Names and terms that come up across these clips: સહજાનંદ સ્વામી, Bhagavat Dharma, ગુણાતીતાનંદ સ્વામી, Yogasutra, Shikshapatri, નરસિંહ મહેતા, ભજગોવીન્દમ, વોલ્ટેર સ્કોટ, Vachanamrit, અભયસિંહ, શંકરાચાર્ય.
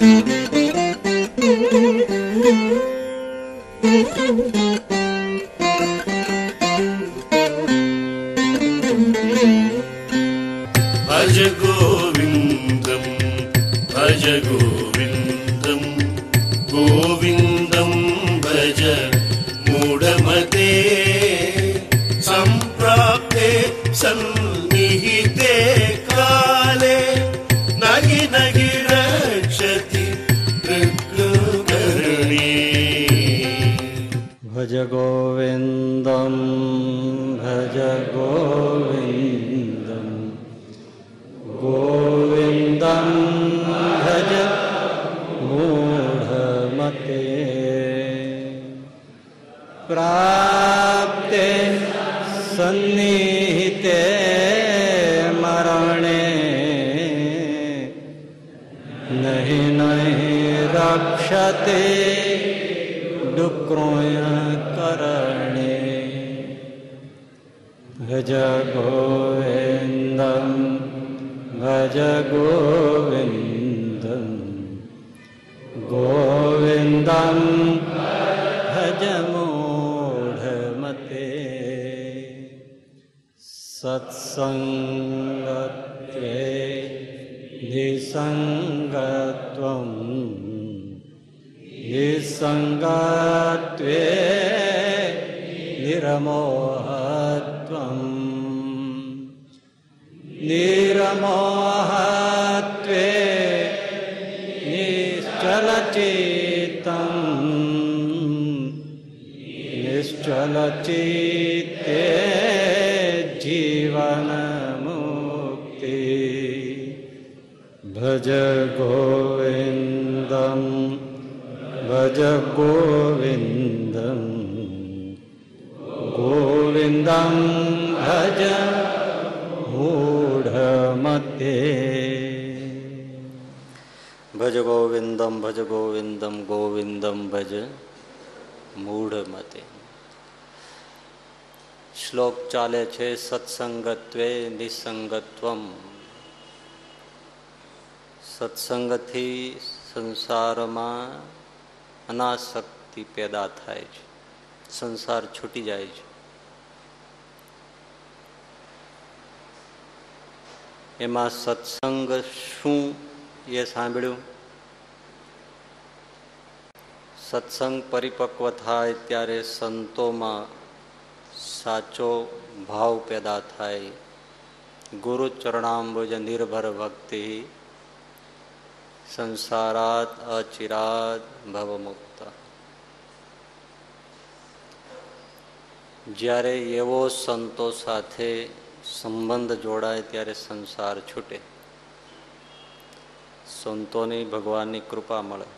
ભજગોવીન્દમ ભજગોવીન્દમ ગોવિંદમ ભજ મૂઢમતે સંપ્રાપ્તે સન્નિહિતે કાલે નહિ નહિ રક્ષતિ કૃકૃકરણી. ભજગોવીન્દમ ભજગોવીન્દમ ગોવિંદમ ભજ મૂઢમતે પ્રાપ્તે સન્નિહિતે મરણે નહિ નહિ રક્ષતે દુઃખકરણે. ભજ ગોવિંદમ ભજ ગોવિંદમ ગોવિંદમ ભજ મૂઢમતે. સત્સંગત્વે નિસંગત્વં નિસંગત્વે નિરમોહત્વં નિરમોહત્વે નિશ્ચલચેતં નિશ્ચલચિત્તે જીવનમુક્તિ. ભજ ગોવિંદમ ભજ ગોવિંદમ ગોવિંદમ ભજ મૂઢમતે. ભજ ગોવિંદમ ગોવિંદમ ભજ મૂઢમતે. શ્લોક ચાલે છે સત્સંગત્વે નિસંગત્વમ. સત્સંગથી સંસારમાં અનાસક્તિ પેદા થાય છે, સંસાર છૂટી જાય છે. એમાં સત્સંગ શું એ સાંભળ્યું. સત્સંગ પરિપક્વ થાય ત્યારે સંતોમાં સાચો ભાવ પેદા થાય. ગુરુ ચરણાંબુજ નિર્ભર ભક્તિ સંસારાત અચિરાત ભવમુક્ત. જ્યારે એવો સંતો સાથે સંબંધ જોડાય ત્યારે સંસાર છૂટે, સંતોની ભગવાનની કૃપા મળે.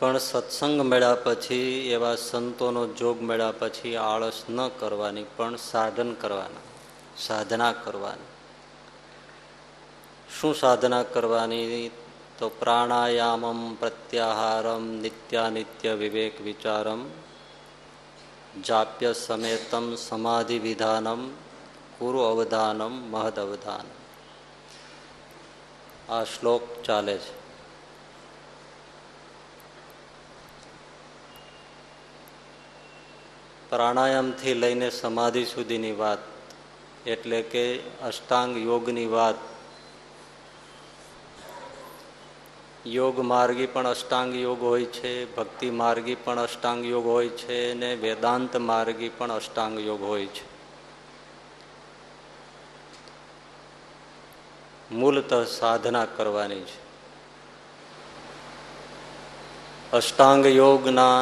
પણ સત્સંગ મળ્યા પછી, એવા સંતોનો જોગ મળ્યા પછી આળસ ન કરવાની, પણ સાધના કરવાની. શું સાધના કરવાની? તો પ્રાણાયામમ પ્રત્યાહારમ નિત્યાનિત્ય વિવેક વિચારમ જાપ્ય સમેતમ સમાધિ વિધાનમ કુરુ અવધાનમ મહદ અવધાન. આ શ્લોક ચાલે છે. પ્રાણાયામથી લઈને સમાધિ સુધીની વાત, એટલે કે અષ્ટાંગ યોગની વાત. યોગ માર્ગી પણ અષ્ટાંગ યોગ હોય છે, ભક્તિ માર્ગી પણ અષ્ટાંગ યોગ હોય છે, અને વેદાંત માર્ગી પણ અષ્ટાંગ યોગ હોય છે. મૂળતઃ સાધના કરવાની છે. અષ્ટાંગ યોગના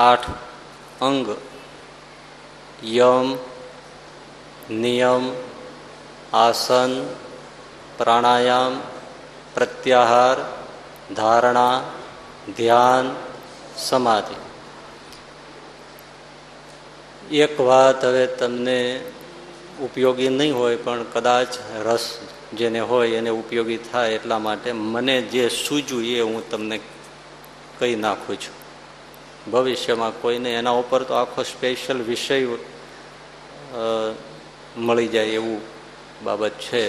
8 અંગ યમ નિયમ આસન પ્રાણાયામ પ્રત્યાહાર ધારણા ધ્યાન સમાધિ. એક વાત હવે તમને ઉપયોગી નહીં હોય, પણ કદાચ રસ જેને હોય એને ઉપયોગી થાય એટલા માટે મને જે સૂજ્યું એ હું તમને કહી નાખું છું. ભવિષ્યમાં કોઈને એના ઉપર તો આખો સ્પેશિયલ વિષય મળી જાય એવું બાબત છે.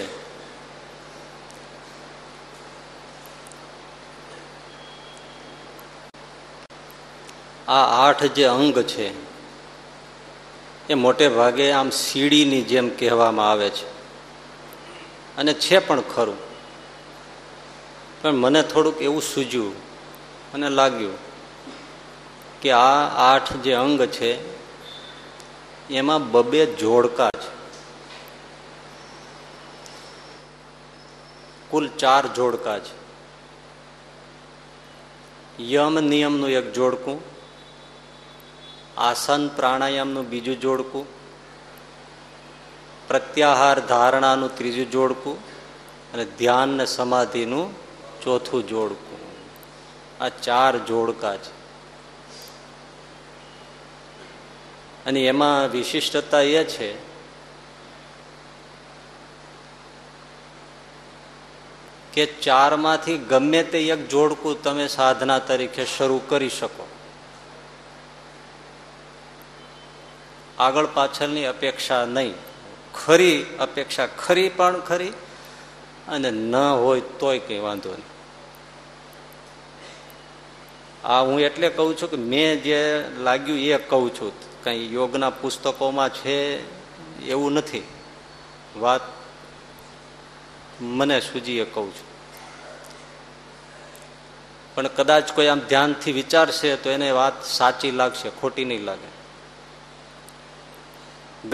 આ 8 જે અંગ છે એ મોટે ભાગે આમ સીડીની જેમ કહેવામાં આવે છે અને છે પણ ખરું. પણ મને થોડુંક એવું સૂજ્યું અને લાગ્યું કે આ 8 જે અંગ છે એમાં બબે જોડકા છે, કુલ 4 જોડકા છે. યમ નિયમનું એક જોડકું, આસન પ્રાણાયામનું બીજું જોડકું, પ્રત્યાહાર ધારણાનું ત્રીજું જોડકું અને ધ્યાન ને સમાધિનું ચોથું જોડકું. આ 4 જોડકા છે અને એમાં વિશિષ્ટતા એ છે કે 4 માંથી ગમે તે એક જોડકું તમે સાધના તરીકે શરૂ કરી શકો. આગળ પાછળની અપેક્ષા નહીં, ખરી અપેક્ષા ખરી પણ ખરી, અને ન હોય તોય કંઈ વાંધો નહીં. આ હું એટલે કહું છું કે મેં જે લાગ્યું એ કહું છું, કંઈ યોગના પુસ્તકોમાં છે એવું નથી. વાત મને સૂજીએ કહું છું, પણ કદાચ કોઈ આમ ધ્યાનથી વિચારશે તો એને વાત સાચી લાગશે, ખોટી નહીં લાગે.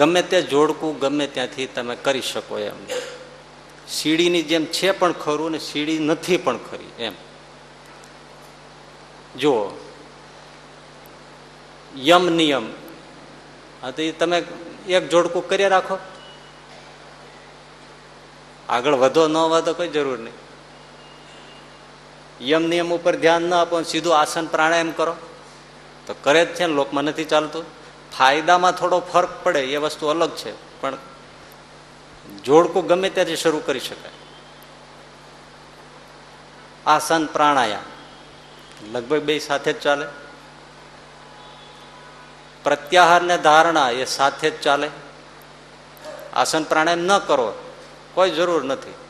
ગમે તે જોડકું ગમે ત્યાંથી તમે કરી શકો. એમ સીડીની જેમ છે પણ ખરું ને સીડી નથી પણ ખરી. એમ જુઓ, યમ નિયમ, હા તો એ તમે એક જોડકું કરી રાખો, આગળ વધો ન વધો કોઈ જરૂર નહીં. યમ નિયમ ઉપર ધ્યાન ન આપો, સીધું આસન પ્રાણાયામ કરો તો કરે જ છે ને, લોકમાં નથી ચાલતું. ફાયદામાં થોડો ફરક પડે એ વસ્તુ અલગ છે, પણ જોડકું ગમે ત્યાંથી શરૂ કરી શકાય. આસન પ્રાણાયામ લગભગ બે સાથે જ ચાલે, પ્રત્યાહાર ને ધારણા એ સાથે જ ચાલે. આસન પ્રાણાયામ ન કરો કોઈ જરૂર નથી,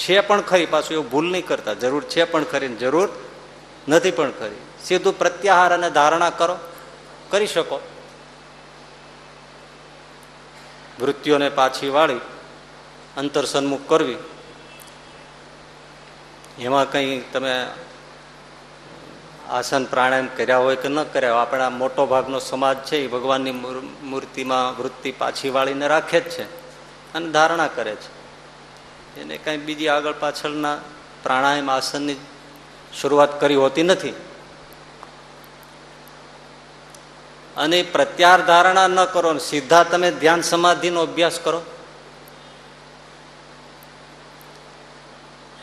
છે પણ ખરી, પાછું એવું ભૂલ નહીં કરતા. જરૂર છે પણ ખરી ને જરૂર નથી પણ ખરી. સીધું પ્રત્યાહાર અને ધારણા કરો, કરી શકો. વૃત્તિઓને પાછી વાળી અંતર સન્મુખ કરવી, એમાં કંઈ તમે આસન પ્રાણાયામ કર્યા હોય કે ન કર્યા હોય, આપણા મોટો ભાગનો સમાજ છે એ ભગવાનની મૂર્તિમાં વૃત્તિ પાછી વાળીને રાખે જ છે અને ધારણા કરે છે. એને કંઈ બીજી આગળ પાછળના પ્રાણાયામ આસનની શરૂઆત કરી હોતી નથી. અને પ્રત્યાર ધારણા ન કરો, સીધા તમે ધ્યાન સમાધિનો અભ્યાસ કરો.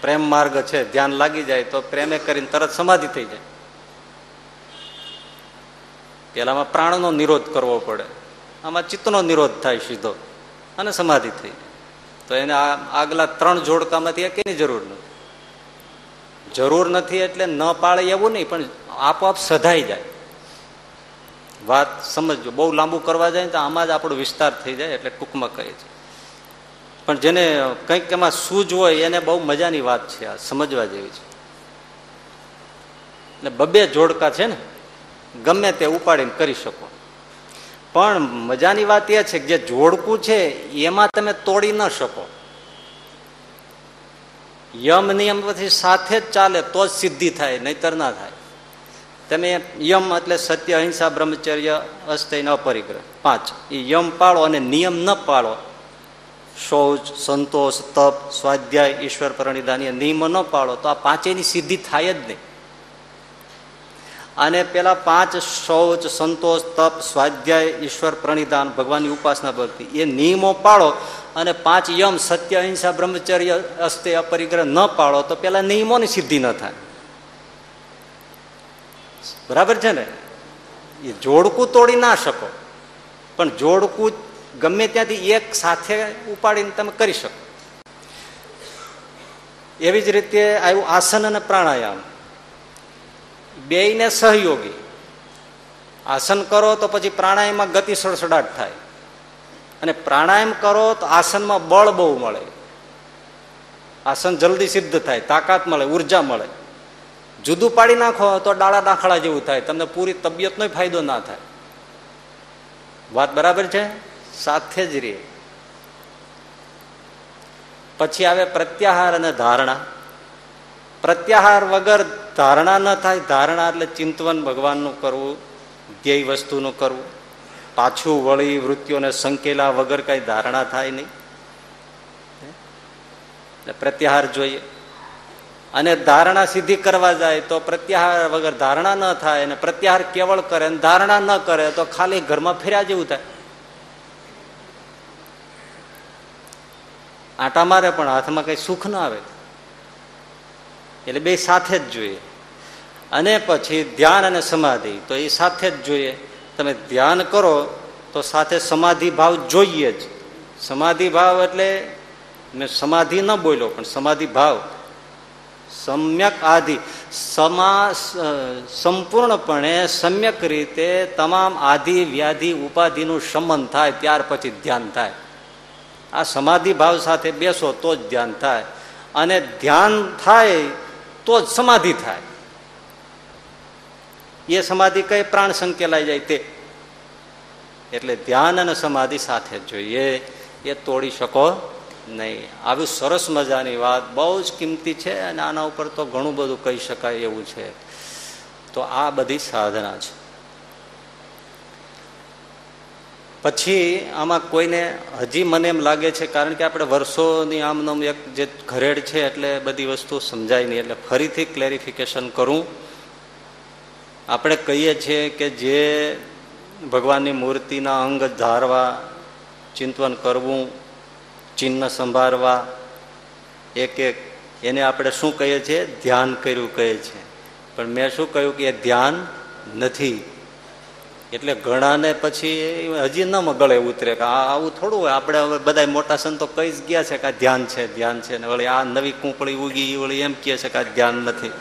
પ્રેમ માર્ગ છે, ધ્યાન લાગી જાય તો પ્રેમે કરીને તરત સમાધિ થઈ જાય. પેલામાં પ્રાણનો નિરોધ કરવો પડે, આમાં ચિત્તનો નિરોધ થાય સીધો અને સમાધિ થઈ. તો એને આગલા 3 જોડકામાંથી એકેની જરૂર નથી. જરૂર નથી એટલે ન પાળે એવું નહીં, પણ આપોઆપ સધાઈ જાય. વાત સમજો, બહુ લાંબુ કરવા જાય તો આમાં જ આપણો વિસ્તાર થઈ જાય, એટલે ટૂંકમાં કહે છે. પણ જેને કંઈક એમાં સૂઝ હોય એને બહુ મજાની વાત છે, આ સમજવા જેવી છે. એટલે બબે જોડકા છે ને, ગમે તે ઉપાડીને કરી શકો. પણ મજાની વાત એ છે કે જે જોડકું છે એમાં તમે તોડી ન શકો. યમ નિયમ પછી સાથે જ ચાલે તો જ સિદ્ધિ થાય, નહીતર ના થાય. તમે યમ એટલે સત્ય, અહિંસા, બ્રહ્મચર્ય, અસ્તેય, અપરિગ્રહ, 5 એ યમ પાળો અને નિયમ ન પાળો, શૌચ, સંતોષ, તપ, સ્વાધ્યાય, ઈશ્વર પ્રણિધાન એ નિયમો ન પાળો તો આ 5ની સિદ્ધિ થાય જ નહીં. અને પેલા 5 શૌચ, સંતોષ, તપ, સ્વાધ્યાય, ઈશ્વર પ્રણિધાન, ભગવાનની ઉપાસના, ભક્તિ એ નિયમો પાળો અને 5 યમ સત્ય, અહિંસા, બ્રહ્મચર્ય, અસ્તેય, અપરિગ્રહ ન પાળો તો પેલા નિયમોની સિદ્ધિ ન થાય. બરાબર છે ને? એ જોડકું તોડી ના શકો, પણ જોડકું ગમે ત્યાંથી એક સાથે ઉપાડીને તમે કરી શકો. એવી જ રીતે આવ્યું આસન અને પ્રાણાયામ, બેયને સહયોગી. આસન કરો તો પછી પ્રાણાયામમાં ગતિ સડસડાટ થાય, અને પ્રાણાયામ કરો તો આસનમાં બળ બહુ મળે, આસન જલ્દી સિદ્ધ થાય, તાકાત મળે, ઉર્જા મળે. જુદું પાડી નાખો તો ડાળા દાખલા જેવું થાય, તમને પૂરી તબિયતનો ફાયદો ના થાય. વાત બરાબર છે, સાથે જ રે. પછી આવે પ્રત્યાહાર અને ધારણા. પ્રત્યાહાર વગર ધારણા ન થાય. ધારણા એટલે ચિંતવન ભગવાનનું કરવું, ધ્યેય વસ્તુનું કરવું, પાછું વળી વૃત્તિઓને સંકેલા વગર કઈ ધારણા થાય નહીં. પ્રત્યાહાર જોઈએ. અને ધારણા સીધી કરવા જાય તો પ્રત્યાહાર વગર ધારણા ન થાય, અને પ્રત્યાહાર કેવળ કરે અને ધારણા ન કરે તો ખાલી ઘરમાં ફેર્યા જેવું થાય. આટા મારે પણ હાથમાં કઈ સુખ ના આવે. એટલે બે સાથે જ જોઈએ. અને પછી ધ્યાન અને સમાધિ, તો એ સાથે જ જોઈએ. તમે ધ્યાન કરો તો સાથે સમાધિ ભાવ જોઈએ જ. સમાધિ ભાવ એટલે મેં સમાધિ ન બોલ્યો, પણ સમાધિ ભાવ સમ્યક આધિ સંપૂર્ણપણે સમ્યક રીતે તમામ આધિ વ્યાધિ ઉપાધિનું શમન થાય, ત્યાર પછી ધ્યાન થાય. આ સમાધિ ભાવ સાથે બેસો તો જ ધ્યાન થાય, અને ધ્યાન થાય તો જ સમાધિ થાય. એ સમાધિ કઈ પ્રાણ સંકેલાઈ જાય તે. એટલે ધ્યાન અને સમાધિ સાથે જોઈએ, એ તોડી શકો નહીં. આવી સરસ મજાની વાત, બહુ જ કિંમતી છે, અને આના ઉપર તો ઘણું બધું કહી શકાય એવું છે. તો આ બધી સાધના છે. પછી આમાં કોઈને હજી મને એમ લાગે છે, કારણ કે આપણે વર્ષોની આમનામ એક જે ઘરેડ છે એટલે બધી વસ્તુ સમજાય નહીં, એટલે ફરીથી ક્લેરિફિકેશન કરું. આપણે કહીએ છીએ કે જે ભગવાનની મૂર્તિના અંગ ધારવા, ચિંતન કરવું, ચિહ્ન સંભાળવા, એક એક એને આપણે શું કહીએ છીએ? ધ્યાન કર્યું કહે છે. પણ મેં શું કહ્યું કે એ ધ્યાન નથી. એટલે ઘણાને પછી હજી ન ગળે ઉતરે કે આવું થોડું હોય. આપણે હવે બધા મોટા સંતો કહી જ ગયા છે કે આ ધ્યાન છે, ધ્યાન છે, ને વળી આ નવી કૂંપળી ઉગી વળી એમ કહે છે કે આ ધ્યાન નથી.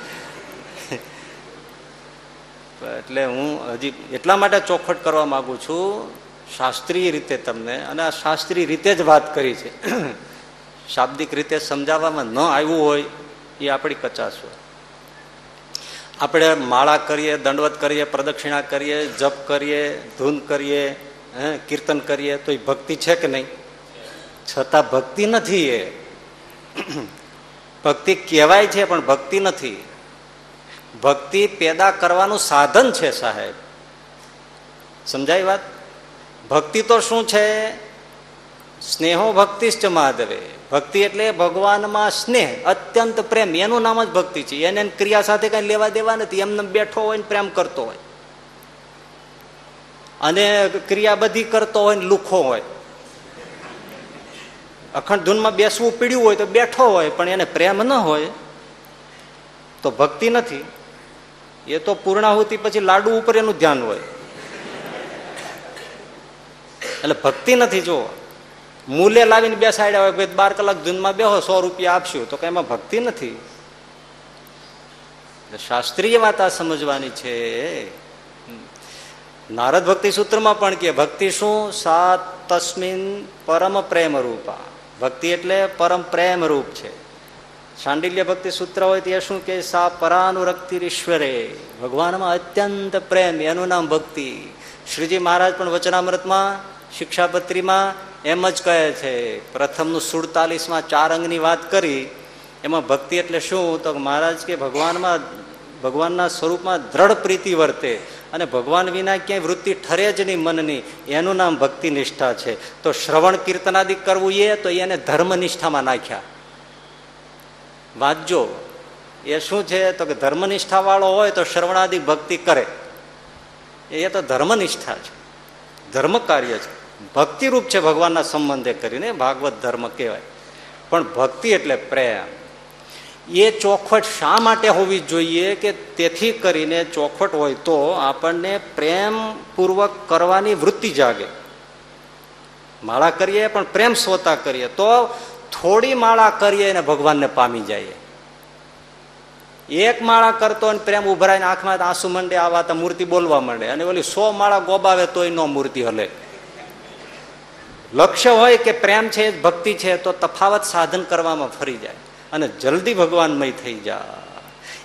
એટલે હું હજી એટલા માટે ચોખવટ કરવા માગું છું શાસ્ત્રીય રીતે તમને, અને આ શાસ્ત્રીય રીતે જ વાત કરી છે. શાબ્દિક રીતે સમજાવવામાં ન આવ્યું હોય એ આપણી કચાશ હોય. આપણે માળા કરીએ, દંડવત કરીએ, પ્રદક્ષિણા કરીએ, જપ કરીએ, ધૂન કરીએ, કીર્તન કરીએ, તો એ ભક્તિ છે કે નહીં? છતાં ભક્તિ નથી. એ ભક્તિ કહેવાય છે પણ ભક્તિ નથી. ભક્તિ પેદા કરવાનું સાધન છે સાહેબ. સમજાય વાત? ભક્તિ તો શું છે? સ્નેહો ભક્તિશ્ચ માધવે. ભક્તિ એટલે ભગવાનમાં સ્નેહ, અત્યંત પ્રેમ, એનું નામ જ ભક્તિ છે. એને ક્રિયા સાથે કઈ લેવા દેવા નથી, એમને બેઠો હોય ને પ્રેમ કરતો હોય, અને ક્રિયા બધી કરતો હોય ને લુખો હોય. અખંડ ધૂનમાં બેસવું પીડ્યું હોય તો બેઠો હોય, પણ એને પ્રેમ ન હોય તો ભક્તિ નથી. એ તો પૂર્ણાહુતિ પછી લાડુ ઉપર એનું ધ્યાન હોય. એટલે ભક્તિ નથી. જો મૂલે લાવીને બેસાડ્યા હોય, 12 કલાક ધૂનમાં બેહો, 100 રૂપિયા આપશું, તો કે એમાં ભક્તિ નથી. શાસ્ત્રીય વાત આ સમજવાની છે. નારદ ભક્તિ સૂત્રમાં પણ કે ભક્તિ શું? સાત તસ્મિન પરમ પ્રેમ રૂપા. ભક્તિ એટલે પરમ પ્રેમ રૂપ છે. શાંડિલ્ય ભક્તિ સૂત્ર હોય તે શું કે? સા પરાનુરક્તિ ઈશ્વરે. ભગવાનમાં અત્યંત પ્રેમ, એનું નામ ભક્તિ. શ્રીજી મહારાજ પણ વચનામૃતમાં, શિક્ષાપત્રીમાં એમ જ કહે છે. પ્રથમનું 47માં 4 અંગની વાત કરી, એમાં ભક્તિ એટલે શું? તો મહારાજ કે ભગવાનમાં, ભગવાનના સ્વરૂપમાં દ્રઢ પ્રીતિ વર્તે, અને ભગવાન વિના ક્યાંય વૃત્તિ ઠરે જ નહીં મનની, એનું નામ ભક્તિ નિષ્ઠા છે. તો શ્રવણ કીર્તનાદિ કરવું એ તો એને ધર્મ નિષ્ઠામાં નાખ્યા. વાંચજો એ શું છે? તો કે ધર્મનિષ્ઠા વાળો હોય તો શ્રવણાદિ ભક્તિ કરે, એ તો ધર્મનિષ્ઠા છે, ધર્મ કાર્ય છે, ભક્તિરૂપ છે. ભગવાનના સંબંધે કરીને ભાગવત ધર્મ કહેવાય. પણ ભક્તિ એટલે પ્રેમ. એ ચોખવટ શા માટે હોવી જોઈએ? કે તેથી કરીને ચોખવટ હોય તો આપણને પ્રેમપૂર્વક કરવાની વૃત્તિ જાગે. માળા કરીએ પણ પ્રેમ સ્વતા કરીએ, તો થોડી માળા કરીએ અને ભગવાનને પામી જઈએ. એક માળા કરતો અને પ્રેમ ઉભરાઈને આંખમાં આંસુ મંડે, આ વાત મૂર્તિ બોલવા માંડે, અને ઓલી 100 માળા ગોબાવે તોય ન મૂર્તિ હલે. લક્ષ્ય હોય કે પ્રેમ છે એ ભક્તિ છે, તો તફાવત સાધન કરવામાં ફરી જાય અને જલ્દી ભગવાનમય થઈ જાય.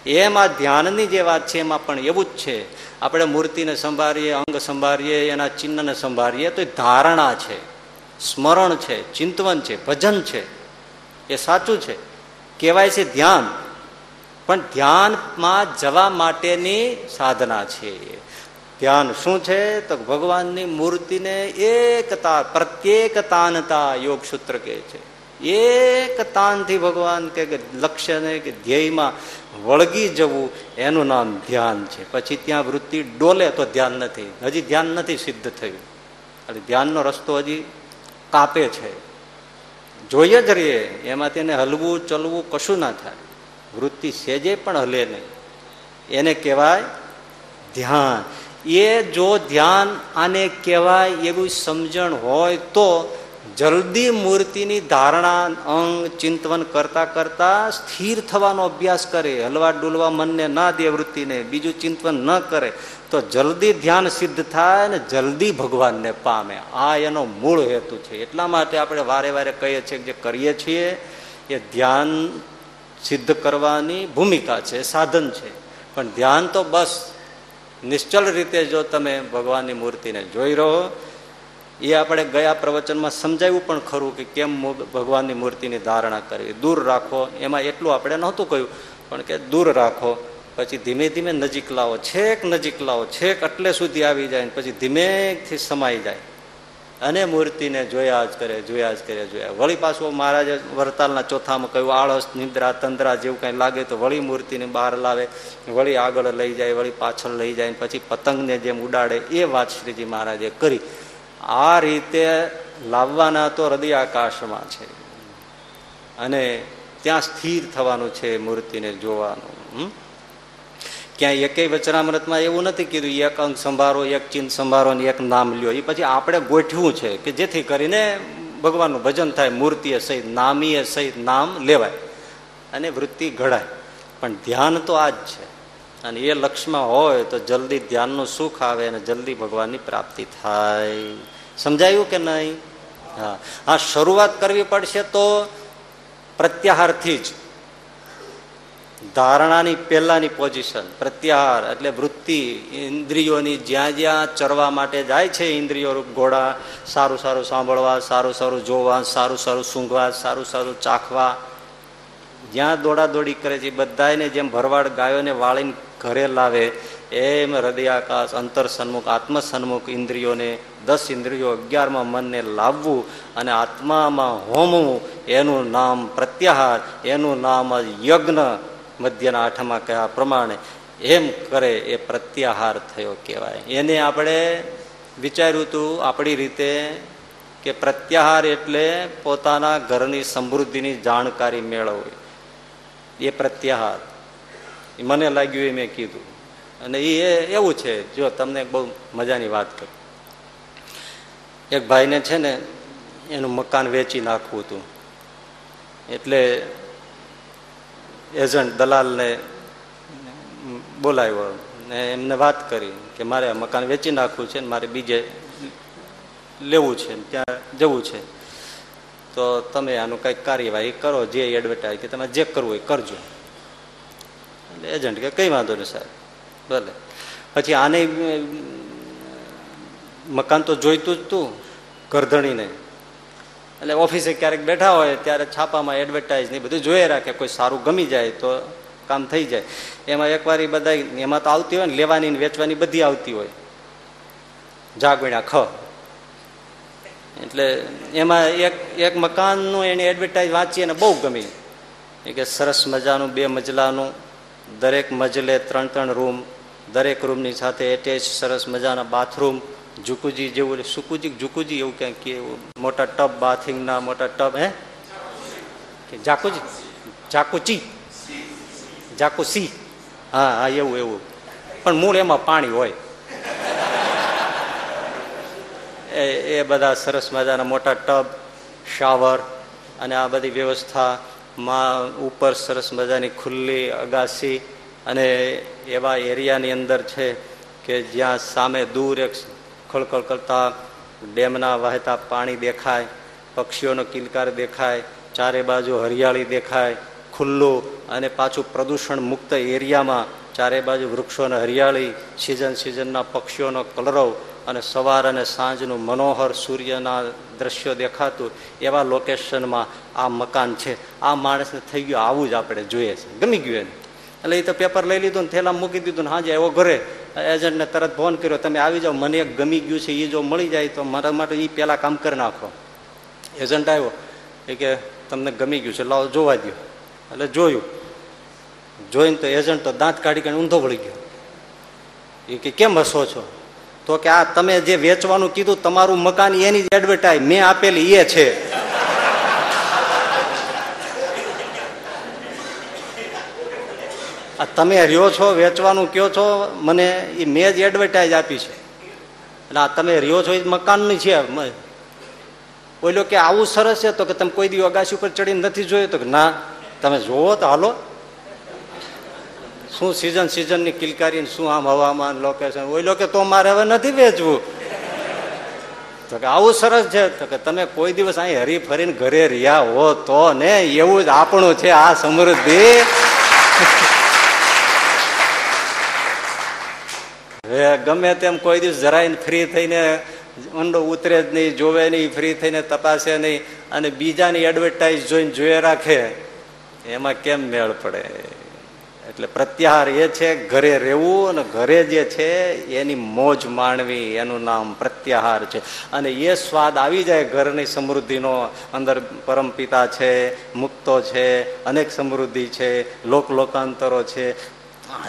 એમ આ ધ્યાનની જે વાત છે એમાં પણ એવું જ છે. આપણે મૂર્તિને સંભાળીએ, અંગ સંભાળીએ, એના ચિહ્નને સંભાળીએ તો એ ધારણા છે, સ્મરણ છે, ચિંતવન છે, ભજન છે. એ સાચું છે, કહેવાય છે ધ્યાન, પણ ધ્યાનમાં જવા માટેની સાધના છે. ધ્યાન શું છે તો ભગવાનની મૂર્તિને એકતા, પ્રત્યેકતાનતા યોગ સૂત્ર કહે છે. એકતાનથી ભગવાન કે લક્ષ્યને કે ધ્યેયમાં વળગી જવું, એનું નામ ધ્યાન છે. પછી ત્યાં વૃત્તિ ડોલે તો ધ્યાન નથી, હજી ધ્યાન નથી સિદ્ધ થયું. એટલે ધ્યાનનો રસ્તો હજી કાપે છે, જોઈએ જ રહીએ, એમાંથી એને હલવું ચલવું કશું ના થાય, વૃત્તિ સેજે પણ હલે નહીં, એને કહેવાય ધ્યાન. એ જો ધ્યાન આને કહેવાય એવું સમજણ હોય તો જલ્દી મૂર્તિની ધારણા, અંગ, ચિંતવન કરતા કરતા સ્થિર થવાનો અભ્યાસ કરે, હલવા ડુલવા મનને ના દે, વૃત્તિને બીજું ચિંતવન ન કરે, તો જલ્દી ધ્યાન સિદ્ધ થાય ને જલ્દી ભગવાનને પામે. આ એનો મૂળ હેતુ છે. એટલા માટે આપણે વારે વારે કહીએ છીએ કે જે કરીએ છીએ એ ધ્યાન સિદ્ધ કરવાની ભૂમિકા છે, સાધન છે. પણ ધ્યાન તો બસ નિશ્ચલ રીતે જો તમે ભગવાનની મૂર્તિને જોઈ રહો, એ આપણે ગયા પ્રવચનમાં સમજાવ્યું પણ ખરું કે કેમ ભગવાનની મૂર્તિની ધારણા કરવી. દૂર રાખો, એમાં એટલું આપણે નહોતું કહ્યું, પણ કે દૂર રાખો, પછી ધીમે ધીમે નજીક લાવો, છેક નજીક લાવો, છેક એટલે સુધી આવી જાય, પછી ધીમેથી સમાઈ જાય અને મૂર્તિને જોયા જ કરે, જોયા જ કરે, જોયા. વળી પાછું મહારાજે વરતાલના ચોથામાં કહ્યું આળસ, નિંદ્રા, તંદ્રા જેવું કાંઈ લાગે તો વળી મૂર્તિને બહાર લાવે, વળી આગળ લઈ જાય, વળી પાછળ લઈ જાય, પછી પતંગને જેમ ઉડાડે એ વાત શ્રીજી મહારાજે કરી. આ રીતે લાવવાના તો હૃદયાકાશમાં છે અને ત્યાં સ્થિર થવાનું છે, મૂર્તિને જોવાનું. ક્યાંય એકેય વચનામૃતમાં એવું નથી કીધું એક અંગ સંભારો, એક ચિહ્ન સંભારો ને એક નામ લ્યો. એ પછી આપણે ગોઠવું છે કે જેથી કરીને ભગવાનનું ભજન થાય, મૂર્તિએ સહિત, નામીએ સહિત નામ લેવાય અને વૃત્તિ ઘડાય. પણ ધ્યાન તો આ જ છે, અને એ લક્ષ્યમાં હોય તો જલ્દી ધ્યાનનું સુખ આવે અને જલ્દી ભગવાનની પ્રાપ્તિ થાય. સમજાયું કે નહીં? હા હા, શરૂઆત કરવી પડશે તો પ્રત્યાહારથી જ. ધારણાની પહેલાની પોઝિશન પ્રત્યાહાર, એટલે વૃત્તિ ઇન્દ્રિયોની જ્યાં જ્યાં ચરવા માટે જાય છે, ઇન્દ્રિયો રૂપ ઘોડા, સારું સારું સાંભળવા, સારું સારું જોવા, સારું સારું સૂંઘવા, સારું સારું ચાખવા, જ્યાં દોડા દોડી કરે છે બધાને જેમ ભરવાડ ગાયોને વાળીને ઘરે લાવે એમ હૃદયાકાશ, અંતર સન્મુખ, આત્મ સન્મુખ ઇન્દ્રિયોને, 10 ઇન્દ્રિયો, 11માં મનને લાવવું અને આત્મામાં હોમવું, એનું નામ પ્રત્યાહાર, એનું નામ જ યજ્ઞ. મધ્યના 8માં કહ્યા પ્રમાણે એમ કરે એ પ્રત્યાહાર થયો કહેવાય. એને આપણે વિચાર્યું હતું આપણી રીતે કે પ્રત્યાહાર એટલે પોતાના ઘરની સમૃદ્ધિની જાણકારી મેળવવી, એ પ્રત્યાહાર મને લાગ્યું એ મેં કીધું. અને એ એવું છે, જો તમને બહુ મજાની વાત કરું, એક ભાઈને છે ને એનું મકાન વેચી નાખવું હતું, એટલે એજન્ટ દલાલને બોલાવ્યો ને એમને વાત કરી કે મારે મકાન વેચી નાખવું છે ને મારે બીજે લેવું છે, ત્યાં જવું છે, તો તમે આનું કંઈક કાર્યવાહી કરો, જે એડવર્ટાઈઝ કે તમે જે કરવું એ કરજો. એટલે એજન્ટ કે કંઈ વાંધો નહીં સાહેબ, ભલે. પછી આને મકાન તો જોઈતું જ હતું ગરધણીને, એટલે ઓફિસે ક્યારેક બેઠા હોય ત્યારે છાપામાં એડવર્ટાઇઝ ને બધું જોઈ રાખે, કોઈ સારું ગમી જાય તો કામ થઈ જાય. એમાં એકવાર બધા એમાં તો આવતી હોય ને લેવાની ને વેચવાની બધી આવતી હોય, જાગવીણા ખ, એટલે એમાં એક મકાનનું એને એડવર્ટાઇઝ વાંચી અને બહુ ગમી, કે સરસ મજાનું 2 મજલાનું, દરેક મજલે 3-3 રૂમ, દરેક રૂમની સાથે એટેચ સરસ મજાના બાથરૂમ, જુકુજી જેવું, સુકુજી જુકુજી એવું ક્યાંક કેવું, મોટા ટબ, બાથિંગના મોટા ટબ, હે કે જાકુજી, જાકુચી, જાકુસી, હા હા એવું એવું, પણ મૂળ એમાં પાણી હોય. એ બધા સરસ મજાના મોટા ટબ, શાવર અને આ બધી વ્યવસ્થા, માં ઉપર સરસ મજાની ખુલ્લી અગાસી, અને એવા એરિયાની અંદર છે કે જ્યાં સામે દૂર એક ખળખળ કરતા ડેમના વહેતા પાણી દેખાય, પક્ષીઓનો કિલકાર દેખાય, ચારે બાજુ હરિયાળી દેખાય, ખુલ્લો અને પાછું પ્રદૂષણ મુક્ત એરિયામાં ચારે બાજુ વૃક્ષોને હરિયાળી, સિઝનના પક્ષીઓનો કલરવ અને સવાર અને સાંજનું મનોહર સૂર્યના દ્રશ્યો દેખાતું એવા લોકેશનમાં આ મકાન છે. આ માણસને થઈ ગયું આવું જ આપણે જોઈએ છે, ગમી ગયું એને. એટલે એ તો પેપર લઈ લીધું ને થેલા મૂકી દીધું ને હાજે એવો ઘરે. એજન્ટને તરત ફોન કર્યો, તમે આવી જાઓ, મને એક ગમી ગયું છે, એ જો મળી જાય તો મારા માટે એ પહેલાં કામ કરી નાખો. એજન્ટ આવ્યો, એ કે તમને ગમી ગયું છે, લાવો જોવા દો. એટલે જોયું, જોઈને તો એજન્ટ તો દાંત કાઢી કાઢી ઊંધો વળી ગયો. એ કે કેમ હસો છો? તો કે આ તમે જે વેચવાનું કીધું તમારું મકાન એની જ એડવર્ટાઈઝ મેં આપેલી એ છે. આ તમે રહ્યો છો વેચવાનું કયો છો, મને એ મેં જ એડવર્ટાઈઝ આપી છે, એટલે આ તમે રહ્યો છો એ મકાનની છે. બોલ્યો કે આવું સરસ છે. તો કે તમે કોઈ દી અગાસી ઉપર ચડીને નથી જોયું? તો કે ના. તમે જોવો તો હાલો, શું સિઝનની કિલકારી, શું આમ હવામાન, લોકેશન. ઓય લોકો તો મારે હવે નથી વેચવું. તો કે આવું સરસ છે. તો કે તમે કોઈ દિવસ અહીં હરી ફરીને ઘરે રહ્યા હો તો ને, એવું જ આપણું છે આ સમૃદ્ધિ. ગમે તેમ કોઈ દિવસ જરાય ફ્રી થઈને ઊંડો ઉતરે જ નહીં, જોવે નહીં, ફ્રી થઈને તપાસે નહીં, અને બીજાની એડવર્ટાઈઝ જોઈને જોયે રાખે, એમાં કેમ મેળ પડે? એટલે પ્રત્યાહાર એ છે ઘરે રહેવું, અને ઘરે જે છે એની મોજ માણવી, એનું નામ પ્રત્યાહાર છે. અને એ સ્વાદ આવી જાય ઘરની સમૃદ્ધિનો, અંદર પરમપિતા છે, મુક્તો છે, અનેક સમૃદ્ધિ છે, લોકલોકાંતરો છે,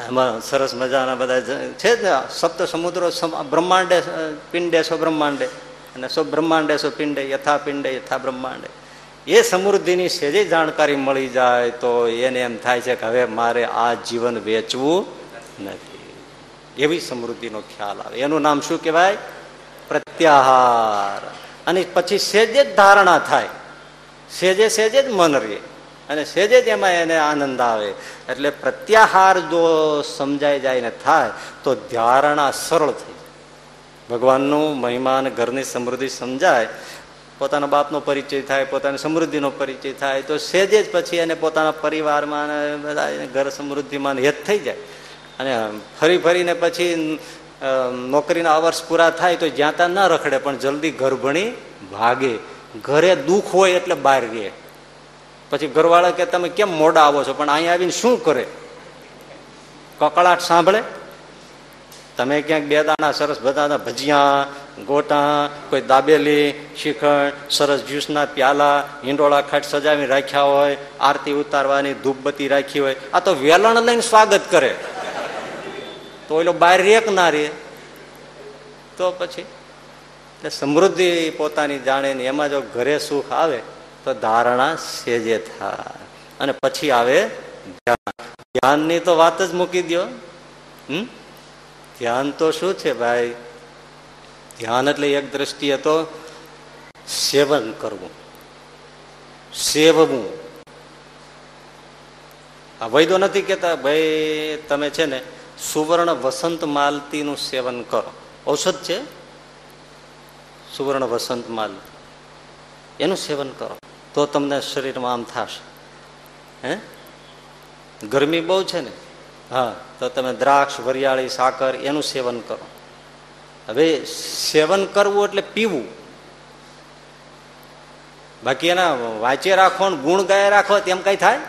એમાં સરસ મજાના બધા છે જ. સપ્ત સમુદ્રો બ્રહ્માંડે પિંડે સો બ્રહ્માંડે, અને સો બ્રહ્માંડે સો પિંડે યથા બ્રહ્માંડે. એ સમૃદ્ધિની સહેજે જાણકારી મળી જાય તો એને એમ થાય છે કે હવે મારે આ જીવન વેચવું નથી, એવી સમૃદ્ધિનો ખ્યાલ આવે. એનું નામ શું કહેવાય? પ્રત્યાહાર. અને પછી સહેજે જ ધારણા થાય, સહેજે જ મન રહે, અને સહેજે જ એમાં એને આનંદ આવે. એટલે પ્રત્યાહાર જો સમજાઈ જાય ને થાય તો ધારણા સરળ થઈ જાય. ભગવાનનું મહિમાન, ઘરની સમૃદ્ધિ સમજાય, પોતાના બાપનો પરિચય થાય, પોતાની સમૃદ્ધિનો પરિચય થાય, તો સહેજે જ પછી એને પોતાના પરિવારમાં ઘર સમૃદ્ધિમાં હેત થઈ જાય. અને ફરી ફરીને પછી નોકરીના અવર્સ પૂરા થાય તો જ્યાં ત્યાં ન રખડે, પણ જલ્દી ઘર ભણી ભાગે. ઘરે દુઃખ હોય એટલે બહાર રહે. પછી ઘરવાળા કે તમે કેમ મોડા આવો છો? પણ અહીંયા આવીને શું કરે? કકળાટ સાંભળે. તમે ક્યાંક બે દાણા સરસ બધાના ભજીયા, ગોટા, કોઈ દાબેલી, શિખંડ, સરસ જ્યુસના પ્યાલા, હિંડોળા ખાટ સજાવી રાખ્યા હોય, આરતી ઉતારવાની ધૂપબત્તી રાખી હોય, આ તો વેલણ લઈને સ્વાગત કરે. તો એલો બહાર રેક ના રે તો પછી એટલે સમૃદ્ધિ પોતાની જાણે ને એમાં જો ઘરે સુખ આવે તો ધારણા સેજે થાય. અને પછી આવે ધ્યાન. ધ્યાનની તો વાત જ મૂકી દો. ધ્યાન તો શું છે ભાઈ? ધ્યાન એટલે એક દ્રષ્ટિએ તો સેવન કરવું, સેવવું. આ વૈદો નથી કહેતા ભાઈ તમે છે ને સુવર્ણ વસંત માલતીનું સેવન કરો, ઔષધ છે સુવર્ણ વસંત માલતી, એનું સેવન કરો તો તમને શરીરમાં આમ થશે. હે, ગરમી બહુ છે ને, હા, તો તમે દ્રાક્ષ, વરિયાળી, સાકર એનું સેવન કરો. હવે સેવન કરવું એટલે પીવું, બાકી એના વાંચે રાખો ને ગુણ ગાય રાખો તેમ કઈ થાય?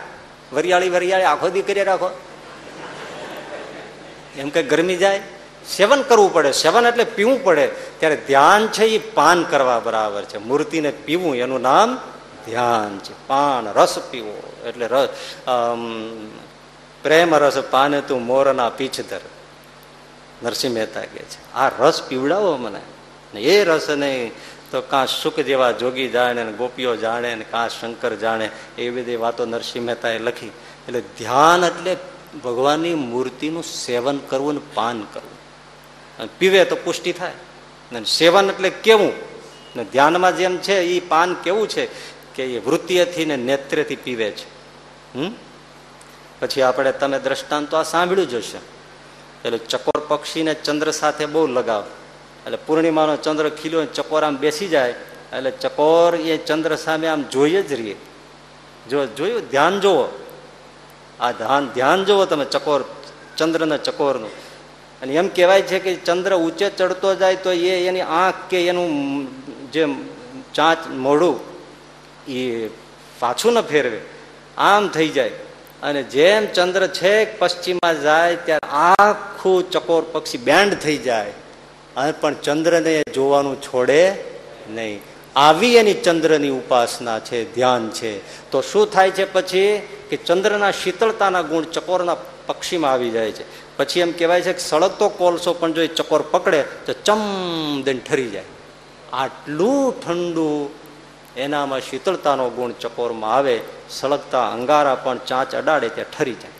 વરિયાળી આખો દી કરી રાખો એમ કઈ ગરમી જાય? સેવન કરવું પડે. સેવન એટલે પીવું પડે. ત્યારે ધ્યાન છે એ પાન કરવા બરાબર છે. મૂર્તિને પીવું એનું નામ ધ્યાન છે. પાન રસ પીવો એટલે રસ, પ્રેમ રસ પાને તું મોરના પીછધર, નરસિંહ મહેતા કહે છે. આ રસ પીવડાવો મને, ને એ રસ નહીં તો કાં સુખ જેવા જોગી જાણે ને ગોપીઓ જાણે ને કાં શંકર જાણે, એવી બધી વાતો નરસિંહ મહેતાએ લખી. એટલે ધ્યાન એટલે ભગવાનની મૂર્તિનું સેવન કરવું ને પાન કરવું. અને પીવે તો પુષ્ટિ થાય. અને સેવન એટલે કેવું, ને ધ્યાનમાં જેમ છે એ પાન કેવું છે કે એ વૃત્તિથી ને નેત્રેથી પીવે છે. પછી આપણે તમે દ્રષ્ટાંત આ સાંભળ્યું જ હશે. એટલે ચકોર પક્ષીને ચંદ્ર સાથે બહુ લગાવ. એટલે પૂર્ણિમાનો ચંદ્ર ખીલ્યો, ચકોર આમ બેસી જાય એટલે ચકોર એ ચંદ્ર સામે આમ જોઈએ જ રહીએ. જો જોયું, ધ્યાન જોવો, આ ધ્યાન જુઓ તમે ચકોર ચંદ્રના ચકોરનું. અને એમ કહેવાય છે કે ચંદ્ર ઊંચે ચડતો જાય તો એની આંખ કે એનું જે ચાંચ મોઢું એ પાછું ન ફેરવે, આમ થઈ જાય. અને જેમ ચંદ્ર છેક પશ્ચિમમાં જાય ત્યારે આખું ચકોર પક્ષી બેન્ડ થઈ જાય, અને પણ ચંદ્રને જોવાનું છોડે નહીં. આવી એની ચંદ્રની ઉપાસના છે, ધ્યાન છે. તો શું થાય છે પછી કે ચંદ્રના શીતળતાના ગુણ ચકોરના પક્ષીમાં આવી જાય છે. પછી એમ કહેવાય છે કે સળગતો કોલસો પણ જો એ ચકોર પકડે તો ચમ દઈને ઠરી જાય. આટલું ઠંડુ એનામાં શીતળતાનો ગુણ ચકોરમાં આવે. સળગતા અંગારા પણ ચાંચ અડાડે ત્યાં ઠરી જાય.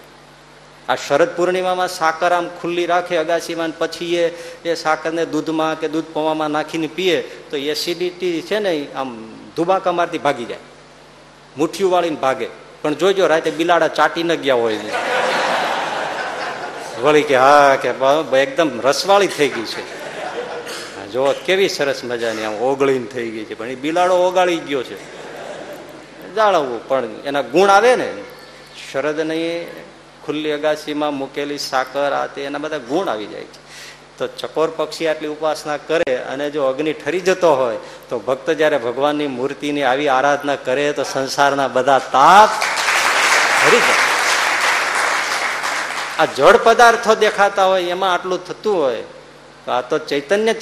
આ શરદ પૂર્ણિમામાં સાકર આમ ખુલ્લી રાખે અગાસીમાં, પછી એ સાકરને દૂધમાં કે દૂધ પૌવામાં નાખીને પીએ તો એસિડિટી છે ને આમ ધુબાકા મારથી ભાગી જાય, મુઠ્ઠીઓ વાળીને ભાગે. પણ જોજો રાતે બિલાડા ચાટી ન ગયા હોય ને વળી કે હા કે એકદમ રસવાળી થઈ ગઈ છે. જો કેવી સરસ મજાની આમ ઓગળીને થઈ ગઈ છે, પણ એ બિલાડો ઓગાળી ગયો છે. જાળવવું પણ એના ગુણ આવે ને. શરદની ખુલ્લી અગાસીમાં મૂકેલી સાકર આ તે એના બધા ગુણ આવી જાય છે. તો ચકોર પક્ષી આટલી ઉપાસના કરે અને જો અગ્નિ ઠરી જતો હોય તો ભક્ત જ્યારે ભગવાનની મૂર્તિની આવી આરાધના કરે તો સંસારના બધા તાપ ઠરી જાય. આ જળ પદાર્થો દેખાતા હોય એમાં આટલું થતું હોય તો આ તો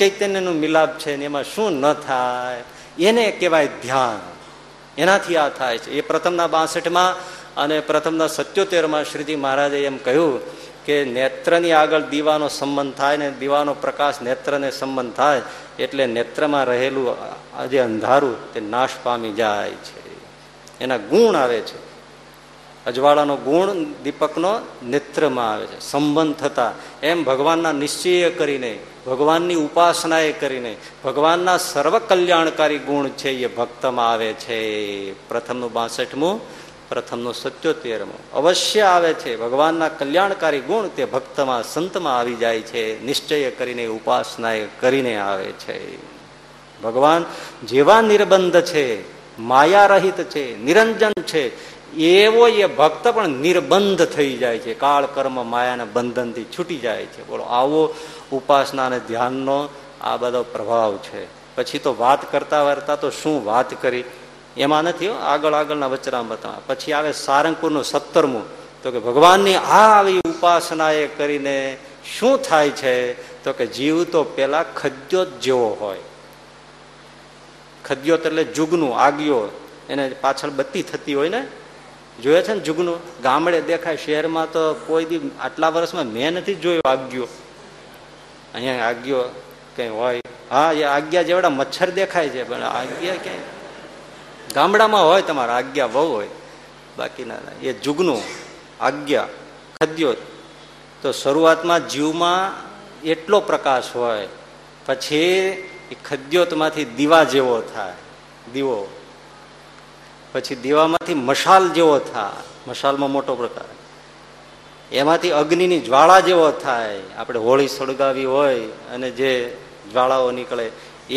ચૈતન્યનું મિલાપ છે ને એમાં શું ન થાય. એને કહેવાય ધ્યાન. એનાથી આ થાય છે. એ પ્રથમના 62માં અને પ્રથમના 77માં શ્રીજી મહારાજે એમ કહ્યું કે નેત્રની આગળ દીવાનો સંબંધ થાય ને દીવાનો પ્રકાશ નેત્રને સંબંધ થાય એટલે નેત્રમાં રહેલું જે અંધારું તે નાશ પામી જાય છે. એના ગુણ આવે છે. અજવાળાનો ગુણ દીપકનો નેત્રમાં આવે છે. સંબંધ થતા એમ ભગવાનના નિશ્ચય કરીને, ભગવાનની ઉપાસનાએ કરીને ભગવાનના સર્વ કલ્યાણકારી ગુણ છે એ ભક્તમાં આવે છે. પ્રથમનું 62મું, પ્રથમનું 77મું અવશ્ય આવે છે. ભગવાનના કલ્યાણકારી ગુણ તે ભક્તમાં સંતમાં આવી જાય છે. નિશ્ચય કરીને ઉપાસનાએ કરીને આવે છે. ભગવાન જેવા નિર્બંધ છે, માયા રહિત છે, નિરંજન છે, એવો એ ભક્ત પણ નિર્બંધ થઈ જાય છે. કાળ કર્મ માયાના બંધનથી છૂટી જાય છે. બોલો આવો ઉપાસના અને ધ્યાનનો આ બધો પ્રભાવ છે. પછી તો વાત કરતા વાર્તા તો શું વાત કરી, એમાં નથી આગળના વચરામૃતમાં. પછી આવે સારંગપુરનું 77મું. તો કે ભગવાનની આ આવી ઉપાસના એ કરીને શું થાય છે તો કે જીવ તો પેલા ખદ્યોત જેવો હોય. ખદ્યોત એટલે જુગનું આગિયો, એને પાછળ બત્તી થતી હોય ને, જોયા છે ને જુગનું ગામડે દેખાય, શહેરમાં તો કોઈ દી આટલા વર્ષમાં મેં નથી જોયો આગ્યો. અહીંયા આગ્યો કઈ હોય? હા, એ આગ્યા જેવડા મચ્છર દેખાય છે, પણ આગ્યા ક્યાંય ગામડામાં હોય તમારા આગ્યા બહુ હોય. બાકીના એ જુગનું આગ્યા ખદ્યો. તો શરૂઆતમાં જીવમાં એટલો પ્રકાશ હોય, પછી એ ખદ્યોતમાંથી દીવા જેવો થાય, દીવો. પછી દીવામાંથી મશાલ જેવો થાય, મશાલમાં મોટો પ્રકાર. એમાંથી અગ્નિની જ્વાળા જેવો થાય. આપણે હોળી સળગાવી હોય અને જે જ્વાળાઓ નીકળે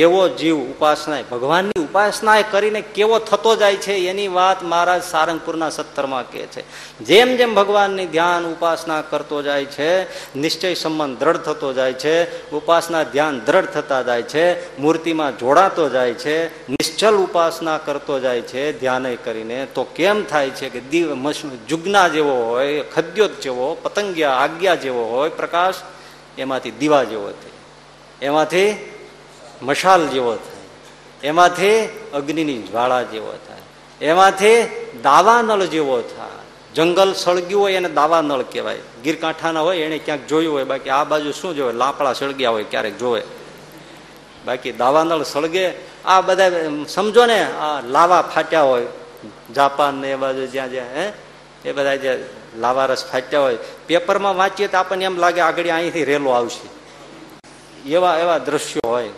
એવો જીવ ઉપાસના, ભગવાનની ઉપાસના કરીને કેવો થતો જાય છે એની વાત મહારાજ સારંગપુરના 77માં કહે છે. જેમ જેમ ભગવાનની ધ્યાન ઉપાસના કરતો જાય છે, નિશ્ચય સંબંધ દ્રઢ થતો જાય છે, ઉપાસના ધ્યાન દ્રઢ થતા જાય છે, મૂર્તિમાં જોડાતો જાય છે, નિશ્ચલ ઉપાસના કરતો જાય છે ધ્યાન કરીને, તો કેમ થાય છે કે દિવ જુગના જેવો હોય, ખદ્યોત જેવો, પતંગિયા આજ્ઞા જેવો હોય પ્રકાશ, એમાંથી દીવા જેવો થાય, એમાંથી મશાલ જેવો થાય, એમાંથી અગ્નિની જ્વાળા જેવો થાય, એમાંથી દાવાનળ જેવો થાય. જંગલ સળગ્યું હોય એને દાવાનળ કહેવાય. ગીરકાંઠાના હોય એને ક્યાંક જોયું હોય, બાકી આ બાજુ શું જોવે, લાકડા સળગ્યા હોય ક્યારેક જોવે, બાકી દાવાનળ સળગે. આ બધા સમજો ને, આ લાવા ફાટ્યા હોય જાપાન ને એ બાજુ જ્યાં જ્યાં એ બધા જે લાવારસ ફાટ્યા હોય, પેપરમાં વાંચીએ તો આપણને એમ લાગે આગળ અહીંથી રેલો આવશે, એવા દ્રશ્યો હોય.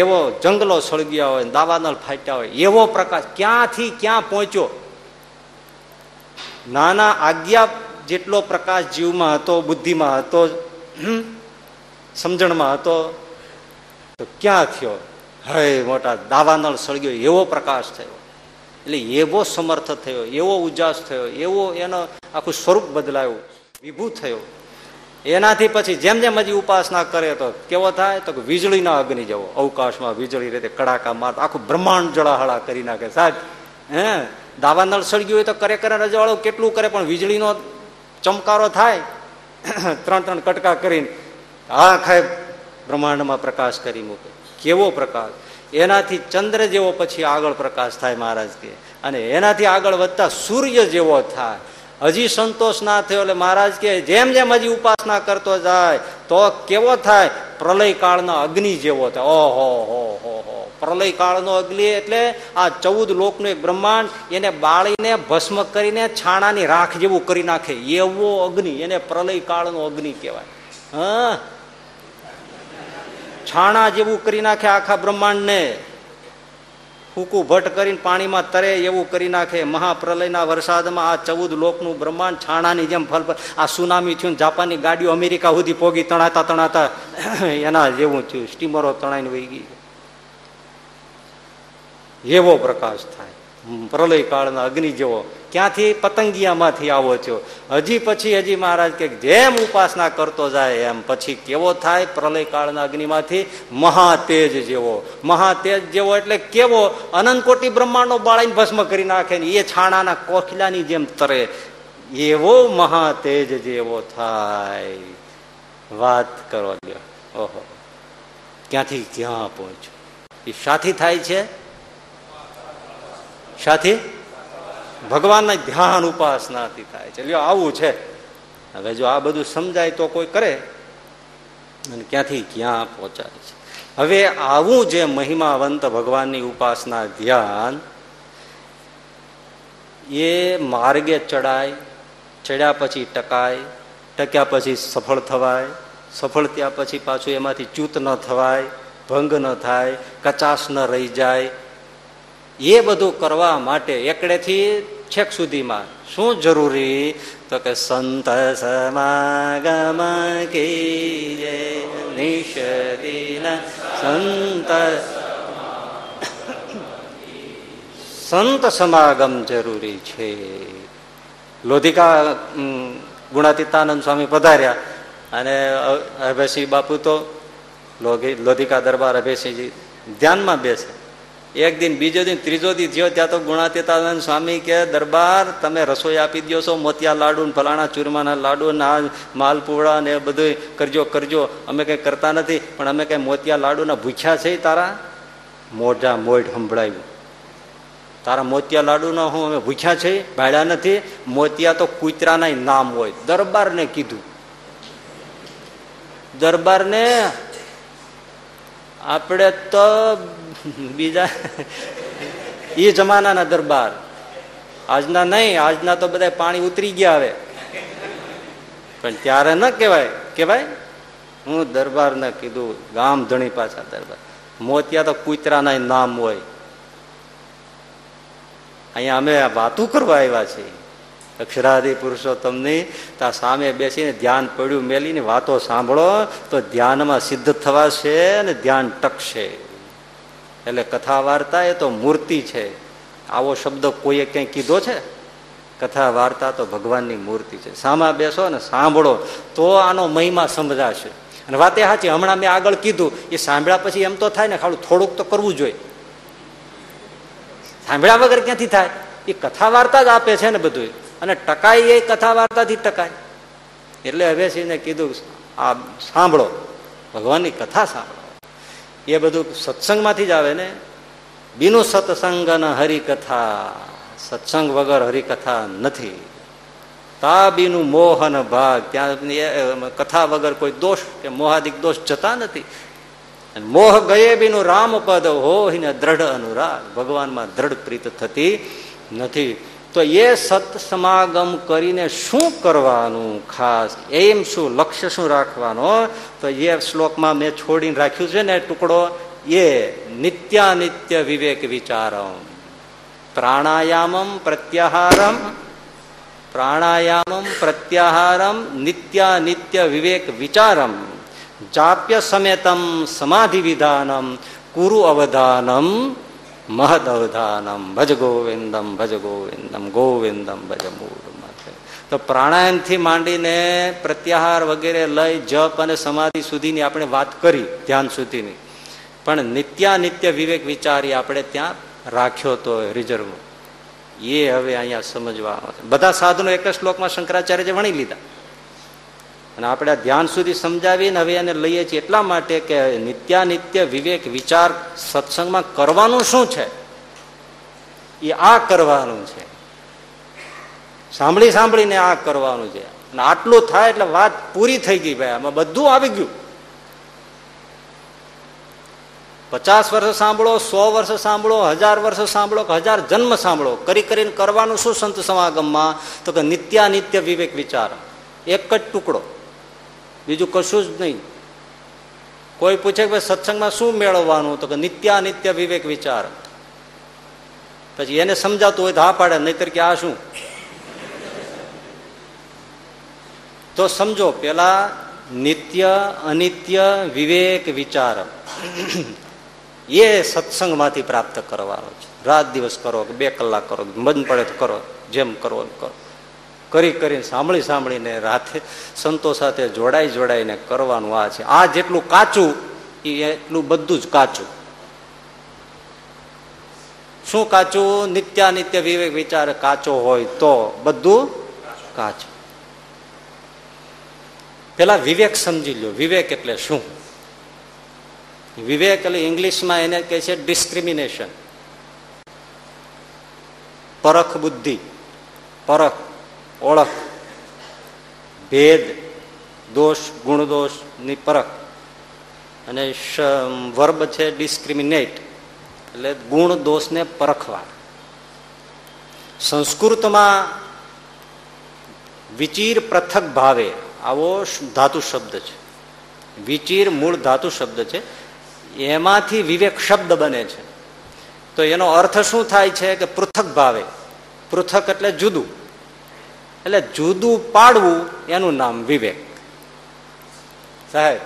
એવો જંગલો સળગ્યા હોય, દાવાનળ ફાટ્યા હોય, એવો પ્રકાશ ક્યાંથી ક્યાં પહોંચ્યો. નાના આજ્ઞા જેટલો પ્રકાશ જીવમાં હતો, બુદ્ધિમાં હતો, સમજણમાં હતો, તો ક્યાં થયો? હે મોટા દાવાનળ સળગ્યો એવો પ્રકાશ થયો. એટલે એવો સમર્થ થયો, એવો ઉજાસ થયો, એવો એનો આખું સ્વરૂપ બદલાયું, વિભૂ થયો. એનાથી પછી જેમ જેમ હજી ઉપાસના કરે તો કેવો થાય, તો વીજળીના અગ્નિ જેવો, અવકાશમાં વીજળી રીતે કડાકા માર, આખું બ્રહ્માંડ જળાહળા કરી નાખે. સાચ હે, દાવાનળ સળગ્યું હોય તો કરે કરે રજવાળો કેટલું કરે, પણ વીજળીનો ચમકારો થાય, ત્રણ ત્રણ કટકા કરીને આખા બ્રહ્માંડમાં પ્રકાશ કરી મૂકે. કેવો પ્રકાશ! એનાથી ચંદ્ર જેવો પછી આગળ પ્રકાશ થાય મહારાજ કે, અને એનાથી આગળ વધતા સૂર્ય જેવો થાય. હજી સંતોષ ના થયો એટલે મહારાજ કે જેમ જેમ હજી ઉપાસના કરતો જાય તો કેવો થાય, પ્રલય કાળનો અગ્નિ જેવો થાય. ઓહો હો હો હો, પ્રલય કાળનો અગ્નિ એટલે આ 14 લોકનું એક બ્રહ્માંડ, એને બાળીને ભસ્મ કરીને છાણાની રાખ જેવું કરી નાખે એવો અગ્નિ, એને પ્રલય કાળનો અગ્નિ કહેવાય. હા, છાણા જેવું કરી નાખે આખા બ્રહ્માંડને, ફૂકું ભટ્ટ કરીને પાણીમાં તરે એવું કરી નાખે. મહાપ્રલયના વરસાદમાં આ 14 લોકનું બ્રહ્માંડ છાણાની જેમ ફલ. આ સુનામી થયું, જાપાનની ગાડીઓ અમેરિકા સુધી પોગી, તણાતા તણાતા એના જેવું થયું, સ્ટીમરો તણાઈને વહી ગઈ. એવો પ્રકાશ થાય, પ્રલય કાળના અગ્નિ જેવો. ક્યાંથી? પતંગિયામાંથી આવો છો. હજી પછી હજી મહારાજ કે જેમ ઉપાસના કરતો જાય એમ પછી કેવો થાય, પ્રલય કાળના અગ્નિમાંથી મહાતેજ જેવો. મહાતેજ જેવો એટલે કેવો? અનંત કોટી બ્રહ્માંડો બાળીને ભસ્મ કરી નાખે ને એ છાણાના કોખલાની જેમ તરે એવો મહાતેજ જેવો થાય. વાત કરો લ્યો, ઓહો, ક્યાંથી ક્યાં પહોંચ્યો. એ સાથી થાય છે, સાથી ભગવાનના ધ્યાન ઉપાસનાથી થાય છે. લ્યો, આવું છે. હવે જો આ બધું સમજાય તો કોઈ કરે, અને ક્યાંથી ક્યાં પહોંચાય છે. હવે આવું જે મહિમાવંત ભગવાનની ઉપાસના ધ્યાન એ માર્ગે ચડાય, ચડ્યા પછી ટકાય, ટક્યા પછી સફળ થવાય, સફળ થયા પછી પાછું એમાંથી ચ્યુત ન થવાય, ભંગ ન થાય, કચાશ ન રહી જાય. એ બધું કરવા માટે એકડેથી છેક સુધીમાં શું જરૂરી? તો કે સંત સમાગમ કીજે નિષદિના સંત, સંત સમાગમ જરૂરી છે. લોધિકા ગુણાતીતાનંદ સ્વામી પધાર્યા અને અભયસિંહ બાપુ તો લોધિકા દરબાર, અભયસિંહજી ધ્યાનમાં બેસે. એક દિન, બીજો દિન, ત્રીજો દિન થયો ત્યાં તો ગુણાતીતાનંદ સ્વામી કે દરબાર તમે રસોઈ આપી દો છો, મોતિયા લાડુ ને ફલાણા ચૂરમાના લાડુ ને આ માલપુડા ને એ બધું કરજો કરજો, અમે કંઈ કરતા નથી, પણ અમે કંઈ મોતિયા લાડુના ભૂખ્યા છે. તારા મોઢા મોઢ સંભળાયું, તારા મોતિયા લાડુના હું અમે ભૂખ્યા છે, ભાડ્યા નથી. મોતિયા તો કૂતરાના નામ હોય. દરબારને કીધું, દરબારને આપણે તો બીજા એ જમાનાના દરબાર, આજના નહીં, આજના તો બધા પાણી ઉતરી ગયા હવે, પણ ત્યારે ન કહેવાય. કહેવાય હું દરબારને કીધું, ગામ ધણી પાછા દરબાર, મોતિયા તો કૂતરાના નામ હોય, અહીંયા અમે વાતું કરવા આવ્યા છીએ, અક્ષરાધિ પુરુષોત્તમની તા સામે બેસીને ધ્યાન પડ્યું મેલીને વાતો સાંભળો તો ધ્યાનમાં સિદ્ધ થવાશે અને ધ્યાન ટકશે. એટલે કથા વાર્તા એ તો મૂર્તિ છે. આવો શબ્દ કોઈએ ક્યાંય કીધો છે? કથા વાર્તા તો ભગવાનની મૂર્તિ છે. સામા બેસો ને સાંભળો તો આનો મહિમા સમજાશે. અને વાત એ સાચી, હમણાં મેં આગળ કીધું, એ સાંભળ્યા પછી એમ તો થાય ને ખાલી થોડુંક તો કરવું જોઈએ, સાંભળ્યા વગર ક્યાંથી થાય? એ કથા વાર્તા જ આપે છે ને બધું, અને ટકાય એ કથા વાર્તાથી ટકાય. એટલે હવે સિંહને કીધું આ સાંભળો, ભગવાનની કથા સાંભળો. એ બધું સત્સંગમાંથી જ આવે ને. બીનું સત્સંગ ન હરિકથા, સત્સંગ વગર હરિકથા નથી. તા બીનું મોહન ભાગ, ત્યાં કથા વગર કોઈ દોષ કે મોહાદિક દોષ જતા નથી. મોહ ગયે બીનું રામ પદ હોને દ્રઢ અનુરાગ, ભગવાનમાં દ્રઢ પ્રીત થતી નથી. તો એ સત્સમાગમ કરીને શું કરવાનું, ખાસ એમ શું, લક્ષ્ય શું રાખવાનો? તો એ શ્લોકમાં મેં છોડીને રાખ્યું છે ને ટુકડો, એ નિત્યાનિત્ય વિવેક વિચારમ, પ્રાણાયામમ પ્રત્યાહારમ, પ્રાણાયામમ પ્રત્યાહારમ, નિત્યાનિત્ય વિવેક વિચારમ, જાપ્ય સમેતમ સમાધિ વિધાનમ, કુરુ અવધાનમ મહદવધાનમ ભજ ગોવિંદમ ગોવિંદમ ભજ મૂળ. તો પ્રાણાયામથી માંડીને પ્રત્યાહાર વગેરે લઈ જપ અને સમાધિ સુધીની આપણે વાત કરી, ધ્યાન સુધીની, પણ નિત્યાનિત્ય વિવેક વિચારી આપણે ત્યાં રાખ્યો તો રિઝર્વ. એ હવે અહીંયા સમજવા બધા સાધનો એક જ શ્લોકમાં શંકરાચાર્ય વણી લીધા અને આપણે ધ્યાન સુધી સમજાવીને હવે એને લઈએ છીએ એટલા માટે કે નિત્યાનિત્ય વિવેક વિચાર સત્સંગમાં કરવાનું શું છે એ આ કરવાનું છે, સાંભળી સાંભળીને આ કરવાનું છે. અને આટલું થાય એટલે વાત પૂરી થઈ ગઈ ભાઈ, આમાં બધું આવી ગયું. 50 વર્ષ સાંભળો, 100 વર્ષ સાંભળો, 1000 વર્ષ સાંભળો કે 1000 જન્મ સાંભળો, કરી કરીને કરવાનું શું સંત સમાગમમાં? તો કે નિત્યાનિત્ય વિવેક વિચાર, એક જ ટુકડો, બીજું કશું જ નહીં. કોઈ પૂછે કે સત્સંગમાં શું મેળવવાનું? તો કે નિત્યાનિત્ય વિવેક વિચાર. પછી એને સમજાતું હોય તો હા પાડે, નહીતર કે આ શું? તો સમજો, પેલા નિત્ય અનિત્ય વિવેક વિચાર એ સત્સંગમાંથી પ્રાપ્ત કરવાનો છે. રાત દિવસ કરો કે 2 કલાક કરો, મન પડે તો કરો, જેમ કરો કરો, કરી કરીને સાંભળી સાંભળીને રાતે સંતો સાથે જોડાઈને કરવાનું. આ છે, આ જેટલું કાચું એટલું બધું જ કાચું. શું કાચું? નિત્યાનિત્ય વિવેક વિચાર કાચો હોય તો બધું કાચું. પેલા વિવેક સમજી લ્યો. વિવેક એટલે શું? વિવેક એટલે ઇંગ્લિશમાં એને કહે છે ડિસ્ક્રિમિનેશન, પરખ બુદ્ધિ, પરખ ઓળખ, ભેદ, દોષ ગુણદોષની પરખ. અને વર્બ છે ડિસ્ક્રિમિનેટ, એટલે ગુણ દોષને પરખવા. સંસ્કૃતમાં વિચીર પૃથક ભાવે આવો ધાતુ શબ્દ છે. વિચીર મૂળ ધાતુ શબ્દ છે, એમાંથી વિવેક શબ્દ બને છે. તો એનો અર્થ શું થાય છે કે પૃથક ભાવે. પૃથક એટલે જુદું, એટલે જુદું પાડવું, એનું નામ વિવેક. સાહેબ,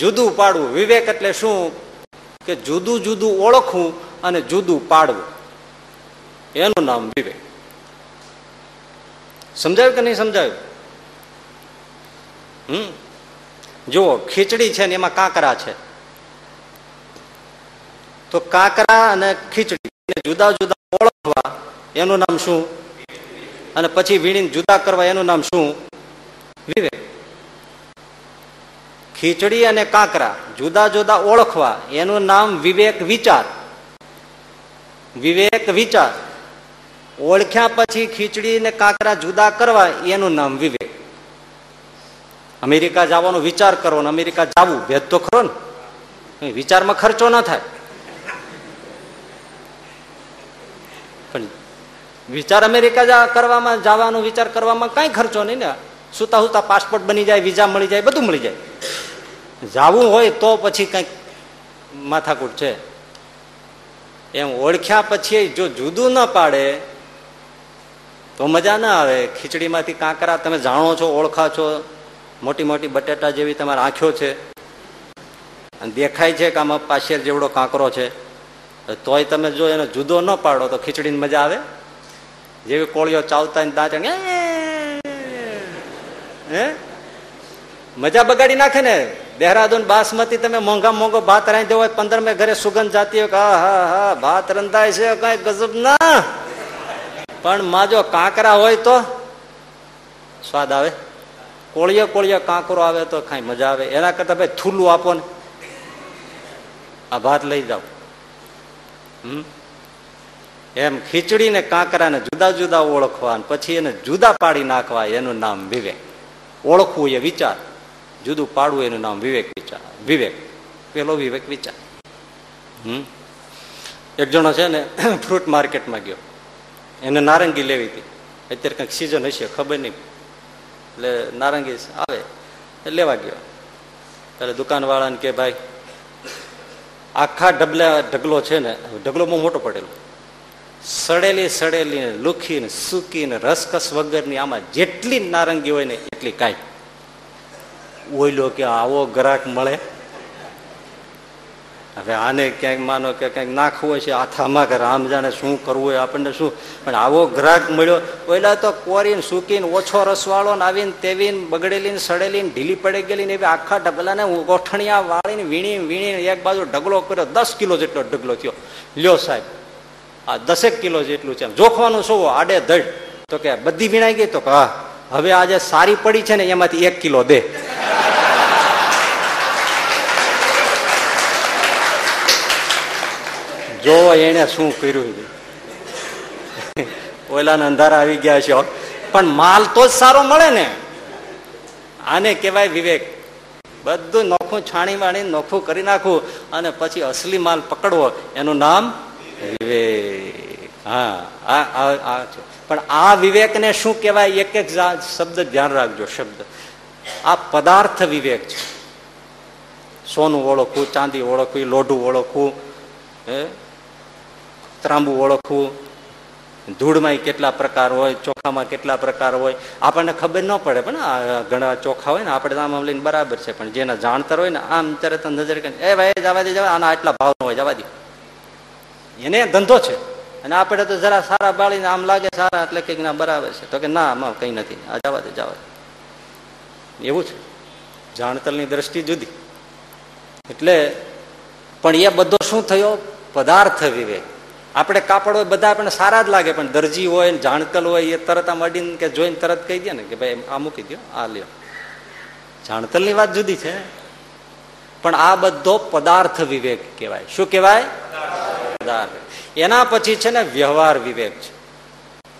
જુદું પાડવું. વિવેક એટલે શું? કે જુદું જુદું ઓળખવું અને જુદું પાડવું, એનું નામ વિવેક. સમજાયું કે નહીં સમજાયું? જુઓ, ખીચડી છે ને એમાં કાંકરા છે. તો કાંકરા અને ખીચડી જુદા જુદા ઓળખવા, એનું નામ શું? અને પછી વીણીને જુદા કરવા, એનું નામ શું? વિવેક. ખીચડી અને કાંકરા જુદા જુદા ઓળખવા, એનું નામ વિવેક વિચાર. વિવેક વિચાર ઓળખ્યા પછી ખીચડી ને કાંકરા જુદા કરવા, એનું નામ વિવેક. અમેરિકા જવાનો વિચાર કરો ને અમેરિકા જવું, ભેદ તો ખરો ને, વિચારમાં ખર્ચો ના થાય, પણ વિચાર અમેરિકા કરવામાં જવાનો વિચાર કરવામાં કાંઈ ખર્ચો નહીં ને. સુતા સુતા પાસપોર્ટ બની જાય, વિઝા મળી જાય, બધું મળી જાય. જવું હોય તો પછી કંઈક માથાકૂટ છે. એમ ઓળખ્યા પછી જો જુદું ના પાડે તો મજા ના આવે. ખીચડીમાંથી કાંકરા તમે જાણો છો, ઓળખા છો, મોટી મોટી બટેટા જેવી તમારી આંખો છે અને દેખાય છે કે આમાં પાછેર જેવડો કાંકરો છે, તોય તમે જો એને જુદો ન પાડો તો ખીચડીને મજા આવે? જેવી કોળીઓ ચાવતા દાંત મજા બગાડી નાખે ને. દેહરાદૂન બાસમતી તમે મોંઘામાં મોંઘો ભાત રાંધી હોય, 15મે ઘરે સુગંધ જાતી હોય કે હા હા હા ભાત રંધાય છે, કઈ ગજબ ના. પણ માં જો કાંકરા હોય તો સ્વાદ આવે. કોળીએ કોળીએ કાંકરો આવે તો કઈ મજા આવે. એના કરતા ભાઈ થૂલું આપો ને, આ ભાત લઈ જાઓ. એમ ખીચડી ને કાંકરાને જુદા જુદા ઓળખવા, પછી એને જુદા પાડી નાખવા, એનું નામ વિવેક. ઓળખવું એ વિચાર, જુદું પાડવું એનું નામ વિવેક વિચાર. વિવેક પેલો વિવેક વિચાર. એક જણો છે ને ફ્રૂટ માર્કેટમાં ગયો, એને નારંગી લેવી હતી. અત્યારે કંઈક સિઝન હશે ખબર નહીં, એટલે નારંગી આવે એ લેવા ગયો. એટલે દુકાનવાળાને કે ભાઈ આખા ઢગલો છે ને, ઢગલો બહુ મોટો પડેલો, સડેલી લુખીને સૂકીને રસકસ વગરની આમાં જેટલી નારંગી હોય ને એટલી કાંઈ. ઓઈલો કે આવો ગ્રાહક મળે, હવે આને ક્યાંક માનો કે કંઈક નાખવું હોય છે આથામાં કે રામ જાણે શું કરવું હોય આપણને શું, પણ આવો ગ્રાહક મળ્યો. પહેલા તો કોરીને સૂકીને ઓછો રસવાળો ને આવીને તેવીને બગડેલી ને સડેલી ને ઢીલી પડી ગયેલી ને એવી આખા ઢગલાને ગોઠણિયા વાળીને વીણી વીણીને એક બાજુ ઢગલો કર્યો. 10 કિલો જેટલો ઢગલો થયો. લ્યો સાહેબ આ 10 કિલો જેટલું છે. જોખવાનું શું આડે ધડ તો કે બધી વીણાઈ ગઈ, તો હા હવે આજે સારી પડી છે ને એમાંથી 1 કિલો દે. જો એને શું કર્યું, ઓલાને અંધારા આવી ગયા છે, પણ માલ તો જ સારો મળે ને. આને કહેવાય વિવેક. બધું નોખું છાણી વાણી નોખું કરી નાખવું અને પછી અસલી માલ પકડવો, એનું નામ વિવેક. હા, પણ આ વિવેક ને શું કહેવાય? એક એક શબ્દ ધ્યાન રાખજો. શબ્દ આ પદાર્થ વિવેક છે. સોનું ઓળખવું, ચાંદી ઓળખવી, લોઢું ઓળખવું, ત્રાંબુ ઓળખવું, ધૂળમાં કેટલા પ્રકાર હોય, ચોખામાં કેટલા પ્રકાર હોય આપણને ખબર ન પડે, પણ ઘણા ચોખા હોય ને આપણે આમ લઈને બરાબર છે, પણ જેના જાણતર હોય ને આમ તરત નજર કરે એ ભાઈ જવા દે, જવા આના આટલા ભાવ ન હોય, જવા દે, એને ધંધો છે. અને આપણે તો જરા સારા બાળીને આમ લાગે સારા એટલે કંઈક ના બરાબર છે, તો કે ના આમાં કંઈ નથી, આ જવા દે જવા દે, એવું છે. જાણતલની દ્રષ્ટિ જુદી. એટલે પણ એ બધો શું થયો? પદાર્થ વિવેક. આપણે કાપડ હોય બધા આપણને સારા જ લાગે, પણ દરજી હોય ને જાણતલ હોય એ તરત આમ અડીને કે જોઈને તરત કહી દે ને કે ભાઈ આ મૂકી દો, આ લ્યો. જાણતલની વાત જુદી છે, પણ આ બધો પદાર્થ વિવેક કહેવાય. શું કહેવાય? એના પછી છે ને વ્યવહાર વિવેક છે.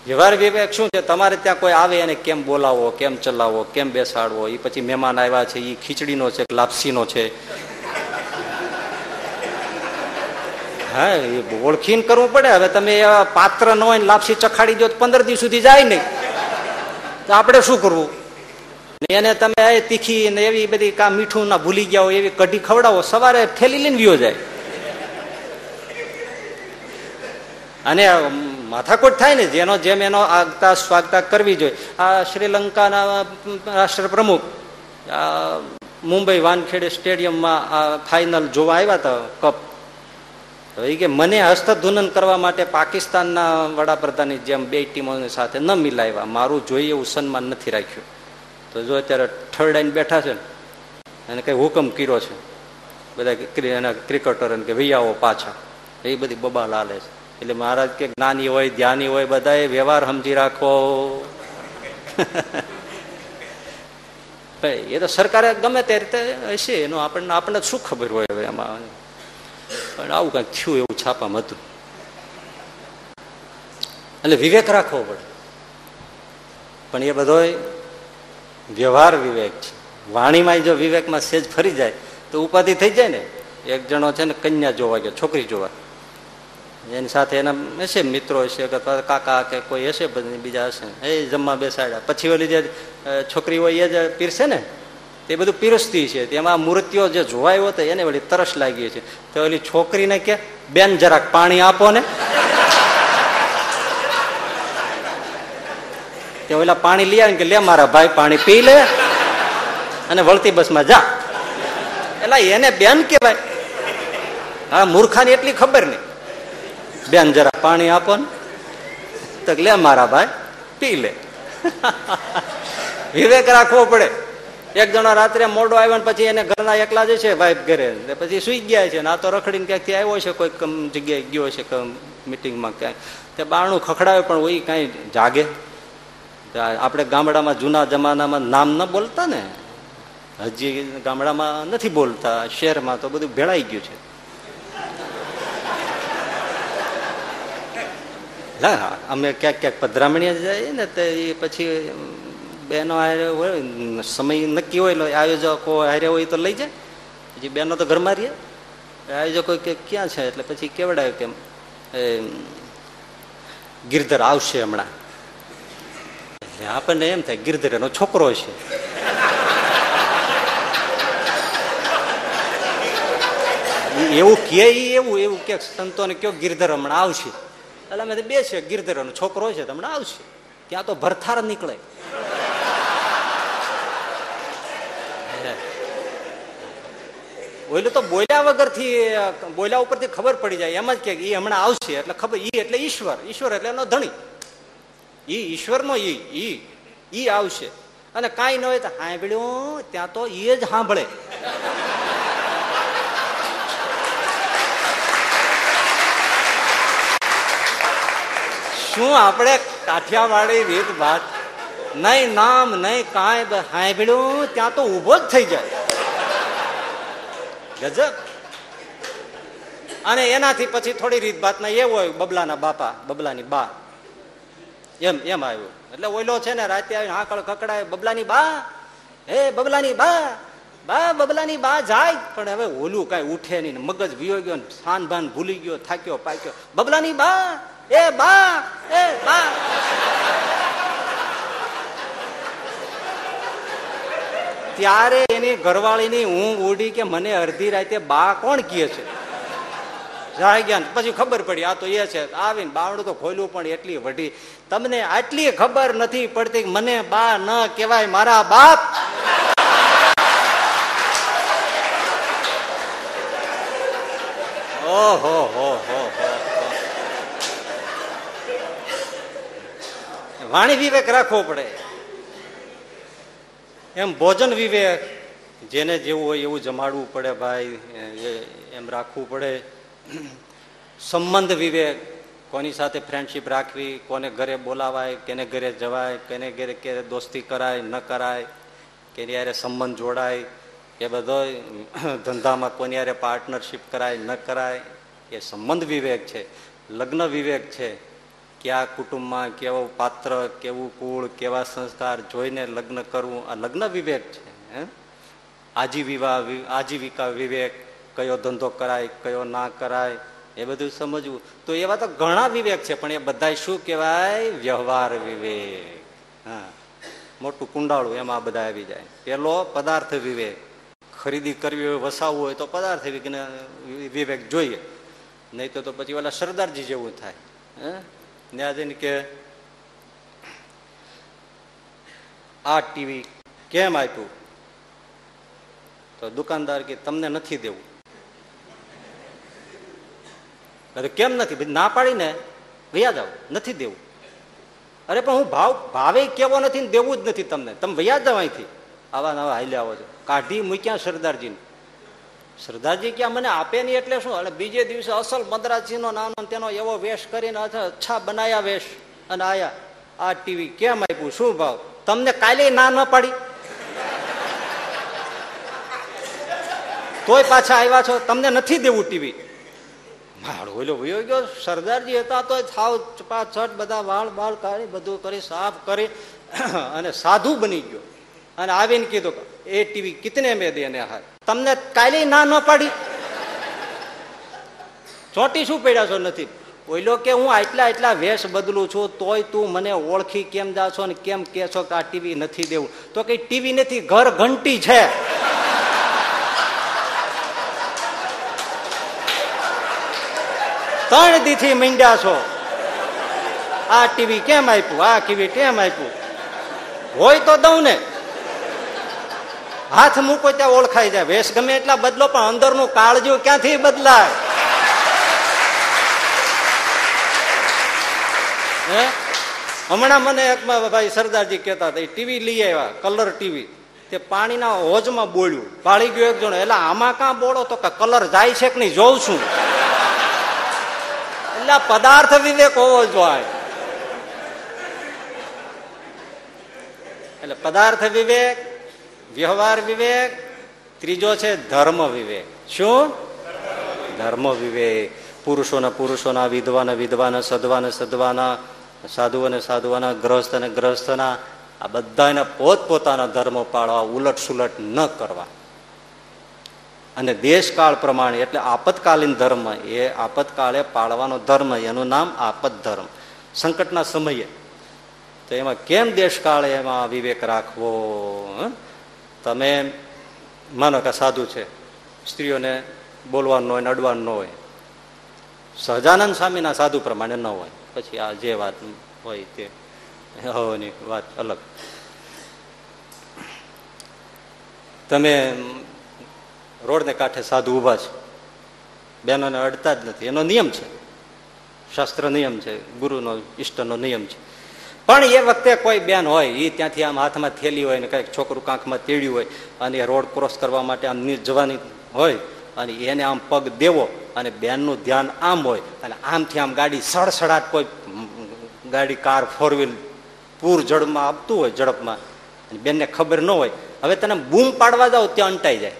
વ્યવહાર વિવેક શું છે? તમારે ત્યાં કોઈ આવે એને કેમ બોલાવો, કેમ ચલાવો, કેમ બેસાડવો, એ પછી મહેમાન આવ્યા છે એ ખીચડીનો છે, લાપસીનો છે, હા એ ઓળખીને કરવું પડે. હવે તમે પાત્ર ન હોય ને લાપસી ચખાડી દો તો 15 દિવસ સુધી જાય નહીં, તો આપણે શું કરવું? એને તમે તીખી ને એવી બધી કામ મીઠું ના ભૂલી ગયા હોય એવી કઢી ખવડાવો, સવારે થેલી લઈને વિયો જાય અને માથાકૂટ થાય ને. જેનો જેમ એનો આગતા સ્વાગતા કરવી જોઈએ. આ શ્રીલંકાના રાષ્ટ્રપ્રમુખ મુંબઈ વાનખેડે સ્ટેડિયમમાં આ ફાઇનલ જોવા આવ્યા હતા કપ, એ કે મને હસ્તધૂનન કરવા માટે પાકિસ્તાનના વડાપ્રધાનની જેમ બે ટીમોની સાથે ન મિલાવ્યા, મારું જોઈએ એવું સન્માન નથી રાખ્યું. તો જો અત્યારે ઠરડાઈને બેઠા છે ને એને કંઈ હુકમ કર્યો છે બધા એના ક્રિકેટરોને કે ભાઈ આવો પાછા, એ બધી બબાલ હાલે છે. એટલે મહારાજ કે જ્ઞાની હોય ધ્યાની હોય બધા વ્યવહાર સમજી રાખો. એ તો સરકારે ગમે તે રીતે હશે એનો આપણને આપણને શું ખબર હોય હવે એમાં, પણ આવું કંઈક થયું એવું છાપામાં હતું. એટલે વિવેક રાખવો પડે, પણ એ બધો વ્યવહાર વિવેક છે. વાણીમાં જો વિવેકમાં સેજ ફરી જાય તો ઉપાધિ થઈ જાય ને. એક જણો છે ને કન્યા જોવા ગયો, છોકરી જોવા, એની સાથે એના હશે મિત્રો હશે કે કાકા કે કોઈ હશે બીજા હશે, એ જમવા બેસાડ્યા. પછી ઓલી જે છોકરી હોય એ જ પીરસે ને તે બધું પીરસતી છે, તેમાં મૂર્તિઓ જે જોવાયો હતો એને વળી તરસ લાગી છે. તો ઓલી છોકરીને કે બેન જરાક પાણી આપો ને, તે ઓલા પાણી લઈ આવીને કે લે મારા ભાઈ પાણી પી લે અને વળતી બસમાં જા. એટલે એને બેન કહેવાય? હા, મૂર્ખાની એટલી ખબર નહીં. બેન જરા પાણી આપો ને, તો લે મારા ભાઈ પી લે. વિવેક રાખવો પડે. એક જણો રાત્રે મોડો આવ્યો ને પછી એને ઘરના એકલા જ છે વાઈફ ઘરે, પછી સુઈ ગયા છે ને આ તો રખડીને ક્યાંકથી આવ્યો છે, કોઈ જગ્યાએ ગયો છે મિટિંગમાં ક્યાંય, તે બારણું ખખડાવે પણ હોય કાંઈ જાગે. આપણે ગામડામાં જૂના જમાનામાં નામ ન બોલતા ને, હજી ગામડામાં નથી બોલતા, શહેરમાં તો બધું ભેળાઈ ગયું છે. હા, અમે ક્યાંક ક્યાંક પધરામણીએ જઈએ ને તે પછી બેનો હોય સમય નક્કી હોય, આયોજકો હારે હોય તો લઈ જાય, પછી બેનો તો ઘરમાં રહીએ, આયોજકો કે ક્યાં છે, એટલે પછી કેવડાય કેમ એ ગિરધર આવશે હમણાં. એટલે આપણને એમ થાય ગિરધર એનો છોકરો છે, એવું કે એવું કે સંતોને કયો ગિરધર હમણાં આવશે, એટલે અમે બે છે ગિરધરનો છોકરો છે તમને આવશે, ત્યાં તો ભરથાર નીકળે. ઓલું તો બોલ્યા વગરથી, બોલ્યા ઉપરથી ખબર પડી જાય, એમ જ કે એ હમણાં આવશે એટલે ખબર, ઈ એટલે ઈશ્વર, ઈશ્વર એટલે એનો ધણી, ઈ ઈશ્વરનો ઈ ઈ ઈ આવશે. અને કાંઈ ન હોય તો સાંભળ્યું ત્યાં તો એ જ સાંભળે. શું આપણે કાઠિયાવાડી રીત વાત, નહીં નામ નહીં કાંઈ, સાંભળ્યું ત્યાં તો ઊભો જ થઈ જાય. ગજબ. અને એનાથી પછી થોડી રીત વાતમાં એવું હોય, બબલાના બાપા, બબલાની બા, એમ એમ આવ્યું એટલે ઓયલો છે ને રાતે આવી હાકળ કકડાય, બબલાની બા, હે બબલાની બા, બા બબલાની બા જાય. પણ હવે ઓલું કાંઈ ઉઠે નહીં, મગજ વિયો ગયો, સાન ભાન ભૂલી ગયો, થાક્યો પાક્યો, બબલાની બા, એ બા, એ બા. ત્યારે એની ઘરવાળીની ઊંઘ ઉડી કે મને અડધી રાતે બા કોણ કહે છે. પછી ખબર પડી આ તો એ છે. આવીને બાવડું તો ખોલ્યું પણ એટલી વઢી, તમને આટલી ખબર નથી પડતી મને બા ન કહેવાય, મારા બાપ. ઓહો હો હો, વાણી વિવેક રાખવો પડે. એમ ભોજન વિવેક, જેને જેવું હોય એવું જમાડવું પડે ભાઈ, એમ રાખવું પડે. સંબંધ વિવેક, કોની સાથે ફ્રેન્ડશીપ રાખવી, કોને ઘરે બોલાવાય, કેને ઘરે જવાય, કેને ઘરે ક્યારે દોસ્તી કરાય ન કરાય, કેની યારે સંબંધ જોડાય, એ બધો ધંધામાં કોની યારે પાર્ટનરશીપ કરાય ન કરાય, એ સંબંધ વિવેક છે. લગ્ન વિવેક છે, કયા કુટુંબમાં કેવો પાત્ર, કેવું કુળ, કેવા સંસ્કાર જોઈને લગ્ન કરવું, આ લગ્ન વિવેક છે. આજીવિકા વિવેક, કયો ધંધો કરાય કયો ના કરાય, એ બધું સમજવું. તો એવા તો ઘણા વિવેક છે, પણ એ બધા શું કહેવાય, વ્યવહાર વિવેક. હા, મોટું કુંડાળું એમાં બધા આવી જાય. પેલો પદાર્થ વિવેક, ખરીદી કરવી હોય, વસાવવું હોય તો પદાર્થ વિવેક જોઈએ, નહીં તો પછી ઓલા સરદારજી જેવું થાય. ને આજે કે આ ટીવી કેમ આપ્યું, તો દુકાનદાર કે તમને નથી દેવું. કેમ નથી, ના પાડીને વૈયા જાવ, નથી દેવું. અરે પણ હું ભાવે કેવો નથી, દેવું જ નથી તમને, તમે વૈયા જાવ અહીંથી. આવા નવા હાલ્યા આવો છો, કાઢી મૂક્યા સરદારજીને. સરદારજી ક્યાં મને આપે નહીં એટલે શું. અને બીજે દિવસે અસલ મદ્રાસીનો નાનો તેનો એવો વેશ કરીને અચ્છા બનાયા વેશ અને આયા, આ ટીવી કેમ આપ્યું, શું ભાવ, તમને કાલે ના ન પાડી, તોય પાછા આવ્યા છો, તમને નથી દેવું ટીવી. માળો વયો ગયો. સરદારજી હતા તો થાવ ચપાચટ બધા વાળ બાળ કાઢી બધું કરી સાફ કરી અને સાધુ બની ગયો. અને આવીને કીધું એ ટીવી કિતને મેં દેને, હાર તમને કાલે ના ન પાડી, ચોટી શું પડ્યા છો, નથી. ઓઈલો કે હું આટલા આટલા વેશ બદલું છું તોય તું મને ઓળખી કેમ જા છો ને કેમ કે છો કે આ ટીવી નથી દેવું. તો કઈ ટીવી નથી, ઘર ઘંટી છે. ત્રણ દીથી મીંડ્યા છો, આ ટીવી કેમ આપ્યું, આ ટીવી કેમ આપ્યું, હોય તો દઉં ને. હાથ મૂકો ત્યાં ઓળખાઈ જાય. વેશ ગમે એટલા બદલો પણ અંદરનું કાળજું ક્યાંથી બદલાય. હે, હમણાં મને એક ભાઈ સરદારજી કહેતા હતા, ટીવી લઈ આવ્યા કલર ટીવી, તે પાણીના હોજમાં બોળ્યું, પાળી ગયો એક જણો, એટલે આમાં કાં બોળો, તો કલર જાય છે કે નહીં જોઉં છું. પદાર્થ વિવેક હોવો જોઈએ. એટલે પદાર્થ વિવેક, વ્યવહાર વિવેક, ત્રીજો છે ધર્મ વિવેક. શું ધર્મ વિવેક, પુરુષોના પુરુષોના, વિદ્વાના વિદ્વાના, સધવાના સધવાના, સાધુઓને સાધુઓના, ગ્રહસ્થ અને ગ્રહસ્થના, આ બધાને પોતપોતાના ધર્મ પાળવા, ઉલટ સુલટ ન કરવા. અને દેશકાળ પ્રમાણે, એટલે આપતકાલીન ધર્મ, એ આપતકાળે પાળવાનો ધર્મ, એનું નામ આપત ધર્મ. સંકટના સમયે તો એમાં કેમ દેશકાળે એમાં વિવેક રાખવો. તમે માનો કે સાધુ છે, સ્ત્રીઓને બોલવાનું હોય ને અડવાનું ન હોય, સહજાનંદ સ્વામીના સાધુ પ્રમાણે ન હોય, પછી આ જે વાત હોય તે હોવાની વાત અલગ. તમે રોડને કાંઠે સાધુ ઊભા છે, બહેનોને અડતા જ નથી, એનો નિયમ છે, શાસ્ત્ર નિયમ છે, ગુરુનો ઇષ્ટનો નિયમ છે. પણ એ વખતે કોઈ બેન હોય એ ત્યાંથી આમ હાથમાં થેલી હોય ને કંઈક છોકરું કાંખમાં તેડ્યું હોય અને એ રોડ ક્રોસ કરવા માટે આમ જવાની હોય અને એને આમ પગ દેવો અને બેનનું ધ્યાન આમ હોય અને આમથી આમ ગાડી સડસડાટ કોઈ ગાડી કાર ફોર વ્હીલ પૂર જડમાં આપતું હોય ઝડપમાં અને બેનને ખબર ન હોય. હવે તને બૂમ પાડવા જાવ ત્યાં અંટાઈ જાય.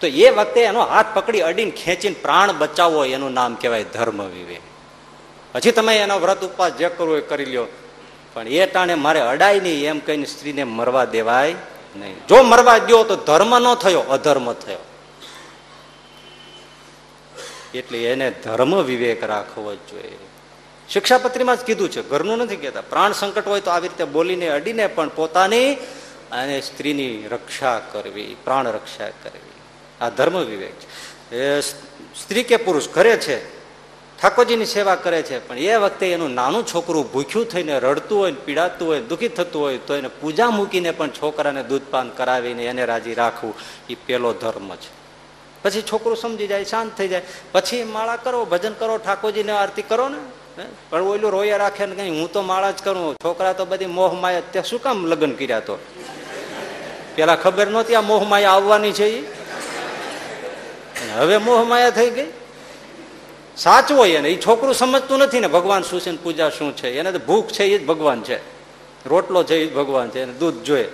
તો એ વખતે એનો હાથ પકડી અડીને ખેંચીને પ્રાણ બચાવવો એનું નામ કહેવાય ધર્મ વિવેક. પછી તમે એનો વ્રત ઉપવાસ જે કરવો એ કરી લ્યો, પણ એ ટાણે મારે અડાય નહીં એમ કહીને સ્ત્રીને મરવા દેવાય નહીં. જો મરવા ગયો તો ધર્મ ન થયો, અધર્મ થયો. એટલે એને ધર્મ વિવેક રાખવો જ જોઈએ. શિક્ષાપત્રીમાં જ કીધું છે, ઘરનું નથી કહેતા. પ્રાણ સંકટ હોય તો આવી રીતે બોલીને અડીને પણ પોતાની અને સ્ત્રીની રક્ષા કરવી, પ્રાણ રક્ષા કરવી, આ ધર્મ વિવેક છે. સ્ત્રી કે પુરુષ ઘરે છે, ઠાકોરજીની સેવા કરે છે, પણ એ વખતે એનું નાનું છોકરું ભૂખ્યું થઈને રડતું હોય, પીડાતું હોય, દુઃખી થતું હોય તો એને પૂજા મૂકીને પણ છોકરાને દૂધપાન કરાવીને એને રાજી રાખવું એ પેલો ધર્મ છે. પછી છોકરું સમજી જાય, શાંત થઈ જાય, પછી માળા કરો, ભજન કરો, ઠાકોરજીને આરતી કરો ને. પણ ઓલું રોયા રાખે ને કઈ હું તો માળા જ કરું, છોકરા તો બધી મોહ માયા, ત્યાં શું કામ લગ્ન કર્યા? તો પેલા ખબર નહોતી આ મોહ માયા આવવાની છે, હવે મોહ માયા થઈ ગઈ. સાચવો એને, એ છોકરું સમજતું નથી ને ભગવાન શું છે, પૂજા શું છે. એને તો ભૂખ છે એ જ ભગવાન છે, રોટલો છે એ જ ભગવાન છે, એને દૂધ જોઈએ.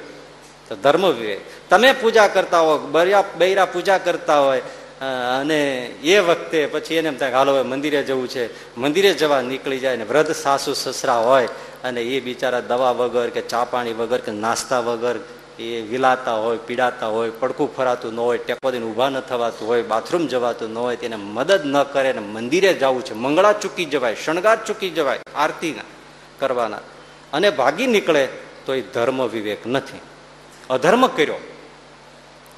તો ધર્મ વિવેક, તમે પૂજા કરતા હો, બૈરા પૂજા કરતા હોય અને એ વખતે પછી એને એમ થાય હાલો હવે મંદિરે જવું છે, મંદિરે જવા નીકળી જાય ને વૃદ્ધ સાસુ સસરા હોય અને એ બિચારા દવા વગર કે ચા પાણી વગર કે નાસ્તા વગર એ વિલાતા હોય, પીડાતા હોય, પડકું ફરાતું ન હોય, ટેકો દઈને ઊભા ન થવાતું હોય, બાથરૂમ જવાતું ન હોય, તેને મદદ ન કરે ને મંદિરે જવું છે, મંગળા ચૂકી જવાય, શણગાર ચૂકી જવાય આરતીના કરવાના અને ભાગી નીકળે તો એ ધર્મ વિવેક નથી, અધર્મ કર્યો.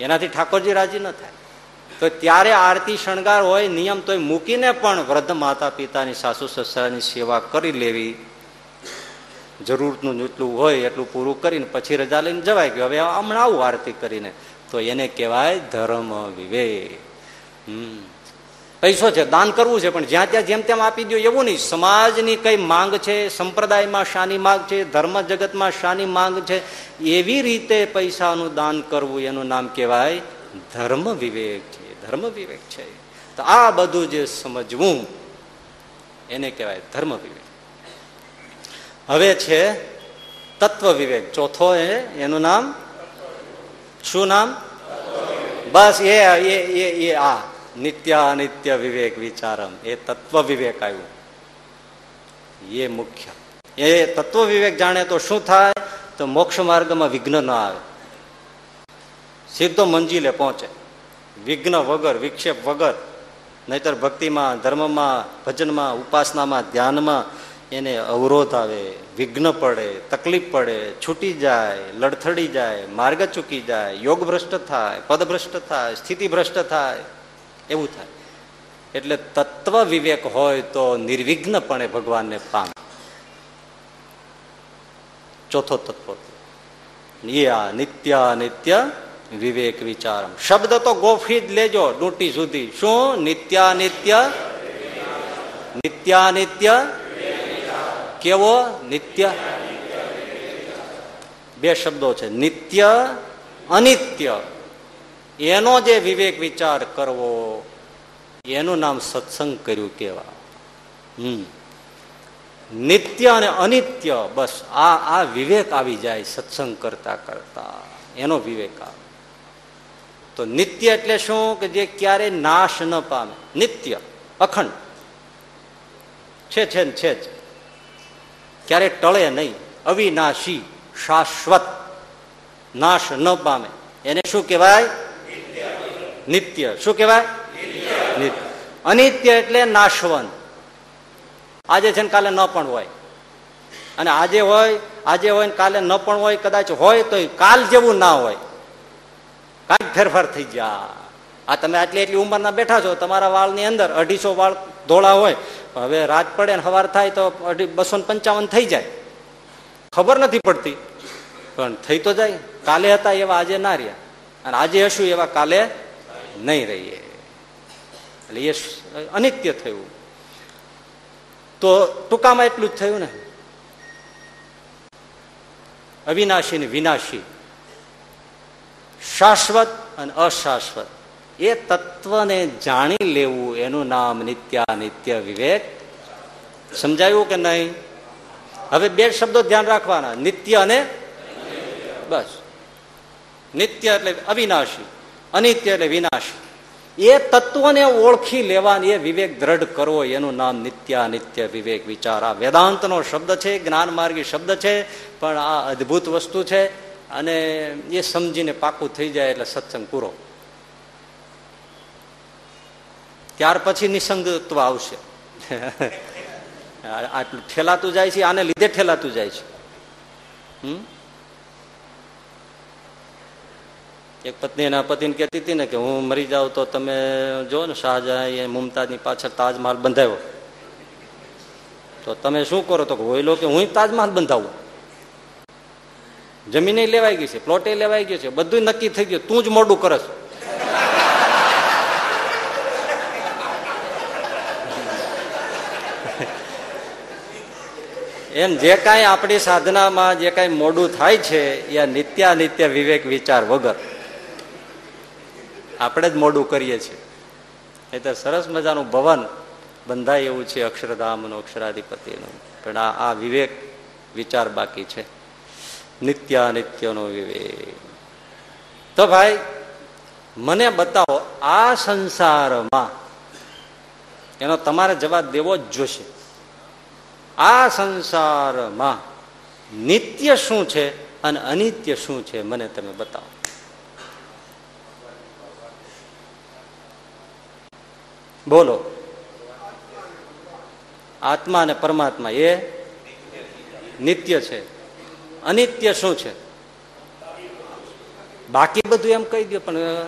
એનાથી ઠાકોરજી રાજી ન થાય. તો ત્યારે આરતી શણગાર હોય નિયમ તો મૂકીને પણ વૃદ્ધ માતા પિતાની સાસુ સસરાની સેવા કરી લેવી, જરૂરનું જેટલું હોય એટલું પૂરું કરીને પછી રજા લઈને જવાય કે હવે હમણાં આવું આરતી કરીને, તો એને કહેવાય ધર્મ વિવેક. પૈસો છે, દાન કરવું છે, પણ જ્યાં ત્યાં જેમ તેમ આપી દો એવું નહીં. સમાજની કઈ માંગ છે, સંપ્રદાયમાં શાની માંગ છે, ધર્મ જગતમાં શાની માંગ છે, એવી રીતે પૈસાનું દાન કરવું, એનું નામ કહેવાય ધર્મ વિવેક છે, ધર્મ વિવેક છે. તો આ બધું જે સમજવું એને કહેવાય ધર્મ વિવેક. હવે છે તત્વ વિવેક, ચોથો એનું નામ શું? નામ બસ એ આ નિત્ય અનિત્ય વિવેક વિચારમ, એ તત્વ વિવેક આવ્યું, એ મુખ્ય. એ તત્વ વિવેક જાણે તો શું થાય? તો મોક્ષ માર્ગમાં વિઘ્ન ન આવે, સીધો મંજિલે પહોંચે, વિઘ્ન વગર, વિક્ષેપ વગર. નહીતર ભક્તિમાં, ધર્મમાં, ભજનમાં, ઉપાસનામાં, ધ્યાનમાં એને અવરોધ આવે, વિઘ્ન પડે, તકલીફ પડે, છૂટી જાય, લડથડી જાય, માર્ગ ચૂકી જાય, યોગ ભ્રષ્ટ થાય, પદ ભ્રષ્ટ થાય, સ્થિતિ ભ્રષ્ટ થાય, એવું થાય. એટલે તત્વ વિવેક હોય તો નિર્વિઘ્નપણે ભગવાનને પામે. ચોથો તત્વ એ આ નિત્ય અનિત્ય વિવેક વિચાર. શબ્દ તો ગોફી જ લેજો ડૂંટી સુધી. શું? નિત્ય અનિત્ય. નિત્ય અનિત્ય કેવો? નિત્ય. બે શબ્દો છે, નિત્ય અનિત્ય. એનો જે વિવેક વિચાર કરવો એનું નામ સત્સંગ કર્યું કેવા. નિત્ય અને અનિત્ય, બસ આ વિવેક આવી જાય સત્સંગ કરતા કરતા, એનો વિવેક આવે. તો નિત્ય એટલે શું? કે જે ક્યારે નાશ ન પામે, નિત્ય અખંડ છે ને છે જ, ક્યારે ટળે નહીં, અવિનાશી, શાશ્વત, નાશ ન પામે, એને શું કહેવાય? નિત્ય. શું કહેવાય? અનિત્ય એટલે નાશવંત. આજે છે ને કાલે ન પણ હોય, અને આજે હોય ને કાલે ન પણ હોય, કદાચ હોય તો કાલ જેવું ના હોય, કાંઈક ફેરફાર થઈ ગયા. આ તમે આટલી ઉંમરના બેઠા છો, તમારા વાળની અંદર 250 વાળ ધોળા હોય, હવે રાત પડે ને સવાર થાય તો 255 થઈ જાય, ખબર નથી પડતી, પણ થઈ તો જાય. કાલે હતા એવા આજે ના રહ્યા, અને આજે હશું એવા કાલે નહીં રહીએ. એટલે એ અનિત્ય થયું. તો ટૂંકામાં એટલું જ થયું ને, અવિનાશી ને વિનાશી, શાશ્વત અને અશાશ્વત, એ તત્વને જાણી લેવું, એનું નામ નિત્યાનિત્ય વિવેક. સમજાયું કે નહીં? હવે બે શબ્દો ધ્યાન રાખવાના, નિત્ય અને બસ. નિત્ય એટલે અવિનાશી, અનિત્ય એટલે વિનાશી. એ તત્વને ઓળખી લેવાની, એ વિવેક દ્રઢ કરો, એનું નામ નિત્યાનિત્ય વિવેક વિચાર. આ વેદાંતનો શબ્દ છે, જ્ઞાન માર્ગી શબ્દ છે, પણ આ અદ્ભુત વસ્તુ છે. અને એ સમજીને પાકું થઈ જાય એટલે સત્સંગ પૂરો. ત્યાર પછી નિસંગત્વ આવશે. આટલું ઠેલાતું જાય છે, આને લીધે ઠેલાતું જાય છે. એક પત્ની એના પતિને કહેતી હતી ને કે હું મરી જાઉં તો તમે જો ને, શાહજહાં મુમતાજની પાછળ તાજમહાલ બંધાવ્યો, તો તમે શું કરો? તો હોય લો કે હું તાજમહાલ બંધાવું. જમીને લેવાઈ ગઈ છે, પ્લોટે લેવાઈ ગયો છે, બધું નક્કી થઈ ગયું, તું જ મોડું કરસ. એમ જે કાંઈ આપણી સાધનામાં જે કાંઈ મોડું થાય છે એ આ નિત્યાનિત્ય વિવેક વિચાર વગર આપણે જ મોડું કરીએ છીએ. એ તો સરસ મજાનું ભવન બંધાય એવું છે અક્ષરધામનું, અક્ષરાધિપતિનું, પણ આ વિવેક વિચાર બાકી છે, નિત્યાનિત્યનો વિવેક. તો ભાઈ મને બતાવો, આ સંસારમાં એનો તમારે જવાબ દેવો જ જોશે. આ સંસારમાં નિત્ય શું છે અને અનિત્ય શું છે મને તમે બતાવો. બોલો, આત્મા અને પરમાત્મા એ નિત્ય છે, અનિત્ય શું છે? બાકી બધું એમ કહી દો, પણ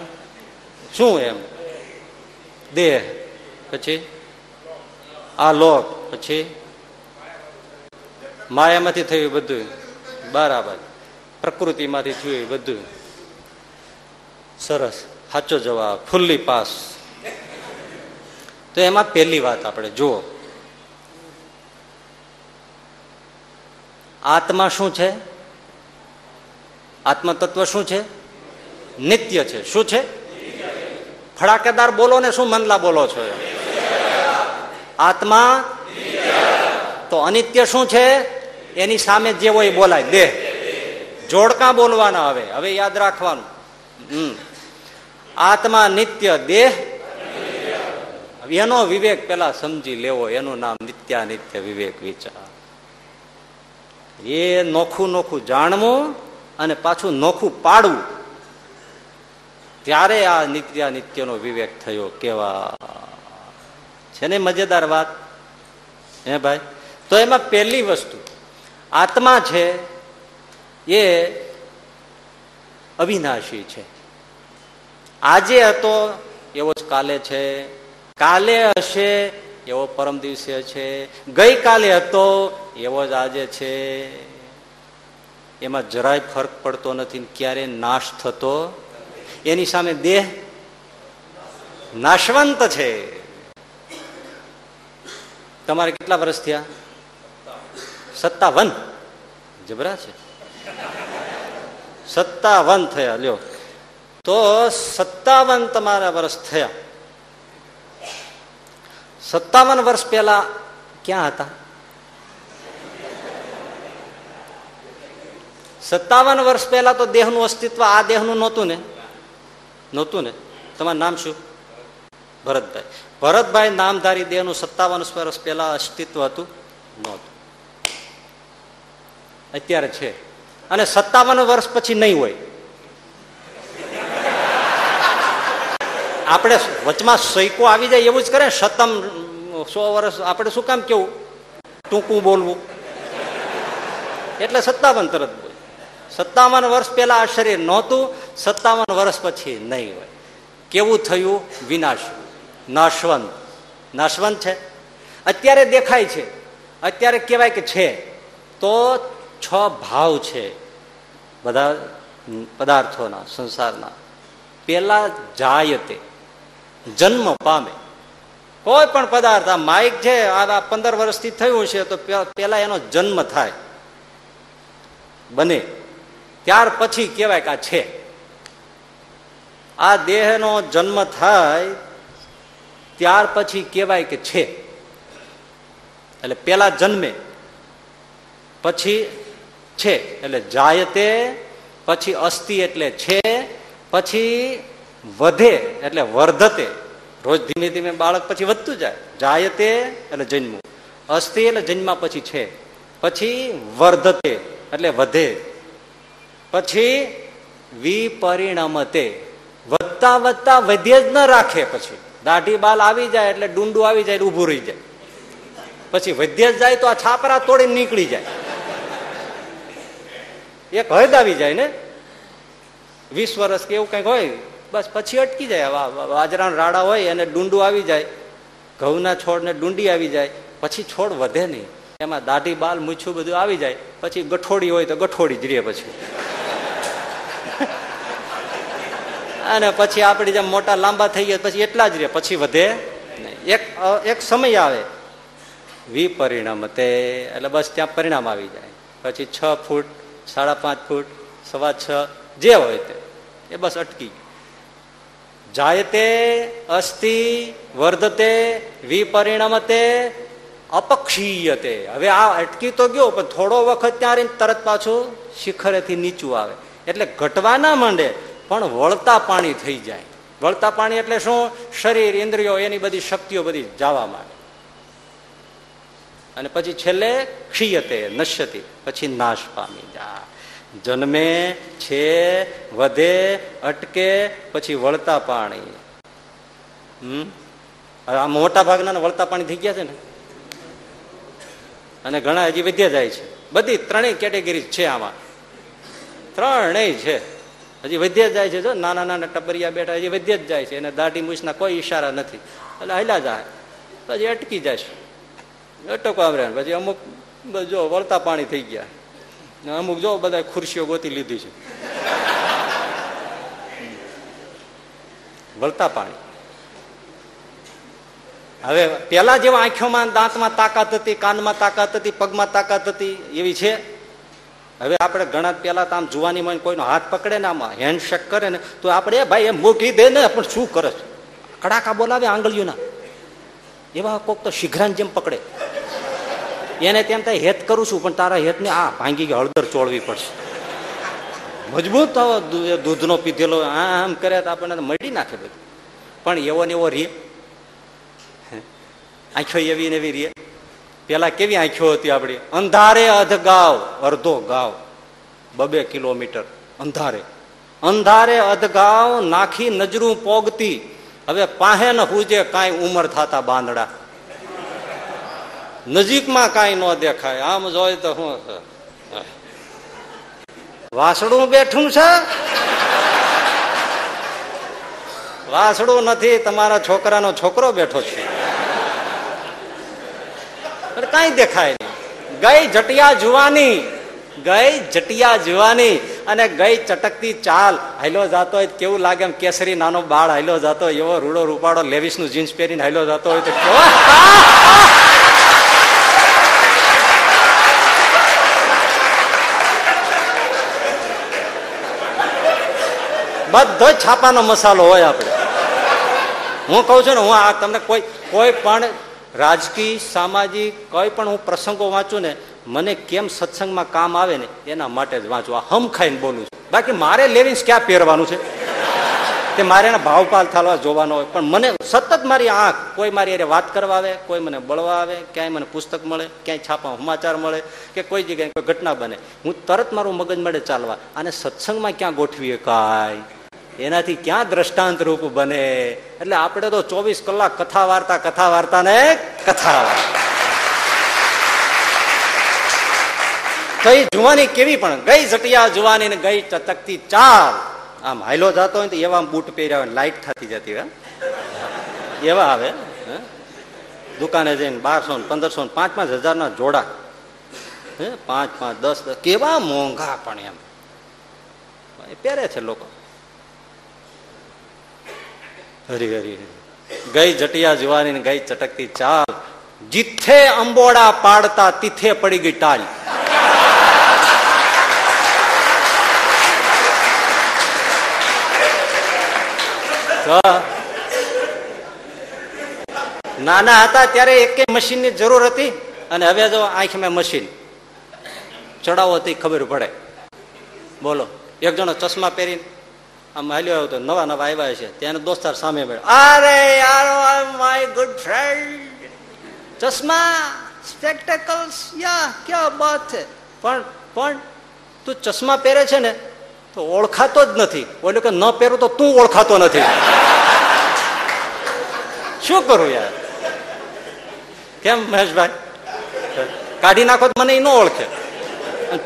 શું એમ? દેહ, પછી આ લોક, પછી માયામાંથી થયું બધું, બરાબર, પ્રકૃતિમાંથી થયું બધું. સરસ, સાચો જવાબ, ફૂલ્લી પાસ. તો એમાં પહેલી વાત આપણે જુઓ, આત્મા શું છે? આત્મા તત્વ શું છે? નિત્ય છે. શું છે? ફડાકેદાર બોલો ને, શું મનલા બોલો છો? આત્મા. તો અનિત્ય શું છે? એની સામે જે હોય એ બોલાય, દેહ. જોડકા બોલવાના હવે, હવે યાદ રાખવાનું. આત્મા નિત્ય, દેહ એનો વિવેક પેલા સમજી લેવો, એનું નામ નિત્યાનિત્ય વિવેક વિચાર. એ નોખું નોખું જાણવું અને પાછું નોખું પાડવું, ત્યારે આ નિત્યાનિત્યનો વિવેક થયો. કેવા છે ને મજેદાર વાત, હે ભાઈ? તો એમાં પહેલી વસ્તુ, આત્મા છે એ અવિનાશી છે. આજે હતો એવો જ કાલે છે, કાલે હશે એવો પરમ દિવસે છે, ગઈકાલે હતો એવો જ આજે છે. એમાં જરાય ફરક પડતો નથી, ક્યારે નાશ થતો. એની સામે દેહ નાશવંત છે. તમારે કેટલા વર્ષ થયા? 57. જબરા છે, 57 થયા. લ્યો, તો 57 તમારા વર્ષ થયા. 57 વર્ષ પહેલા ક્યાં હતા? 57 વર્ષ પહેલા તો દેહનું અસ્તિત્વ આ દેહનું નહોતું ને, નહોતું ને. તમારું નામ શું? ભરતભાઈ. ભરતભાઈ નામધારી દેહનું 57 વર્ષ પહેલા અસ્તિત્વ હતું? નહોતું. અત્યારે છે, અને 57 વર્ષ પછી નહીં હોય. આપણે વચમાં સૈકો આવી જાય એવું જ કરે, સતમ 100 વર્ષ. આપણે શું કામ કેવું, ટૂંકું બોલવું? એટલે 57 તરત બોલ. 57 વર્ષ પહેલા આ શરીર નહોતું, 57 વર્ષ પછી નહીં હોય. કેવું થયું? વિનાશ, નાશવંત. નાશવંત છે, અત્યારે દેખાય છે, અત્યારે કહેવાય કે છે. તો 6 ભાવ છે બધા પદાર્થોના, સંસારના. પહેલા જાયતે, જન્મ પામે. કોઈ પણ પદાર્થ, આ માઇક છે, આ 15 વર્ષથી થયું છે, તો પેલા એનો જન્મ થાય, બને, ત્યાર પછી કહેવાય કે આ છે. આ દેહનો જન્મ થાય ત્યાર પછી કહેવાય કે છે. એટલે પેલા જન્મે પછી છે, એટલે જાયતે, પછી અસ્થિ એટલે છે, પછી વધે એટલે વર્ધતે, રોજ ધીમે ધીમે બાળક પછી વધતું જાય. જાયતે એટલે જન્મ, અસ્થિ એટલે જન્મ્યા પછી છે, પછી વર્ધતે એટલે વધે, પછી વિપરિણમતે, વધતા વધતા વધે જ ન રાખે, પછી દાઢી બાલ આવી જાય એટલે ડુંડું આવી જાય, ઊભું રહી જાય, પછી વધે જ જાય તો આ છાપરા તોડીને નીકળી જાય, એક હદ આવી જાય ને, 20 વર્ષ કે એવું કંઈક હોય, બસ પછી અટકી જાય. બાજરાના રાડા હોય અને ડુંડું આવી જાય, ઘઉંના છોડને ડુંડી આવી જાય, પછી છોડ વધે નહીં, એમાં દાઢી બાલ મૂછું બધું આવી જાય, પછી ગઠોડી હોય તો ગઠોડી જ રહે પછી. અને પછી આપણે જેમ મોટા લાંબા થઈ ગયા પછી એટલા જ રહે, પછી વધે નહીં. એક સમય આવે વિપરિણામ તે, એટલે બસ ત્યાં પરિણામ આવી જાય, પછી 6 ફૂટ, 5.5 ફૂટ, 6.25 જે હોય તે, એ બસ અટકી. જાયતે, અસ્થિ, વર્ધતે, વિપરિણમતે, અપક્ષીયતે. હવે આ અટકી તો ગયો, પણ થોડો વખત ત્યાં રહીને તરત પાછું શિખરેથી નીચું આવે, એટલે ઘટવા ના માંડે પણ વળતા પાણી થઈ જાય. વળતા પાણી એટલે શું? શરીર, ઇન્દ્રિયો, એની બધી શક્તિઓ બધી જવા માંડે, અને પછી છેલ્લે ક્ષીયતે, નશ્યતિ, પછી નાશ પામી જાય. જન્મે, છે, વધે, અટકે, પછી વળતા પાણી. આ મોટા ભાગના વળતા પાણી થઈ ગયા છે ને, અને ઘણા હજી વધ્યા જાય છે. બધી ત્રણેય કેટેગરી છે, આમાં ત્રણેય છે, હજી વધ્યા જાય છે. જો નાના નાના ટબરિયા બેઠા હજી વધ્યા જ જાય છે, એને દાઢી મૂછના કોઈ ઈશારા નથી, એટલે હલા જાય, પછી અટકી જાય છે, અટકવા. પછી અમુક જો વળતા પાણી થઈ ગયા, અમુક જો બધા ખુરશીઓ ગોતી લીધી છે, વળતા પાણી. હવે પેલા જેવા આંખોમાં દાંતમાં તાકાત હતી, કાનમાં તાકાત હતી, પગમાં તાકાત હતી, એવી છે હવે આપણે ઘણા. પેલા તો આમ જુવાની માં કોઈનો હાથ પકડે ને, આમાં હેન્ડશેક કરે ને, તો આપણે ભાઈ એમ મૂકી દે ને, પણ શું કરે છે, કડાકા બોલાવે આંગળીઓના. એવા કોક તો શીઘ્રાની જેમ પકડે, એને તેમ થાય હેત કરું છું, પણ તારા હેતને આ ભાંગી ગઈ, હળદર ચોળવી પડશે, મજબૂત દૂધનો પીધેલો આમ કરે તો આપણને મળી નાખે બધું. પણ એવો ને એવો રે, આંખો એવી ને એવી રે. પેલા કેવી આંખો હતી આપણી? અંધારે અધ ગાવ, અડધો ગાવ, 2-2 કિલોમીટર અંધારે, અંધારે અધ ગાવ નાખી નજરું પોગતી. હવે પાહે ન હુજે કાંઈ ઉમર થતા બાંધડા, નજીકમાં કાંઈ ન દેખાય, આમ જોય તો હું વાસડું બેઠું છે, વાસડું નથી, તમારા છોકરાનો છોકરો બેઠો છે, કાંઈ દેખાય નહીં. ગઈ જટિયા જુવાની, ગઈ જટિયા જુવાની અને ગઈ ચટકતી ચાલ. હાઈલો જતો હોય કેવું લાગે, એમ કેસરી નાનો બાળ હાઈલો જતો હોય, એવો રૂડો રૂપાડો લેવિસ નું જીન્સ પહેરીને હાઈલો જતો હોય તો બધો છાપાનો મસાલો હોય. આપણે હું કહું છું ને, હું આ તમને કોઈ પણ રાજકીય, સામાજિક, કોઈ પણ હું પ્રસંગો વાંચું ને, મને કેમ સત્સંગમાં કામ આવે ને એના માટે જ વાંચવા હમ ખાઈને બોલું છું. બાકી મારે લેવીન્સ ક્યાં પહેરવાનું છે, તે મારે એના ભાવપાલ થાલવા જોવાનો હોય. પણ મને સતત મારી આંખ, કોઈ મારી એને વાત કરવા આવે, કોઈ મને બળવા આવે, ક્યાંય મને પુસ્તક મળે, ક્યાંય છાપા સમાચાર મળે, કે કોઈ જગ્યાએ કોઈ ઘટના બને, હું તરત મારું મગજ મળે ચાલવા. અને સત્સંગમાં ક્યાં ગોઠવીએ કાંઈ, એનાથી ક્યાં દ્રષ્ટાંત રૂપ બને. એટલે આપણે તો 24 કલાક કથા વાર્તા, કથા વાર્તા ને કથા વાર્તા. ગઈ જુવાની કેવી, પણ ગઈ જટિયા જુવાની ને ગઈ ચટકતી ચાલ. આમ હાઈલો જતો હોય તો એવા બૂટ પહેર્યા હોય, લાઈટ થતી જતી હોય એવા આવે, દુકાને જઈને 1200, 1500, 5-5 હજાર ના જોડા, 5-5, 10-10, કેવા મોંઘા. પણ એમ પહેરે છે લોકો. હરી હરી ગઈ જટિયા જુવાની ગઈ ચટકતી ચાલ, જીથે અંબોડા પાડતા તીથે પડી ગઈ ટાલ. નાના હતા ત્યારે એક મશીનની જરૂર હતી અને હવે જો આંખમાં મશીન ચડાવો તો ખબર પડે. બોલો, એક જણો ચશ્મા પહેરીને આમ હાલ્યો આવ્યો હતો, નવા નવા આવ્યા છે, ત્યાંનો દોસ્તાર સામે મળ્યો, અરે યાર માય ગુડ ફ્રેન્ડ, ચશ્મા સ્પેક્ટેકલ્સ યા ક્યા બાત છે, પણ તું ચશ્મા પહેરે છે ને તો ઓળખાતો જ નથી. ઓલું કે ન પહેરું તો તું ઓળખાતો નથી, શું કરું યાર? કેમ મહેશભાઈ, કાઢી નાખો તો મને ન ઓળખે,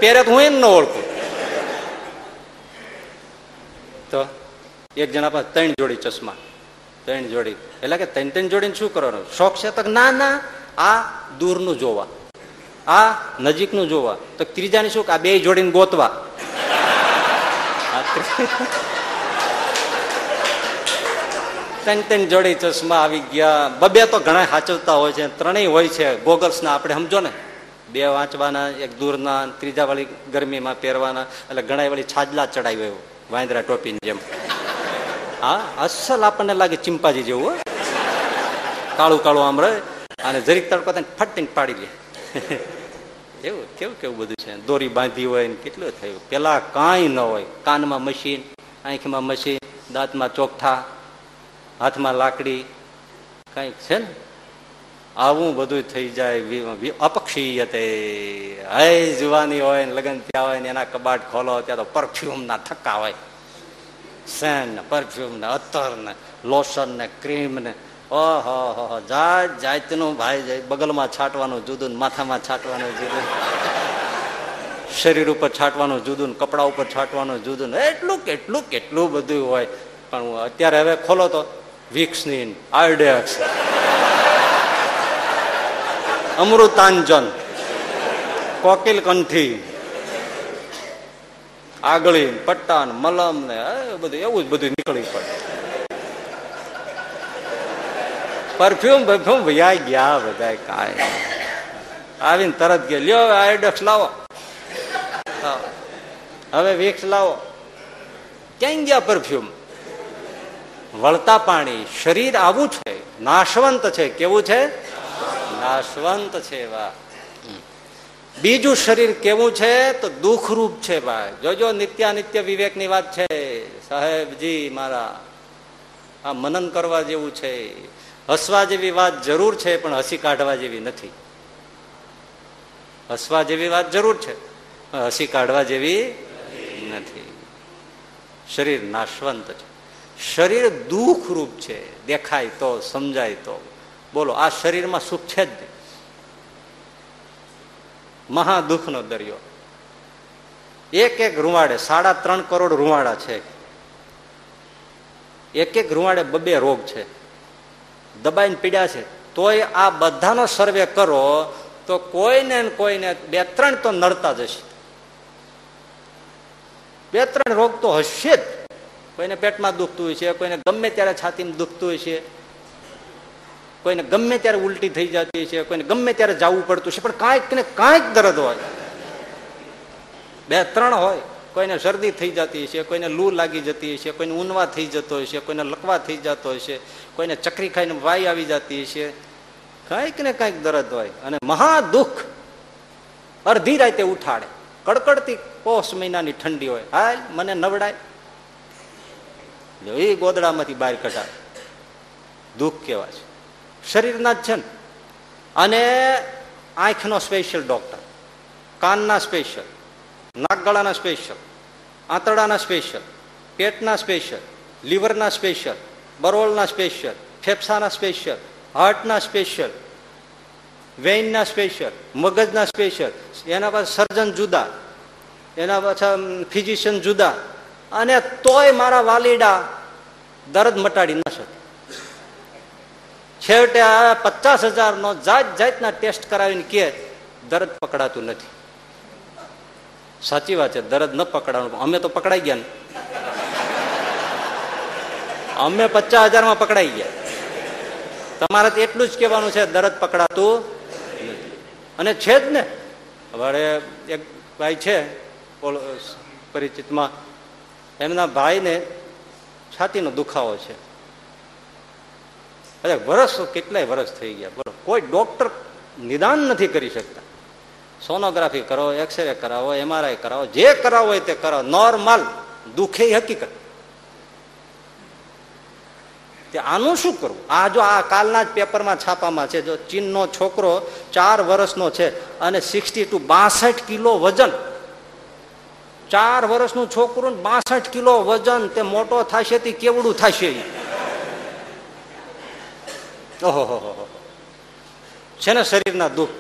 પહેરે તો હું એમ ન ઓળખું. તો એક જણા પાસે ત્રણ જોડી ચશ્મા, ત્રણ જોડી એટલે કે ત્રણ ત્રણ જોડીને શું કરવાનો શોખ છે? તો ના ના, આ દૂરનું જોવા, આ નજીકનું જોવા, તો ત્રીજાની શું, આ બે જોડીને ગોતવા. ત્રણ ત્રણ જોડી ચશ્મા આવી ગયા. બબે તો ઘણા સાચવતા હોય છે, ત્રણેય હોય છે ગોગલ્સ ના. આપણે સમજો ને, બે વાંચવાના, એક દૂરના, ત્રીજા વાળી ગરમીમાં પહેરવાના. એટલે ઘણા વાળી છાજલા ચડાવી એવું વાંદરા ટોપીની જેમ. હા, અસલ આપણને લાગે ચિંપાજી જેવું, કાળું કાળું આમ રહે અને જરીક તડકો તેને ફટતીને પાડી લે. એવું કેવું કેવું બધું છે, દોરી બાંધી હોય ને કેટલું થયું. પેલા કાંઈ ન હોય, કાનમાં મશીન, આંખમાં મશીન, દાંતમાં ચોકઠા, હાથમાં લાકડી, કંઈક છે ને આવું બધું થઈ જાય. અપક્ષી હતી, હૈ જુવાની હોય ને લગ્ન ત્યાં હોય ને એના કબાટ ખોલો ત્યાં તો પરફ્યુમના થક્કા હોય, સેન ને પરફ્યુમ ને અત્તર ને લોશન ને ક્રીમ ને, ઓહો જાત જાતનું. ભાઈ જાય બગલમાં છાંટવાનું જુદું, માથામાં છાંટવાનું જુદું, શરીર ઉપર છાંટવાનું જુદું, કપડા ઉપર છાંટવાનું જુદું, એટલું કેટલું કેટલું બધું હોય. પણ અત્યારે હવે ખોલો તો વિક્સની, આયોડેક્સ, અમૃતાંજન, કોકિલ કંઠી, આગળી, પટ્ટાન, મલમ ને બધું એવું જ બધું નીકળી પડે. પરફ્યુમ પરફ્યુમ વયા ગયા બધા. કાંઈ આવીને તરત ગયા, લ્યો આયોડેક્સ લાવો, હવે વિક્સ લાવો. ક્યાં ગયા પરફ્યુમ? વળતા પાણી. શરીર આવું છે, નાશવંત છે. કેવું છે? નાશવંત છે. વાહ. બીજું શરીર કેવું છે? તો દુઃખરૂપ છે. ભાઈ જોજો, નિત્યાનિત્ય વિવેકની વાત છે સાહેબજી મારા. આ મનન કરવા જેવું છે. હસવા જેવી વાત જરૂર છે, પણ હસી કાઢવા જેવી નથી. હસવા જેવી વાત જરૂર છે, હસી કાઢવા જેવી નથી. શરીર નાશવંત છે, શરીર દુઃખરૂપ છે, દેખાય તો સમજાય તો. બોલો, આ શરીરમાં સુખ છે જ નહીં. મહા દુઃખનો દરિયો. એક એક રૂવાડે 3.5 કરોડ રૂવાડા છે. એક એક રૂવાડે બબે રોગ છે, દબાઈને પીડ્યા છે. તોય આ બધાનો સર્વે કરો તો કોઈને કોઈને 2-3 તો નડતા જ હશે, 2-3 રોગ તો હશે જ. કોઈને પેટમાં દુખતું હોય છે, કોઈને ગમે ત્યારે છાતીમાં દુખતું હોય છે, કોઈને ગમે ત્યારે ઉલટી થઈ જતી છે, કોઈને ગમે ત્યારે જવું પડતું છે, પણ કાંઈક ને કાંઈક દર્દ હોય, 2-3 હોય. કોઈને શરદી થઈ જતી હશે, કોઈને લૂ લાગી જતી હશે, કોઈને ઊનવા થઈ જતો હશે, કોઈને લકવા થઈ જતો હશે, કોઈને ચકરી ખાઈને વાય આવી જતી હશે. કંઈક ને કંઈક દર્દ હોય અને મહા દુઃખ. અડધી રાતે ઉઠાડે, કડકડતી પોષ મહિનાની ઠંડી હોય, હાલ મને નવડાય, એ ગોદડામાંથી બહાર કઢાય. દુઃખ કેવા છે, શરીરના જ છે ને. અને આંખનો સ્પેશિયલ ડોક્ટર, કાનના સ્પેશિયલ, નાક ગળાના સ્પેશિયલ, આંતરડાના સ્પેશિયલ, પેટના સ્પેશિયલ, લીવરના સ્પેશિયલ, બરોલના સ્પેશિયલ, ફેફસાના સ્પેશિયલ, હાર્ટના સ્પેશિયલ, વેઇનના સ્પેશિયલ, મગજના સ્પેશિયલ. એના પાછા સર્જન જુદા, એના પાછા ફિઝિશિયન જુદા. અને તોય મારા વાલીડા દર્દ મટાડી ન શકે. છેવટે આ 50,000નો જાત જાતના ટેસ્ટ કરાવીને કે દર્દ પકડાતું નથી. સાચી વાત છે, દર્દ ન પકડાવાનું. અમે તો પકડાઈ ગયા ને, અમે 50,000 માં પકડાઈ ગયા. તમારે તો એટલું જ કહેવાનું છે, દરદ પકડાતું નથી. અને છે જ ને, હવે એક ભાઈ છે પરિચિતમાં, એમના ભાઈને છાતીનો દુખાવો છે, અરે વરસ કેટલાય વરસ થઈ ગયા, બરોબર, કોઈ ડોક્ટર નિદાન નથી કરી શકતા. સોનોગ્રાફી કરો, એક્સરે કરાવો, એમઆરઆઈ કરાવો, જે કરાવો હોય તે કરાવો, નોર્મલ દુખે હકીકત. આનું શું કરવું? આ જો આ કાલના જ પેપરમાં છાપામાં છે, જો ચીનનો છોકરો 4 વર્ષનો છે અને 62 કિલો વજન, 4 વર્ષનું છોકરું 62 કિલો વજન, તે મોટો થશે તે કેવડું થશે? ઓહો, છે ને શરીરના દુઃખ,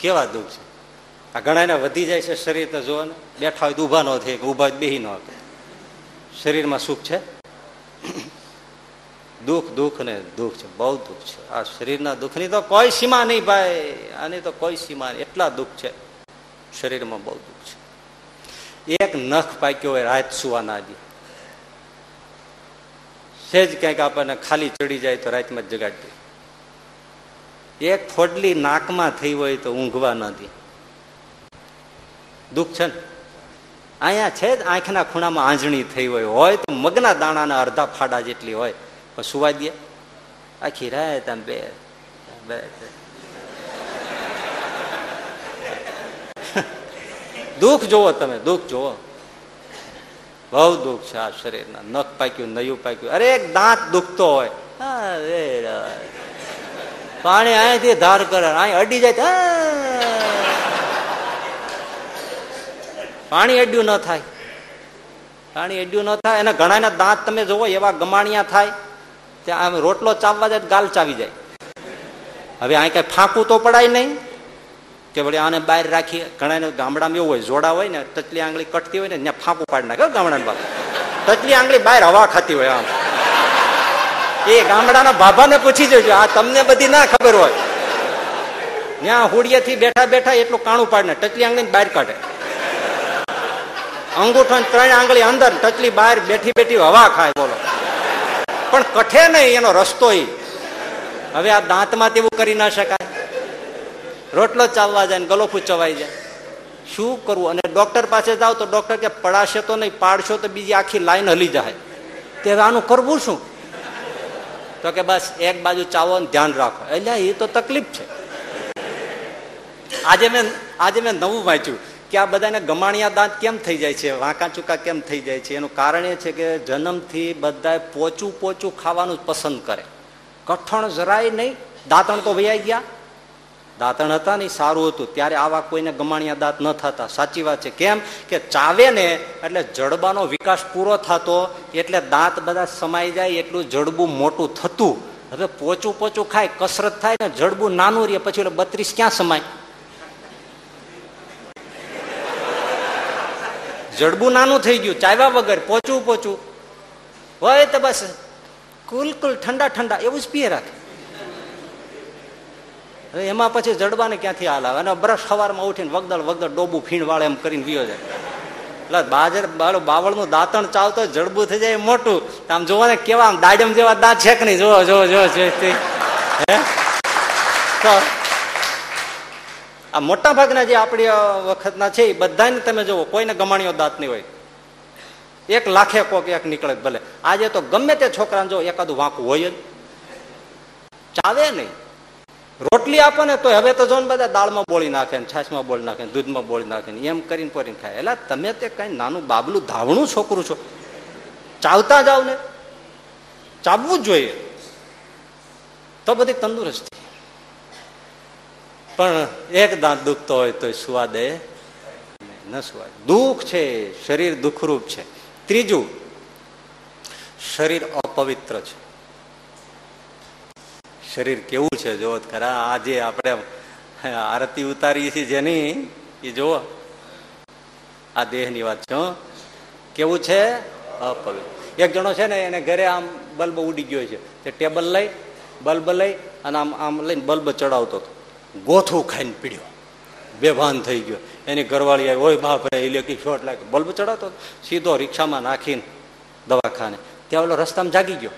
કેવા દુઃખ છે આ. ઘણાને વધી જાય છે શરીર, તો જોવા ને બેઠા હોય તો ઊભા ન થાય, ઊભા બેહી ન થાય, શરીરમાં સુખ છે? દુઃખ, દુઃખ ને દુઃખ છે, બહુ દુઃખ છે. આ શરીરના દુઃખની તો કોઈ સીમા નહીં ભાઈ, આની તો કોઈ સીમા નહીં, એટલા દુઃખ છે શરીરમાં, બહુ દુઃખ છે. એક નખ પાક્યો હોય રાત સુવાના આદિ, સેજ ક્યાંક આપણને ખાલી ચડી જાય તો રાતમાં જ જગાડી દે. એક ફોડલી નાકમાં થઈ હોય તો ઊંઘવા ન દે, દુઃખ છે ને. અહીંયા છે જ આંખના ખૂણામાં આંજણી થઈ હોય તો મગના દાણાના અડધા ફાડા જેટલી હોય, સુવા દે આખી રાત. આમ બે દુઃખ જોવો તમે, દુઃખ જોવો, બહુ દુઃખ છે આ શરીરના. નખ પાક્યું, નયું પાક્યું, અરે એક દાંત દુખતો હોય, પાણી અહીંથી ધાર કરે, અહીં અડી જાય, પાણી અડ્યું ન થાય, પાણી અડ્યું ન થાય. અને ઘણાના દાંત તમે જોવો એવા ગમાણિયા થાય, ત્યાં આમ રોટલો ચાવવા જાય ગાલ ચાવી જાય. હવે આ કઈ ફાંકું તો પડાય નહીં કે વળી આને બહાર રાખીએ. ઘણા ગામડામાં એવું હોય, જોડા હોય ને, તચલી આંગળી કટતી હોય ને ત્યાં ફાંકું પાડી નાખે. ગામડાના બાપા તચલી આંગળી બહાર હવા ખાતી હોય. આમ એ ગામડાના બાબાને પૂછી જજો, આ તમને બધી ના ખબર હોય. ત્યાં હોડિયાથી બેઠા બેઠા એટલું કાણું પાડીને તચલી આંગળીને બહાર કાઢે, અંગૂઠો 3 આંગળી અંદર, તચલી બહાર બેઠી બેઠી હવા ખાય. બોલો, પણ કઠે નહીં એનો રસ્તો. હવે આ દાંતમાં તેવું કરી ના શકાય. રોટલો ચાલવા જાય ને ગલોફું ચવાઈ જાય, શું કરવું? અને ડોક્ટર પાસે જાવ તો ડોક્ટર કે પડાશે તો નહીં, પાડશો તો બીજી આખી લાઈન હલી જાય. તે હવે આનું કરવું શું? તો કે બસ એક બાજુ ચાવો ને ધ્યાન રાખો. એટલે એ તો તકલીફ છે. આજે મેં નવું વાંચ્યું કે આ બધાને ગમાણિયા દાંત કેમ થઈ જાય છે, વાંકા ચૂકા કેમ થઈ જાય છે? એનું કારણ એ છે કે જન્મથી બધા પોચું પોચું ખાવાનું પસંદ કરે, કઠણ જરાય નહીં. દાંતણ તો વૈયા ગયા, દાંતણ હતા નહીં, સારું હતું ત્યારે આવા કોઈને ગમાણિયા દાંત ન થતા. સાચી વાત છે. કેમ કે ચાવે ને એટલે જડબાનો વિકાસ પૂરો થતો, એટલે દાંત બધા સમાઈ જાય, એટલું જડબું મોટું થતું. હવે પોચું પોચું ખાય, કસરત થાય ને, જડબું નાનું રહે, પછી એટલે 32 ક્યાં સમાય? જડબું નાનું થઈ ગયું ચાવ્યા વગર, પોચું પોચું હોય તો બસ કુલકુલ ઠંડા ઠંડા એવું જ પીએ રાખે. એમાં પછી જડબાને ક્યાંથી હાલ આવે? અને બ્રશ સવારમાં ઉઠીને વગદળ વગદળ ડોબું ફીણ વાળે એમ કરીને ગયો જાય. એટલે બાવળનું દાંતણ ચાવતો જડબું થઈ જાય મોટું. આમ જોવો ને કેવા આમ દાડમ જેવા દાંત છે કે નહીં? જોવો જોવો જોવો જો. આ મોટા ભાગના જે આપણી વખતના છે એ બધાને તમે જોવો, કોઈને ગમાણ્યો દાંત નહીં હોય. 1 લાખે કોક એક નીકળે ભલે. આજે તો ગમે તે છોકરાને જો એકાદું વાંકું હોય જ, ચાવે નહીં. રોટલી આપો ને તો હવે તો જો ને બધા દાળમાં બોળી નાખે ને, છાશમાં બોળી નાખે ને, દૂધમાં બોળી નાખે ને, એમ કરીને કરીને ખાય. એટલે તમે તે કાંઈ નાનું બાબલું ધાવણું છોકરું છો. ચાવતા જાવ ને, ચાવવું જ જોઈએ તો બધી તંદુરસ્તી. પણ એક દાંત દુખતો હોય તો સુવાદ એ ન સુવાદ. દુઃખ છે, શરીર દુઃખરૂપ છે. ત્રીજું, શરીર અપવિત્ર છે. શરીર કેવું છે જોવો ખરા. આજે આપણે આરતી ઉતારીએ છીએ જેની, એ જોવો, આ દેહની વાત છે. કેવું છે? અપવિત્ર. એક જણો છે ને, એને ઘરે આમ બલ્બ ઉડી ગયો છે, તે ટેબલ લઈ બલ્બ લઈ અને આમ આમ લઈને બલ્બ ચડાવતો હતો, ગોથું ખાઈને પીડ્યો, બેભાન થઈ ગયો. એની ઘરવાળી આવી, ઓય બાપ રે, ઇલેક્ટ્રિક શોર્ટ લાગ્યો, બલ્બ ચડાવતો સીધો રિક્ષામાં નાખીને દવાખાને. ત્યાં ઓલો રસ્તામાં જાગી ગયો,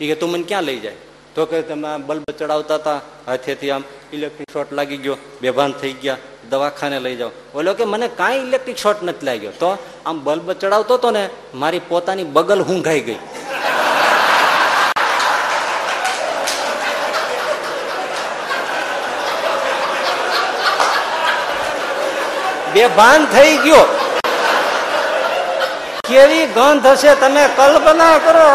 એ કે તું મને ક્યાં લઈ જાય? તો કે તમે બલ્બ ચડાવતા હતા હાથેથી, આમ ઇલેક્ટ્રિક શોર્ટ લાગી ગયો, બેભાન થઈ ગયા, દવાખાને લઈ જાઓ. બોલો કે મને કાંઈ ઇલેક્ટ્રિક શોર્ટ નથી લાગ્યો, તો આમ બલ્બ ચડાવતો હતો ને મારી પોતાની બગલ ઊંઘાઈ ગઈ. બેભાન થઈ ગયો. કેવી ગંધ હશે તમે કલ્પના કરો.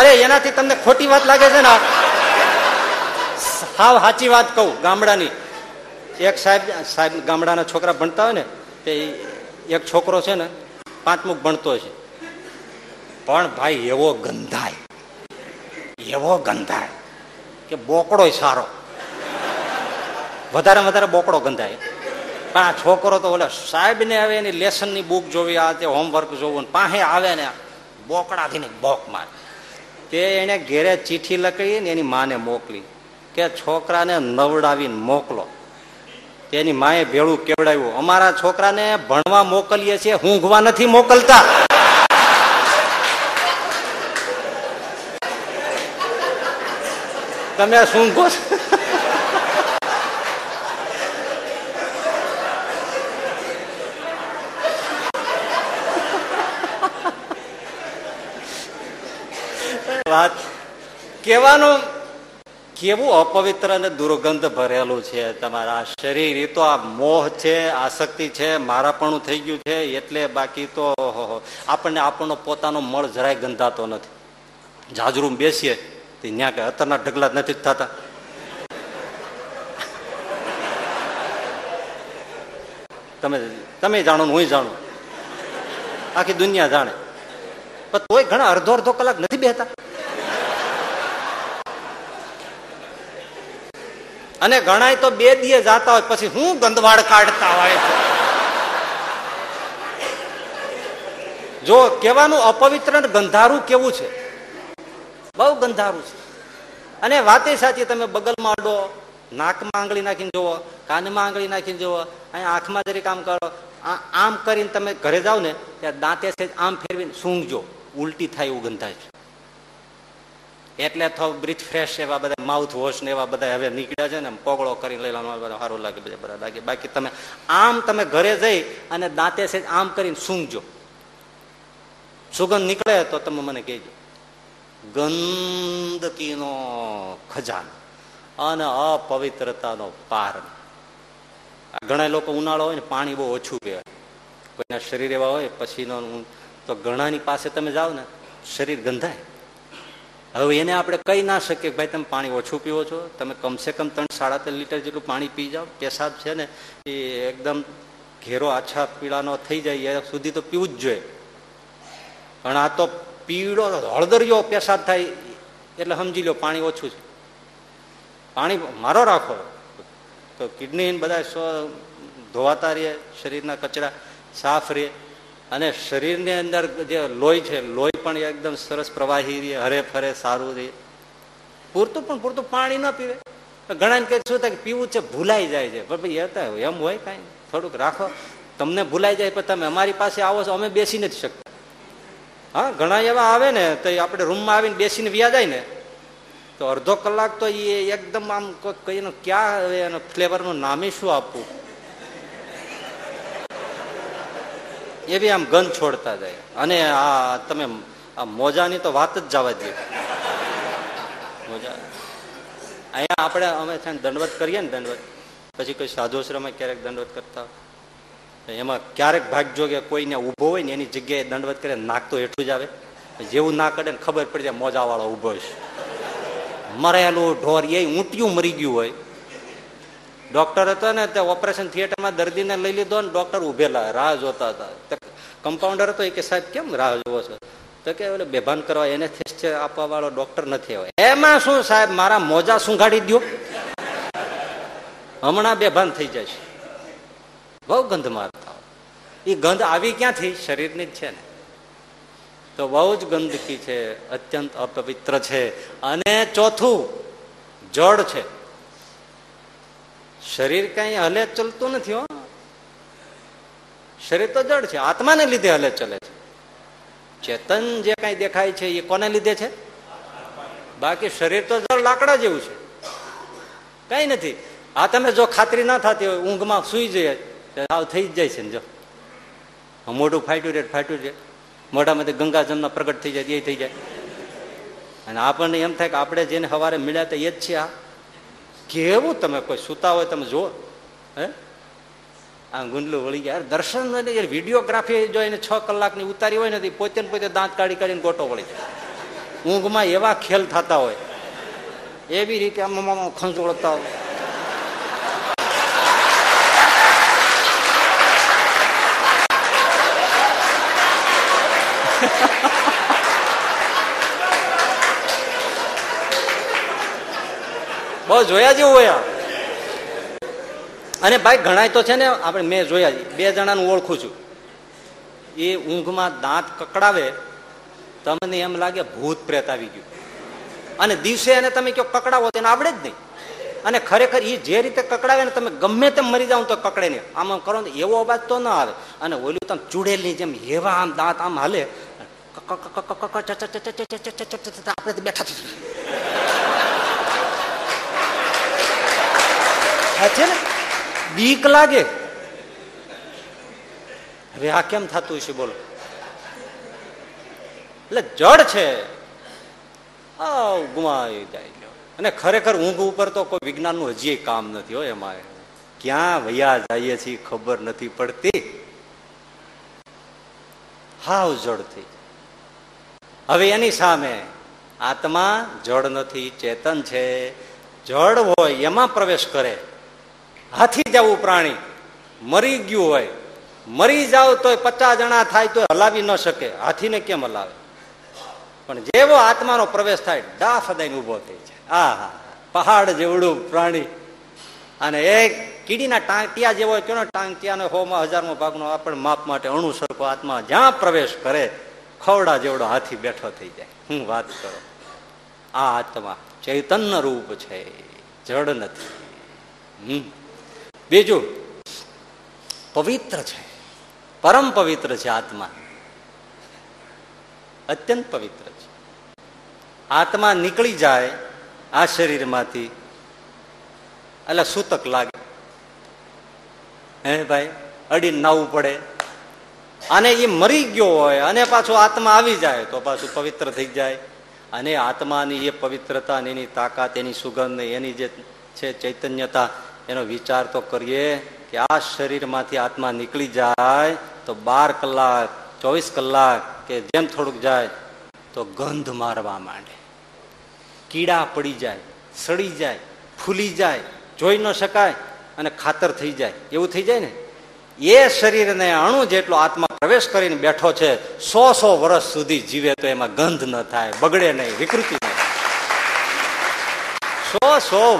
અરે એનાથી તમને ખોટી વાત લાગે છે ને? હાવ સાચી વાત કહું, ગામડાની એક સાહેબ ગામડાના છોકરા ભણતા હોય ને, તે એક છોકરો છે ને પાંચમું ભણતો છે, પણ ભાઈ એવો ગંધાય કે બોકડો સારો, વધારે વધારે બોકડો ગંધાય. પણ આ છોકરો તો ઓલા સાહેબ ને આવે એની લેસન ની બુક જોવી, આ તે હોમવર્ક જોવું, ને પાસે આવે ને બોકડાથી બોક મારે. તે એને ઘેરે ચીઠી લખી ને એની માને મોકલી કે છોકરાને નવડાવીને મોકલો. તેની માએ ભેળું કેવડાવ્યું, અમારા છોકરાને ભણવા મોકલીએ છીએ, ઊંઘવા નથી મોકલતા. તમે શું કહો? વાત કહેવાનું કેવું અપવિત્ર અને દુર્ગંધ ભરેલું છે તમારા શરીર. એ તો આ મોહ છે, આસક્તિ છે, મારાપણું થઈ ગયું છે. એટલે બાકી તો આપણને આપણો પોતાનો મળ જરાય ગંધાતો નથી. જાજરૂમ બેસીએ ત્યાં કે અત્યારના ઢગલા નથી થતા. તમે જાણો ને હું જાણું, આખી દુનિયા જાણે, પણ તોય ઘણા અડધો કલાક નથી બેહતા. અને ઘણા તો બે દિયે જાતા હોય પછી હું ગંદવાડ કાઢતા હોય. જો કહેવાનું અપવિત્ર ગંધારું કેવું છે, બહુ ગંધારું છે. અને વાતે સાચી, તમે બગલમાં અડો, નાકમાં આંગળી નાખીને જુઓ, કાનમાં આંગળી નાખીને જુઓ, અહીંયા આંખમાં જરી કામ કરો, આમ કરીને તમે ઘરે જાઓ ને ત્યાં દાંતે છે આમ ફેરવીને સૂંઘજો, ઉલટી થાય એવું ગંધાય છે. એટલે થો બ્રીથ ફ્રેશ એવા બધા માઉથ વોશ ને એવા બધા હવે નીકળ્યા છે ને, પોગળો કરી લઈ લેવા સારું લાગે, બધા બધા લાગે. બાકી તમે આમ તમે ઘરે જઈ અને દાંતે છે આમ કરીને સૂંઘજો, સુગંધ નીકળે તો તમે મને કહેજો. ગંદકીનો ખજાનો અને અપવિત્રતાનો પાર. ઘણા લોકો ઉનાળો હોય ને પાણી બહુ ઓછું પીવે, કોઈના શરીર એવા હોય પસીનો, તો ઘણાની પાસે તમે જાઓ ને શરીર ગંધાય. હવે એને આપણે કહી ના શકીએ ભાઈ તમે પાણી ઓછું પીવો છો, તમે કમસે કમ 3-3.5 લીટર જેટલું પાણી પી જાઓ. પેશાબ છે ને એ એકદમ ઘેરો આછા પીળાનો થઈ જાય એ સુધી તો પીવું જ જોઈએ. પણ આ તો પીળો હળદરિયો પેશાબ થાય એટલે સમજી લો પાણી ઓછું છે. પાણી મારો રાખો તો કિડની બધા ધોવાતા રહે, શરીરના કચરા સાફ રહે, અને શરીરની અંદર જે લોહી છે લોહી પણ એકદમ સરસ પ્રવાહી રહે, હરે ફરે, સારું રહે. પૂરતું પાણી ન પીવે. ઘણાને કહે શું થાય કે પીવું છે ભૂલાઈ જાય છે, પણ ભાઈ હતા એમ હોય કાંઈ, થોડુંક રાખો. તમને ભૂલાઈ જાય પણ તમે અમારી પાસે આવો છો, અમે બેસી નથી શકતા. હા, ઘણા એવા આવે ને તો આપણે રૂમમાં આવીને બેસીને વ્યા જાય ને તો અડધો કલાક તો એ એકદમ આમ કહીને ક્યાં એનો ફ્લેવરનું નામે શું આપવું, એ બી આમ ગંધ છોડતા જાય. અને આ તમે આ મોજાની તો વાત જ જવા દે. મોજા અહીંયા આપણે અમે છે ને દંડવત કરીએ ને, દંડવત પછી કોઈ સાધુશ્રમમાં ક્યારેક દંડવત કરતા હોય, એમાં ક્યારેક ભાગજો કે કોઈને ઊભો હોય ને એની જગ્યાએ દંડવત કરે, નાખતો હેઠું જ આવે. જેવું ના કરે ને ખબર પડી જાય મોજાવાળો ઊભો છે. મરેલું ઢોર એ ઊંટિયું મરી ગયું હોય. ડૉક્ટર હતો ને તે ઓપરેશન થિયેટરમાં દર્દીને લઈ લીધો ને ડૉક્ટર ઊભેલા રાહ જોતા હતા. કમ્પાઉન્ડર હતો એ કે સાહેબ કેમ રાહ જોવો છો? તો કે ઓલે બેભાન કરવા એનેસ્થેસિસ આપવા વાળો ડૉક્ટર નથી હોય. એમાં શું સાહેબ, મારા મોજા સુંઘાડી દો, હમણાં બેભાન થઈ જાય છે. બહુ ગંધ મારતા હોય. એ ગંધ આવી ક્યાંથી? શરીરની જ છે ને. તો બહુ જ ગંદકી છે, અત્યંત અપવિત્ર છે. અને ચોથું જળ છે. શરીર કઈ હલે ચલતું નથી હો, શરીર તો જડ છે, આત્માને લીધે હલે ચલે છે. ચેતન જે કઈ દેખાય છે એ કોને લીધે છે? બાકી શરીર તો જડ લાકડા જેવું છે, કઈ નથી. આ તમે જો ખાતરી ના થતી હોય, ઊંઘમાં સુઈ જઈએ આવ થઈ જ જાય છે ને, જો મોઢું ફાટ્યું રે ફાટ્યું છે, મોઢામાંથી ગંગાજમના પ્રગટ થઈ જાય એ થઈ જાય. અને આપણને એમ થાય કે આપણે જેને સવારે મળ્યા તો એ જ છે. આ કેવું તમે કોઈ સૂતા હોય તમે જુઓ, હે આ ગુંડલું વળી ગયા. દર્શન વિડીયોગ્રાફી જો એને 6 કલાકની ઉતારી હોય ને પોતે ને પોતે દાંત કાઢી કાઢીને ગોટો વળી જાય. ઊંઘમાં એવા ખેલ થતા હોય, એવી રીતે આમ ખંજોળતા હોય. બહુ જોયા જેવું હોય. અને ભાઈ ઘણા તો છે ને, આપણે મેં જોયા છે 2 જણાને ઓળખું છું, એ ઊંઘમાં દાંત કકડાવે તમને એમ લાગે ભૂત પ્રેત આવી ગયું, અને દિવસે એને તમે કયો કકડાવો તેને આવડે જ નહીં. અને ખરેખર એ જે રીતે કકડાવે ને તમે ગમે તેમ મરી જાવ તો કકડે નહીં, આમ આમ કરો ને એવો અવાજ તો ના આવે. અને ઓલું તમે ચૂડેલની જેમ હેવા આમ દાંત આમ હાલે, આપણે બેઠા છે ને બીક લાગે. હવે આ કેમ થતું હશે બોલો? એટલે જડ છે, ગુમાવી જાય. અને ખરેખર ઊંઘ ઉપર તો કોઈ વિજ્ઞાનનું હજી કામ નથી હોય, એમાં ક્યાં વયા જઈએ છીએ ખબર નથી પડતી, હાવ જડથી. હવે એની સામે આત્મા જડ નથી, ચેતન છે. જડ હોય એમાં પ્રવેશ કરે, હાથી જવું પ્રાણી મરી ગયું હોય, મરી જાવ તો 50 જણા થાય તો હલાવી ન શકે, હાથીને કેમ હલાવે? પણ જેવો આત્માનો પ્રવેશ થાય ડાફ દઈને ઉભો થઈ જાય. આ પહાડ જેવડું પ્રાણી, અને એક કીડીના ટાંટિયા જેવો હોય, કેનો ટાંટિયાનો 100માં 1000મો ભાગનો આપણે માપ માટે અણુ સરખો આત્મા જ્યાં પ્રવેશ કરે ખવડા જેવડો હાથી બેઠો થઈ જાય. હું વાત કરો, આ આત્મા ચૈતન્ય રૂપ છે, જડ નથી. બીજું પવિત્ર છે, પરમ પવિત્ર છે આત્મા, અત્યંત પવિત્ર છે. આત્મા નીકળી જાય આ શરીરમાંથી એટલે સૂતક લાગે, હે ભાઈ અડીને નાવું પડે. અને એ મરી ગયો હોય અને પાછો આત્મા આવી જાય તો પાછું પવિત્ર થઈ જાય. અને આત્માની એ પવિત્રતા, એની તાકાત, એની સુગંધ, એની જે છે ચૈતન્યતા, એનો વિચાર તો કરીએ કે આ શરીરમાંથી આત્મા નીકળી જાય તો 12 કલાક 24 કલાક કે જેમ થોડુંક જાય તો ગંધ મારવા માંડે, કીડા પડી જાય, સડી જાય, ફૂલી જાય, જોઈ ન શકાય અને ખાતર થઈ જાય એવું થઈ જાય ને. એ શરીરને અણુ જેટલો આત્મા પ્રવેશ કરીને બેઠો છે, 100-100 વર્ષ સુધી જીવે તો એમાં ગંધ ન થાય, બગડે નહીં, વિકૃતિ ન થાય. 100-100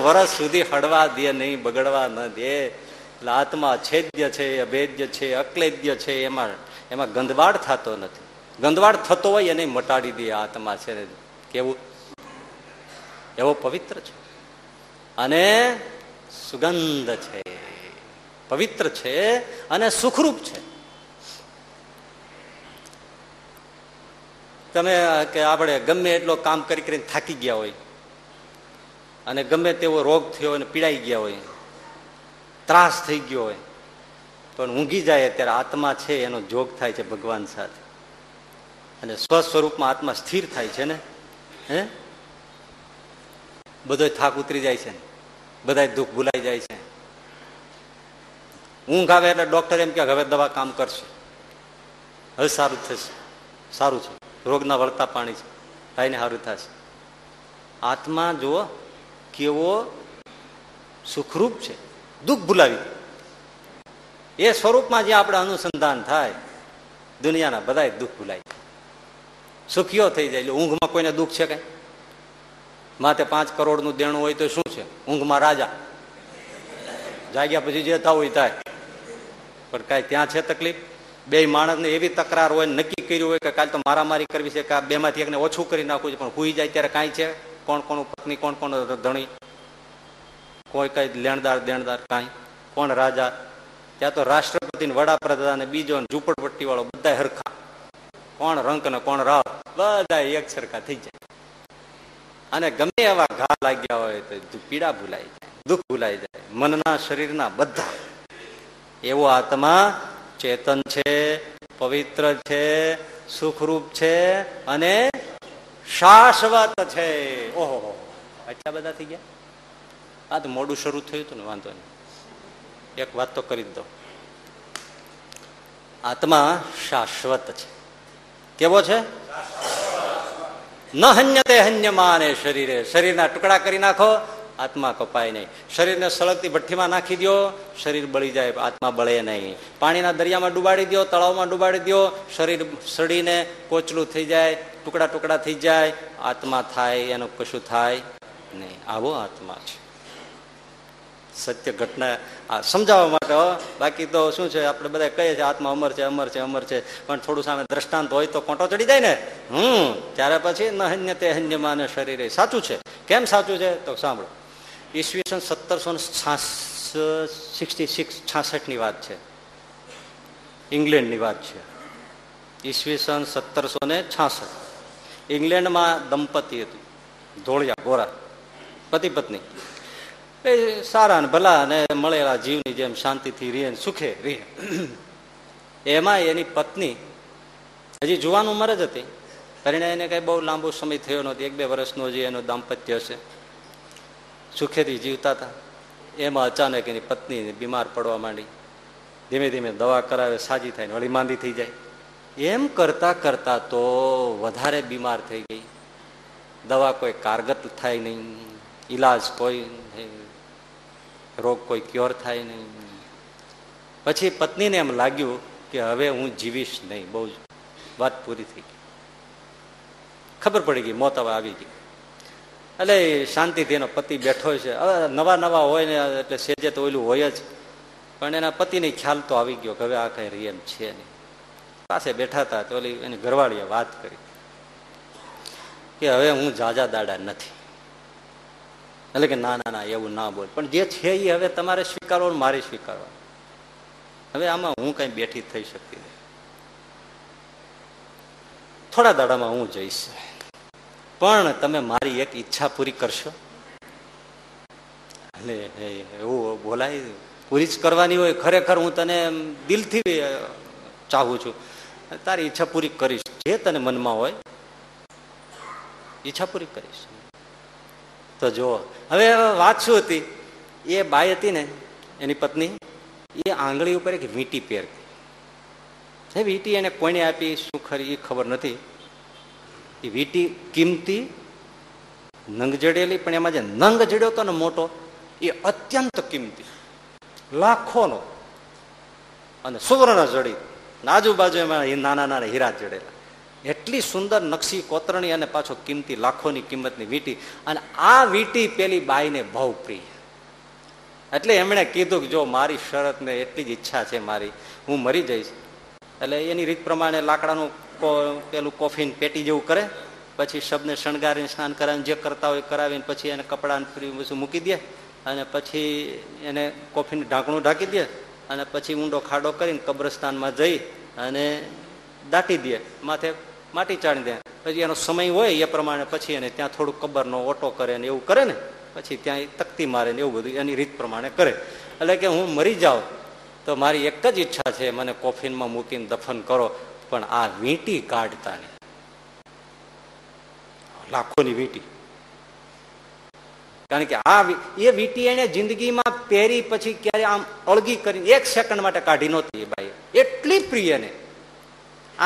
વર્ષ સુધી હળવા દે નહીં, બગડવા ન દે. એટલે આત્મા અછેદ્ય છે, અભેદ્ય છે, અક્લેદ્ય છે, એમાં ગંધવાડ થતો નથી. ગંધવાડ થતો હોય એને મટાડી દે આત્મા છે. કેવું એવો પવિત્ર છે અને સુગંધ છે, પવિત્ર છે અને સુખરૂપ છે. તમે કે આપણે ગમે એટલો કામ કરી કરીને થાકી ગયા હોય અને ગમે તેવો રોગ થયો હોય, પીડાઈ ગયા હોય, ત્રાસ થઈ ગયો હોય, પણ ઊંઘી જાય ત્યારે આત્મા છે એનો જોગ થાય છે ભગવાન સાથે, અને સ્વસ્વરૂપમાં આત્મા સ્થિર થાય છે ને, હે બધો થાક ઉતરી જાય છે ને, બધા દુઃખ ભૂલાઈ જાય છે. ઊંઘ આવે એટલે ડોક્ટર એમ કે હવે દવા કામ કરશે, હવે સારું થશે, સારું છે, રોગના વળતા પાણી છે, ભાઈને સારું થશે. આત્મા જુઓ કેવો સુખરૂપ છે, દુઃખ ભૂલાવી એ સ્વરૂપમાં જે આપણે અનુસંધાન થાય દુનિયાના બધા દુઃખ ભૂલાય, સુખીઓ થઈ જાય. એટલે ઊંઘમાં કોઈને દુઃખ છે કઈ? માથે 5 કરોડનું દેણું હોય તો શું છે? ઊંઘમાં રાજા, જાગ્યા પછી જે થવું હોય થાય. પણ કાંઈ ત્યાં છે તકલીફ? બે માણસને એવી તકરાર હોય, નક્કી કર્યું હોય કે કાલે તો મારામારી કરવી છે, કે આ બેમાંથી એકને ઓછું કરી નાખવું છે, પણ હુઈ જાય ત્યારે કાંઈ છે? કોણ કોણ પત્ની, કોણ કોણ ધણી, કોઈ કઈ લેણદાર દેણદાર, કાંઈ કોણ રાજા. ત્યાં તો રાષ્ટ્રપતિ રાષ્ટ્રપતિ વડાપ્રધાન બીજો ઝૂંપડપટ્ટી વાળો બધા હરખા, કોણ રંક ને કોણ રાવ, બધા એક સરખા થઈ જાય. અને ગમે એવા ઘા લાગ્યા હોય તો પીડા ભૂલાઈ જાય, દુઃખ ભૂલાઈ જાય, મનના શરીરના બધા. એવો આત્મા ચેતન છે, પવિત્ર છે, સુખરૂપ છે અને શાશ્વત છે. ઓહો, આટલા બધા થઈ ગયા. આ તો મોડું શરૂ થયું હતું ને, વાંધો નહીં, એક વાત તો કરી જ દો. આત્મા શાશ્વત છે. કેવો છે? ન હન્યતે હન્યમાને શરીરે. શરીરના ટુકડા કરી નાખો, આત્મા કપાય નહીં. શરીરને સળગતી ભઠ્ઠીમાં નાખી દો, શરીર બળી જાય, આત્મા બળે નહીં. પાણીના દરિયામાં ડુબાડી દો, તળાવમાં ડુબાડી દો, શરીર સડીને કોચલું થઈ જાય, ટુકડા ટુકડા થઈ જાય, આત્મા થાય એનું કશું થાય નહીં. આવો આત્મા છે. સત્ય ઘટના આ સમજાવવા માટે. બાકી તો શું છે, આપણે બધા કહીએ છીએ આત્મા અમર છે, અમર છે, અમર છે, પણ થોડું સામે દ્રષ્ટાંત હોય તો કોંટો ચડી જાય ને. ત્યારે પછી ન હન્ય તે હન્યમાને શરીરે. સાચું છે. કેમ સાચું છે તો સાંભળો. ઈસવીસન 1766 ની વાત છે, ઇંગ્લેન્ડની વાત છે. ઈસવીસન 1766 ઇંગ્લેન્ડમાં દંપતી હતું, ધોળિયા ગોરા, પતિ પત્ની. એ સારા ને ભલા ને મળેલા જીવની જેમ શાંતિથી રહે, સુખે રહે. એમાં એની પત્ની હજી જુવાન ઉંમર જ હતી, પરિણામે એને કંઈ બહુ લાંબો સમય થયો નહોતો, 1-2 વર્ષનો જે એનું દાંપત્ય હશે. સુખેથી જીવતા હતા. એમાં અચાનક એની પત્ની બીમાર પડવા માંડી. ધીમે ધીમે દવા કરાવે, સાજી થાય, વળી માંદી થઈ જાય. એમ કરતાં કરતાં તો વધારે બીમાર થઈ ગઈ. દવા કોઈ કારગત થાય નહીં, ઈલાજ કોઈ નહીં, રોગ કોઈ ક્યોર થાય નહીં. પછી પત્નીને એમ લાગ્યું કે હવે હું જીવીશ નહીં, બહુ જ વાત પૂરી થઈ ગઈ, ખબર પડી ગઈ, મોત હવે આવી ગઈ. એટલે શાંતિથી એનો પતિ બેઠો છે. હવે નવા નવા હોય ને એટલે સેજે તો ઓલું હોય જ, પણ એના પતિને ખ્યાલ તો આવી ગયો કે હવે આ કંઈ રિયમ છે નહીં. પાસે બેઠા હતા તો ઓલી એની ઘરવાળીએ વાત કરી કે હવે હું ઝાઝા દાડા નથી. એટલે કે ના ના ના, એવું ના બોલ, પણ જે છે એ હવે તમારે સ્વીકારવો, મારે સ્વીકારવા. હવે આમાં હું કઈ બેઠી થઈ શકતી નથી, થોડા દાડામાં હું જઈશ, પણ તમે મારી એક ઈચ્છા પૂરી કરશો. એટલે એવું બોલાય, પૂરી જ કરવાની હોય. ખરેખર હું તને દિલથી ચાહું છું, તારી ઈચ્છા પૂરી કરીશ, જે તને મનમાં હોય ઈચ્છા પૂરી કરીશ. તો જો હવે વાત શું હતી, એ બાઈ હતી ને એની પત્ની, એ આંગળી ઉપર એક વીંટી પહેરતી. એ વીંટી એને કોઈને આપી શું ખરી એ ખબર નથી. એ વીંટી કિંમતી, નંગ જડેલી, પણ એમાં જે નંગ જડ્યો હતો ને મોટો, એ અત્યંત કિંમતી, લાખોનો અને સુવર્ણ જડી. આજુબાજુ એમાં નાના નાના હીરા જડેલા. એટલી સુંદર નકશી કોતરણી અને પાછો કિંમતી, લાખોની કિંમતની વીંટી. અને આ વીંટી પેલી બાઈને બહુ પ્રિય. એટલે એમણે કીધું કે જો મારી શરતને એટલી જ ઈચ્છા છે મારી, હું મરી જઈશ. એટલે એની રીત પ્રમાણે લાકડાનું પેલું કોફીન પેટી જેવું કરે, પછી શબને શણગારીને સ્નાન કરાવીને જે કરતા હોય કરાવીને, પછી એને કપડાને મૂકી દે, અને પછી એને કોફીનું ઢાંકણું ઢાંકી દે, અને પછી ઊંડો ખાડો કરીને કબ્રસ્તાનમાં જઈ અને દાટી દે, માથે માટી ચાળી દે. પછી એનો સમય હોય એ પ્રમાણે પછી એને ત્યાં થોડું કબરનો ઓટો કરે ને એવું કરે ને, પછી ત્યાં એ તકતી મારે ને એવું બધું એની રીત પ્રમાણે કરે. એટલે કે હું મરી જાઉં તો મારી એક જ ઈચ્છા છે, મને કોફિનમાં મૂકીને દફન કરો, પણ આ વીંટી કાઢતા નહીં, લાખોની વીંટી. કારણ કે આ એ વીંટી એને જિંદગીમાં પહેરી પછી ક્યારે આમ અળગી કરીને 1 સેકન્ડ માટે કાઢી નહોતી એ બાઈ, એટલી પ્રિય ને.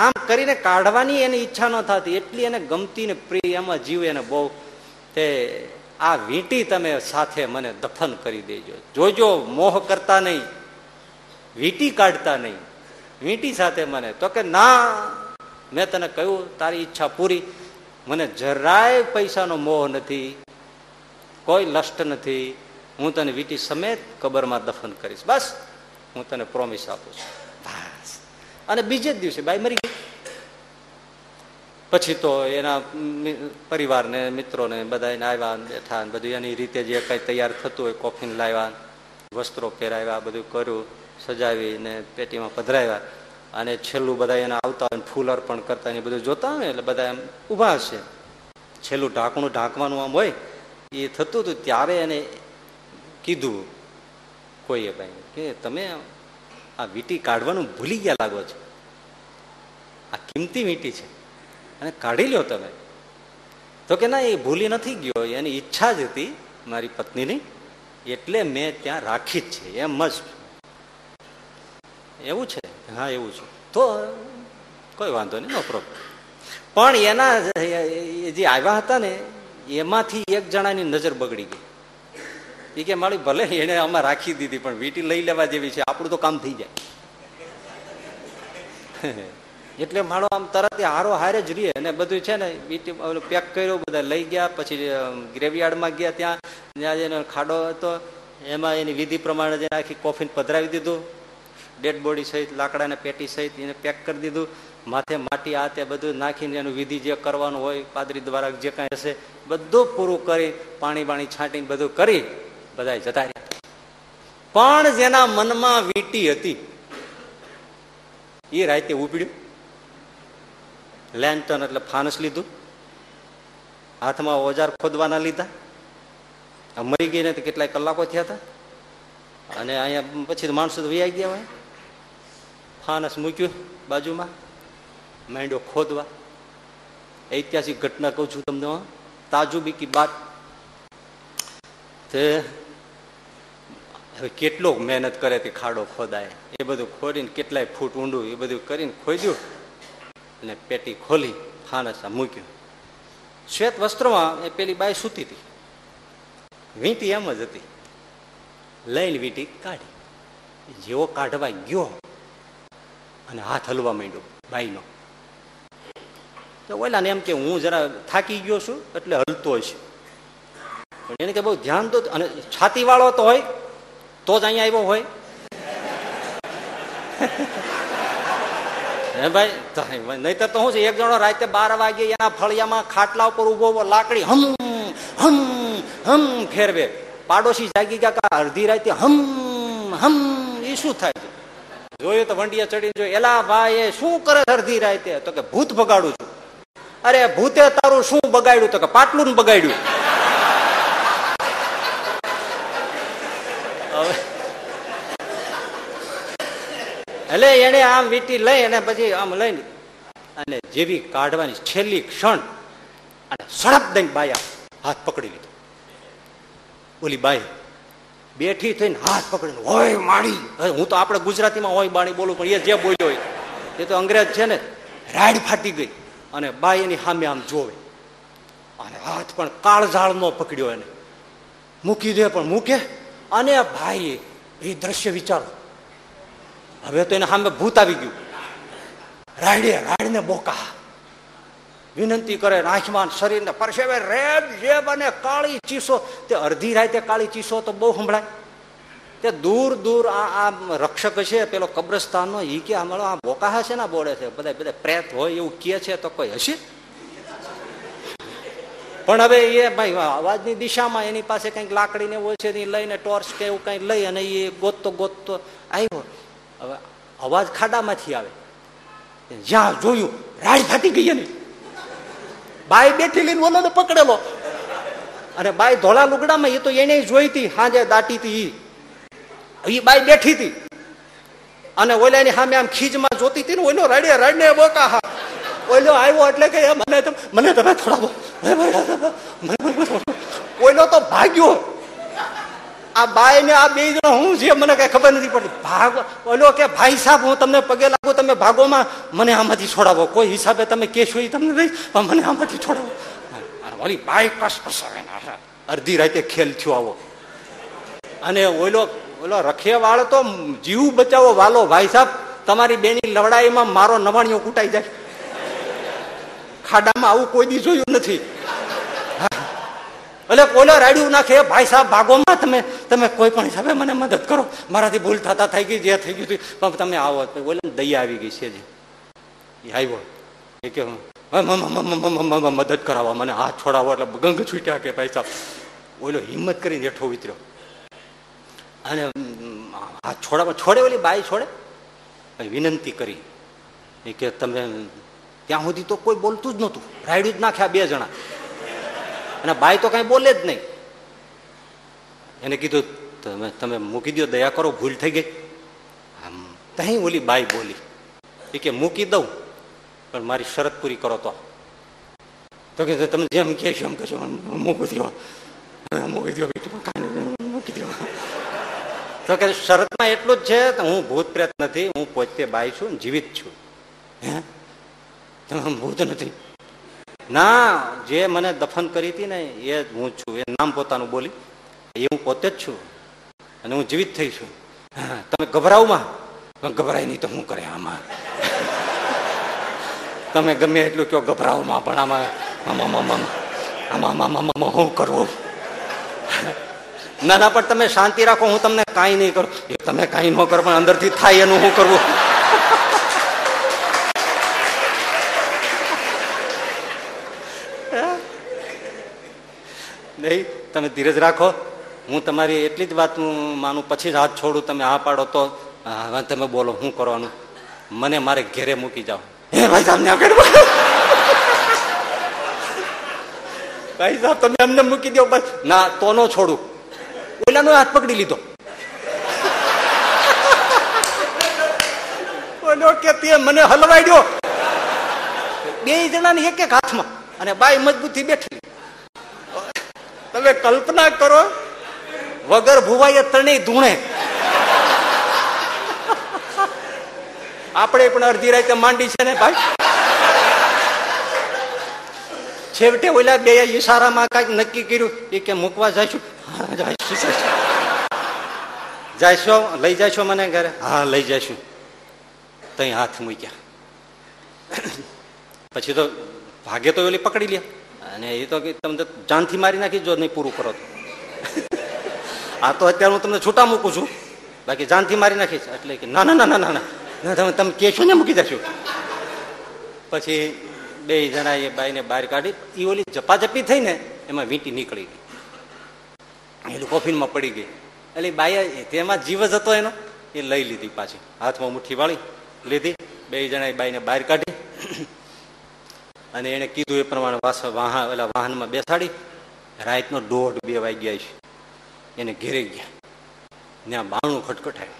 આમ કરીને કાઢવાની એની ઈચ્છા ન થતી, એટલી એને ગમતી ને પ્રિય. એમાં જીવ એને બહુ તે આ વીંટી તમે સાથે મને દફન કરી દેજો, જોજો મોહ કરતા નહીં, વીંટી કાઢતા નહીં, વીંટી સાથે મને. તો કે ના, મેં તને કહ્યું તારી ઈચ્છા પૂરી, મને જરાય પૈસાનો મોહ નથી, કોઈ લષ્ટ નથી, હું તને વીંટી સમેત કબરમાં દફન કરીશ, બસ હું તને પ્રોમિસ આપું છું. અને બીજે જ દિવસે બાઈ મરી ગઈ. પછી તો એના પરિવારને, મિત્રોને બધાને આવ્યા બેઠા, બધું એની રીતે જે કંઈ તૈયાર થતું હોય, કોફીન લાવ્યા, વસ્ત્રો પહેરાવ્યા, બધું કર્યું, સજાવીને પેટીમાં પધરાવ્યા અને છેલ્લું બધા એના આવતા હોય ફૂલ અર્પણ કરતા એ બધું જોતા હોય એટલે બધા એમ ઊભા હશે. છેલ્લું ઢાંકણું ઢાંકવાનું આમ હોય એ થતું હતું ત્યારે એને કીધું કોઈએ ભાઈ કે તમે આ વીંટી કાઢવાનું ભૂલી ગયા લાગો છો, આ કિંમતી વીંટી છે અને કાઢી લ્યો તમે. તો કે ના, એ ભૂલી નથી ગયો, એની ઈચ્છા જ હતી મારી પત્નીની, એટલે મેં ત્યાં રાખી જ છે એમ જ. એવું છે? હા એવું છે. તો કોઈ વાંધો નહીં, નો પ્રોબ્લેમ. પણ એના જે આવ્યા હતા ને એમાંથી એક જણાની નજર બગડી ગઈ. એ કે મારી ભલે એને આમાં રાખી દીધી પણ વીંટી લઈ લેવા જેવી છે, આપણું તો કામ થઈ જાય. એટલે માળો આમ તરત હારો હારે જ રીએ અને બધું છે ને વીંટી પેક કર્યો, બધા લઈ ગયા. પછી ગ્રેવયાર્ડમાં ગયા, ત્યાં જેનો ખાડો હતો એમાં એની વિધિ પ્રમાણે જે આખી કોફીન પધરાવી દીધું, ડેડ બોડી સહિત, લાકડાના પેટી સહિત એને પેક કરી દીધું, માથે માટી આ તે બધું નાખીને એનું વિધિ જે કરવાનું હોય પાદરી દ્વારા જે કાંઈ હશે બધું પૂરું કરી પાણી બાણી છાંટીને બધું કરી બધા જતા રહ્યા. પણ જેના મનમાં વીંટી હતી એ રાતે ઉપડ્યું, લેન્ટન એટલે ફાનસ લીધું, હાથમાં ઓજાર ખોદવાના લીધા. મરી ગઈને તો કેટલાય કલાકો થયા હતા અને અહીંયા પછી માણસો તો વૈયા ગયા હોય. ફાનસ મૂક્યું બાજુમાં, માંડ્યો ખોદવા. ઐતિહાસિક ઘટના કહું છું તમને, તાજુબી કી બાત. તે હવે કેટલો મહેનત કરે તે ખાડો ખોદાય, એ બધું ખોદીને કેટલાય ફૂટ ઊંડું એ બધું કરીને ખોદ્યું અને પેટી ખોલી ફાનસ મૂક્યું. શ્વેત વસ્ત્રમાં એ પેલી બાઈ સૂતી હતી, વીંટી એમ જ હતી, લઈને વીંટી કાઢી. જેવો કાઢવા ગયો અને હાથ હલવા માંડ્યો બાઈનો, તો ઓલા ને એમ કે હું જરા થાકી ગયો છું એટલે હલતો હશે, પણ એને કે બહુ ધ્યાન તો, અને છાતી વાળો તો હોય તો જ અહીંયા આવ્યો હોય. હે ભાઈ, નહીતર તો શું છે, એક જણો રાતે 12 વાગે એના ફળિયામાં ખાટલા ઉપર ઉભો લાકડી હમ હમ હમ ફેરવે, પાડોશી જાગી ગયા અડધી રાતે હમ હમ. એ શું થાય? જોયું તો વંડિયા ચડીને જોયું, એલા ભાઈ એ શું કરે અડધી રાતે? તો કે ભૂત ભગાડું છું. અરે ભૂતે તારું શું બગાડ્યું? તો કે પાટલું બગાડ્યું. એટલે એને આમ વીંટી લઈ અને પછી આમ લઈને અને જેવી કાઢવાની છેલ્લી ક્ષણ અને સડપ દઈને બાઈ હાથ પકડી લીધો. ઓલી બાઈ બેઠી થઈને હાથ પકડીને હોય માળી, હું તો આપણે ગુજરાતીમાં હોય બાણી બોલું પણ એ જે બોલ્યો હોય એ તો અંગ્રેજ છે ને. રાડ ફાટી ગઈ અને બાઈ એની સામે આમ જોવે અને હાથ પણ કાળઝાળનો પકડ્યો એને, મૂકી દે પણ મૂકે. અને ભાઈ એ દ્રશ્ય વિચારો, હવે તો એને સામે ભૂત આવી ગયું. રાડે રાડને બોકા, વિનંતી કરે, આંખમાં શરીરને પરસેવે રેબ જેબ અને કાળી ચીસો. તે અડધી રાતે કાળી ચીસો તો બહુ સંભળાય. તે દૂર દૂર આ રક્ષક છે પેલો કબ્રસ્તાનનો, એ કે અમારો આ બોકા છે ને બોલે છે, બધા બધા પ્રેત હોય એવું કહે છે તો કોઈ હશે. પણ હવે એ ભાઈ અવાજની દિશામાં એની પાસે કંઈક લાકડીને એવું છે એ લઈને ટોર્ચ કે એવું કંઈક લઈ અને એ ગોતતો ગોતતો આવ્યો. હવે અવાજ ખાડામાંથી આવે, જ્યાં જોયું રાડ ફાટી ગઈ ને, બાઈ બેઠી લઈને ઓલોને પકડેલો અને બાઈ ધોળા લુગડામાં, એ તો એને જોઈ હતી હાજે દાટી હતી. એ બાઈ બેઠી હતી અને ઓલાની સામે આમ ખીજમાં જોતી હતી ને, ઓલો રડે રડને બોકા હા. ઓલો આવ્યો એટલે કે મને તમે થોડા, ઓલો તો ભાગ્યો. આ બાઈ ને આ બે જણો હું જે મને કઈ ખબર નથી પડતી. ભાગ ઓલો કે ભાઈ સાહેબ હું તમને પગે લાગુ, તમે ભાગોમાં મને આમાંથી છોડાવો, કોઈ હિસાબે તમે કેશો એ તમને લઈ પણ મને આમાંથી છોડાવો. ઓલી બાઈ અડધી રાતે ખેલ થયો આવો અને ઓલો રખિયા વાળો તો જીવ બચાવો વાલો, ભાઈ સાહેબ તમારી બેની લડાઈમાં મારો નવાણિયો કૂટાઈ જાય. ખાડામાં આવું કોઈ દી જોયું નથી. એટલે ઓલો રાડ્યું નાખે, ભાઈ સાહેબ ભાગોમાં, તમે કોઈ પણ હિસાબે મને મદદ કરો, મારાથી ભૂલ થતા થઈ ગઈ, જે થઈ ગયું પણ તમે આવો. ઓલે દયા આવી ગઈ છે, એ આવ્યો એ કે મદદ કરાવો, મને હાથ છોડાવો, એટલે ગંગ છૂટ્યા કે ભાઈ સાહેબ. ઓલો હિંમત કરીને હેઠો ઉતર્યો અને હા છોડામાં છોડે, ઓલી બાઈ છોડે. વિનંતી કરી એ કે તમે ત્યાં સુધી તો કોઈ બોલતું જ નહોતું, રાયડું જ નાખ્યા બે જણા, અને બાઈ તો કાંઈ બોલે જ નહીં. એને કીધું તમે મૂકી દો, દયા કરો, ભૂલ થઈ ગઈ. આમ તહી ઓલી બાઈ બોલી, એ કે મૂકી દઉં પણ મારી શરત પૂરી કરો. તો કે તમે જેમ કે એમ કહેશો મૂકી દો, મૂકી દો, મૂકી દો. તો કે શરતમાં એટલું જ છે, હું ભૂત પ્રેત નથી, હું પોતે બાઈ છું, જીવિત છું. હે, તમે ભૂત નથી? ના, જે મને દફન કરી હતી ને એ હું છું. એ નામ પોતાનું બોલી, એ હું પોતે જ છું અને હું જીવિત થઈ છું. તમે ગભરાવમાં ગભરાય નહીં તો હું કરે આમાં, તમે ગમે એટલું કયો ગભરાવમાં, પણ આમાં હું કરવું? ના ના, પણ તમે શાંતિ રાખો, હું તમને કાંઈ નહીં કરું. એ તમે કાંઈ ન કરો પણ અંદરથી થાય એનું હું કરવું? નહીં, તમે ધીરજ રાખો, હું તમારી એટલી જ વાત માનું, પછી જ હાથ છોડું. તમે હા પાડો તો હવે તમે બોલો, હું કરવાનું? મને મારે ઘેરે મૂકી જાઓ. હે ભાઈ સાહેબ, આગળ ભાઈ સાહેબ તમે અમને મૂકી દો. બસ ના તો ન છોડું. ઓલાનો હાથ પકડી લીધો, ઓલો કે તે મને હલવાઈ દો. બે જણાને એક એક હાથમાં, અને બાઈ મજબૂતથી બેઠી. તમે કલ્પના કરો, વગર ભુવાઈએ ત્રણેય ધૂણે. આપણે પણ અડધી રાતે માંડી છે ને ભાઈ. છેવટે ઓલા બે ઈશારામાં કાંઈક નક્કી કર્યું, એ કે મૂકવા જઈશું. જઈશો, લઈ જઈશો મને ઘરે? હા, લઈ જઈશું. તઈ હાથ મૂક્યા. પછી તો ભાગે તો ઓલી પકડી લે, અને એ તો તમને જાનથી મારી નાખી જો નહીં પૂરું કરો તો. આ તો અત્યારે હું તમને છૂટા મૂકું છું, બાકી જાનથી મારી નાખીશ. એટલે કે ના ના ના ના ના, તમે કહેશો ને મૂકી જશો. પછી બે જણા એ બાઈને બહાર કાઢી. એ ઓલી ઝપાઝપી થઈ ને એમાં વીંટી નીકળી ગઈ, એલું કોફીનમાં પડી ગઈ. એટલે બાઈએ તેમાં જીવ જ હતો એનો, એ લઈ લીધી પાછી, હાથમાં મુઠ્ઠી વાળી લીધી. બે જણા એ બાઈને બહાર કાઢી, અને એને કીધું એ પ્રમાણે વાહનમાં બેસાડી. રાતનો 1:30-2 વાગ્યા છે, એને ઘેરે ગયા. ત્યાં બાણું ખટખટાયું,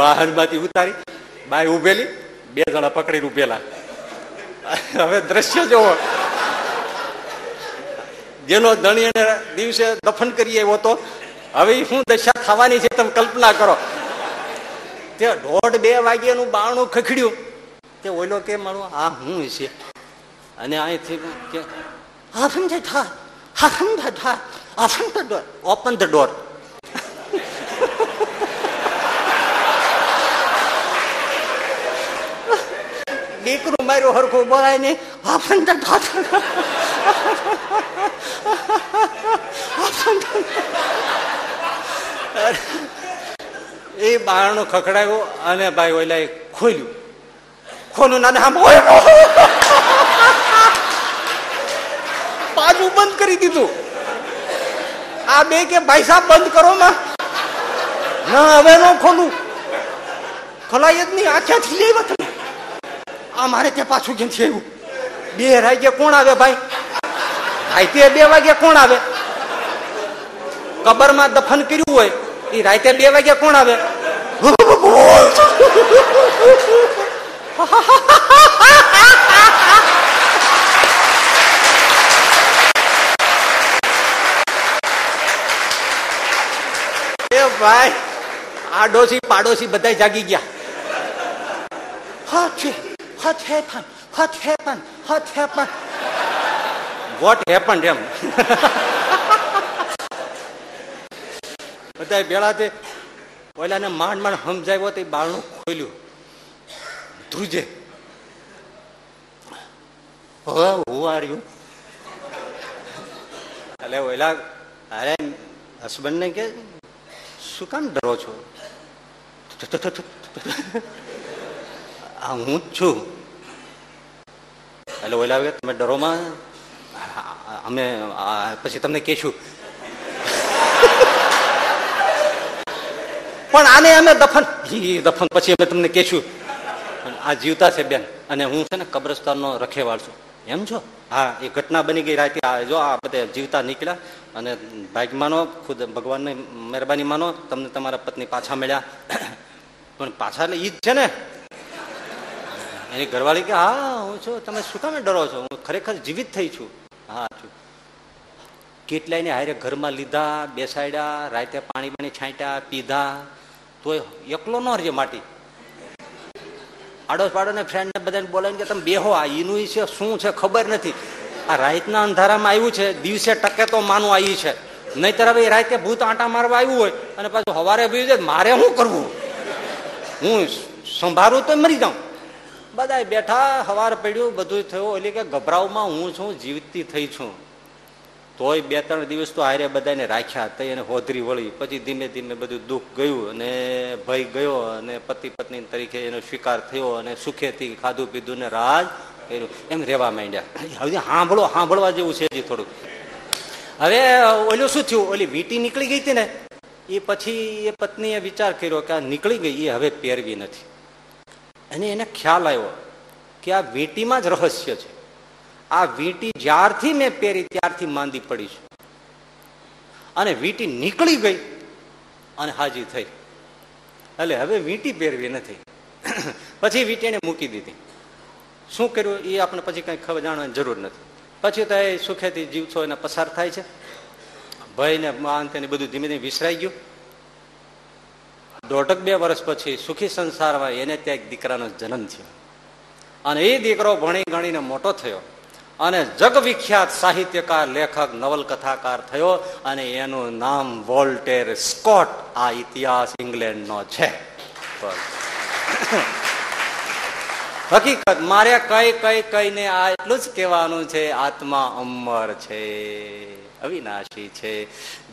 વાહનમાંથી ઉતારી, બાઈ ઉભેલી, બે જણા પકડીને ઉભેલા. હવે દ્રશ્ય જોવો, જેનો ધણી એને દિવસે દફન કરી આવ્યો હતો, હવે શું દશા થવાની છે તમે કલ્પના કરો. તે 1:30-2 વાગ્યાનું બાણું ખખડ્યું. તે ઓલો કે મારું આ હું છે, અને અહીંથી ઓપન ધ ડોર. દીકરું માર્યું હરખું બોલાય ને, ઓપન ધ ડોર. એ બારણું ખખડાયું, અને ભાઈ ઓલા એ ખોલ્યું. ખોલું નાને આમ પાછું બંધ કરી દીધું. આ બે કે ભાઈ સાહેબ બંધ કરો માં, ના હવે ન ખોલું. ખોલાય જ નહીં, આખ્યાથી લઈ વાત. આ મારે ત્યાં પાછું કેમ છે એવું? 2 વાગે કોણ આવે ભાઈ? ભાઈ તે 2 વાગે કોણ આવે? કબરમાં દફન કર્યું હોય, રાતે 2 વાગ્યા કોણ આવે? એ ભાઈ આડોશી પાડોશી બધા જાગી ગયા. What happened? What happened? એમ બધા ભેળા તે ઓલાને માંડ સમજાવ્યો. તે બારણું ખોલ્યું, ધ્રુજે હોવાર્યું. એટલે ઓલા અરે હસબન્ડને કે શું કામ ડરો છો? આ હું જ છું. એટલે ઓલા તમે ડરોમાં, અમે પછી તમને કહેશું. પણ આને અમે દફન પછી અમે તમને કહેશું. આ જીવતા છે બેન અને હું છે ને કબ્રસ્તાનનો રખેવાળ છું એમ છો. હા, એ ઘટના બની ગઈ રાતે. આ જો આ બધા જીવતા નીકળ્યા અને ભાગ્ય માનો, ખુદ ભગવાનની મહેરબાની માનો, તમને તમારા પત્ની પાછા મળ્યા. પણ પાછા એટલે ઈ જ છે ને. એની ઘરવાળી કે હા હું છું, તમે શું કામે ડરો છો, હું ખરેખર જીવિત થઈ છું. હા છું. કેટલાયને હારે ઘરમાં લીધા, બેસાડ્યા, રાતે પાણી છાંટ્યા, પીધા, તો એકલો ન રહે માટી. આડોશ પાડોને ફ્રેન્ડને બધાને બોલાવીને કે તમે બેહો, આ ઈનું ઈ છે શું છે ખબર નથી, આ રાતના અંધારામાં આવ્યું છે, દિવસે ટકે તો માનું આવી છે, નહીતર હવે રાતે ભૂત આંટા મારવા આવ્યું હોય અને પાછું સવારે ભૂઈ જાય, મારે શું કરવું, હું સંભાળું તો મરી જાઉં. બધા બેઠા, સવાર પડ્યું, બધું થયું. એટલે કે ગભરાવમાં હું છું, જીવતી થઈ છું. તોય બે ત્રણ દિવસ તો હારે બધાને રાખ્યા, તઈ એને હોધરી વળી. પછી ધીમે ધીમે બધું દુઃખ ગયું અને ભય ગયો અને પતિ પત્ની તરીકે એનો સ્વીકાર થયો અને સુખેથી ખાધું પીધું ને રાજ કર્યું, એમ રહેવા માંડ્યા. હવે સાંભળવા જેવું છે હજી થોડુંક. હવે ઓલું શું થયું, ઓલી વીંટી નીકળી ગઈ હતી ને, એ પછી એ પત્નીએ વિચાર કર્યો કે આ નીકળી ગઈ, એ હવે પહેરવી નથી. અને એને ખ્યાલ આવ્યો કે આ વીંટીમાં જ રહસ્ય છે. આ વીંટી જ્યારથી મેં પહેરી ત્યારથી માંદી પડી છે અને વીંટી નીકળી ગઈ અને હાજી થઈ, એટલે હવે વીંટી પહેરવી નથી. પછી વીંટીને મૂકી દીધી. શું કર્યું એ આપણે પછી કંઈ ખબર જાણવાની જરૂર નથી. પછી તો એ સુખેથી જીવશો એને પસાર થાય છે. ભયને માનને બધું ધીમે ધીમે વિસરાઈ ગયું. 1.5-2 વર્ષ પછી સુખી સંસારમાં એને ત્યાં એક દીકરાનો જન્મ થયો અને એ દીકરો ભણી ગણીને મોટો થયો અને જગવિખ્યાત સાહિત્યકાર, લેખક, નવલકથાકાર થયો અને એનું નામ વોલ્ટેર સ્કોટ. આ ઇતિહાસ ઇંગ્લેન્ડનો છે. હકીકત મારે કઈ ને આ એટલું જ કહેવાનું છે, આત્મા અમર છે, અવિનાશી છે.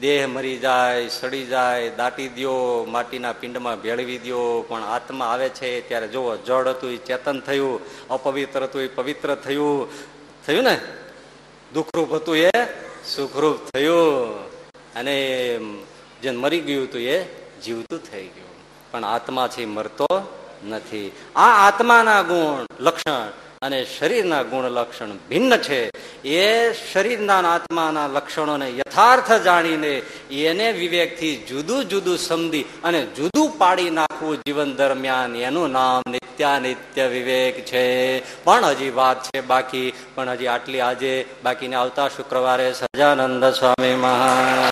દેહ મરી જાય, સડી જાય, દાટી દો, માટીના પિંડમાં ભેળવી દો, પણ આત્મા આવે છે ત્યારે જુઓ, જળ હતું એ ચેતન થયું, અપવિત્ર હતું એ પવિત્ર થયું. થયું ને, દુઃખરૂપ હતું એ સુખરૂપ થયું અને જે મરી ગયું હતું એ જીવતું થઈ ગયું. પણ આત્મા છે મરતો નથી. આ આત્માના ગુણ લક્ષણ અને શરીરના ગુણ લક્ષણ ભિન્ન છે. એ શરીરના આત્માના લક્ષણોને યથાર્થ જાણીને એને વિવેકથી જુદું જુદું સમજી અને જુદું પાડી નાખવું જીવન દરમિયાન, એનું નામ નિત્ય વિવેક છે. પણ હજી વાત છે બાકી. પણ હજી આટલી આજે બાકીને આવતા શુક્રવારે સજાનંદ સ્વામી મહારાજ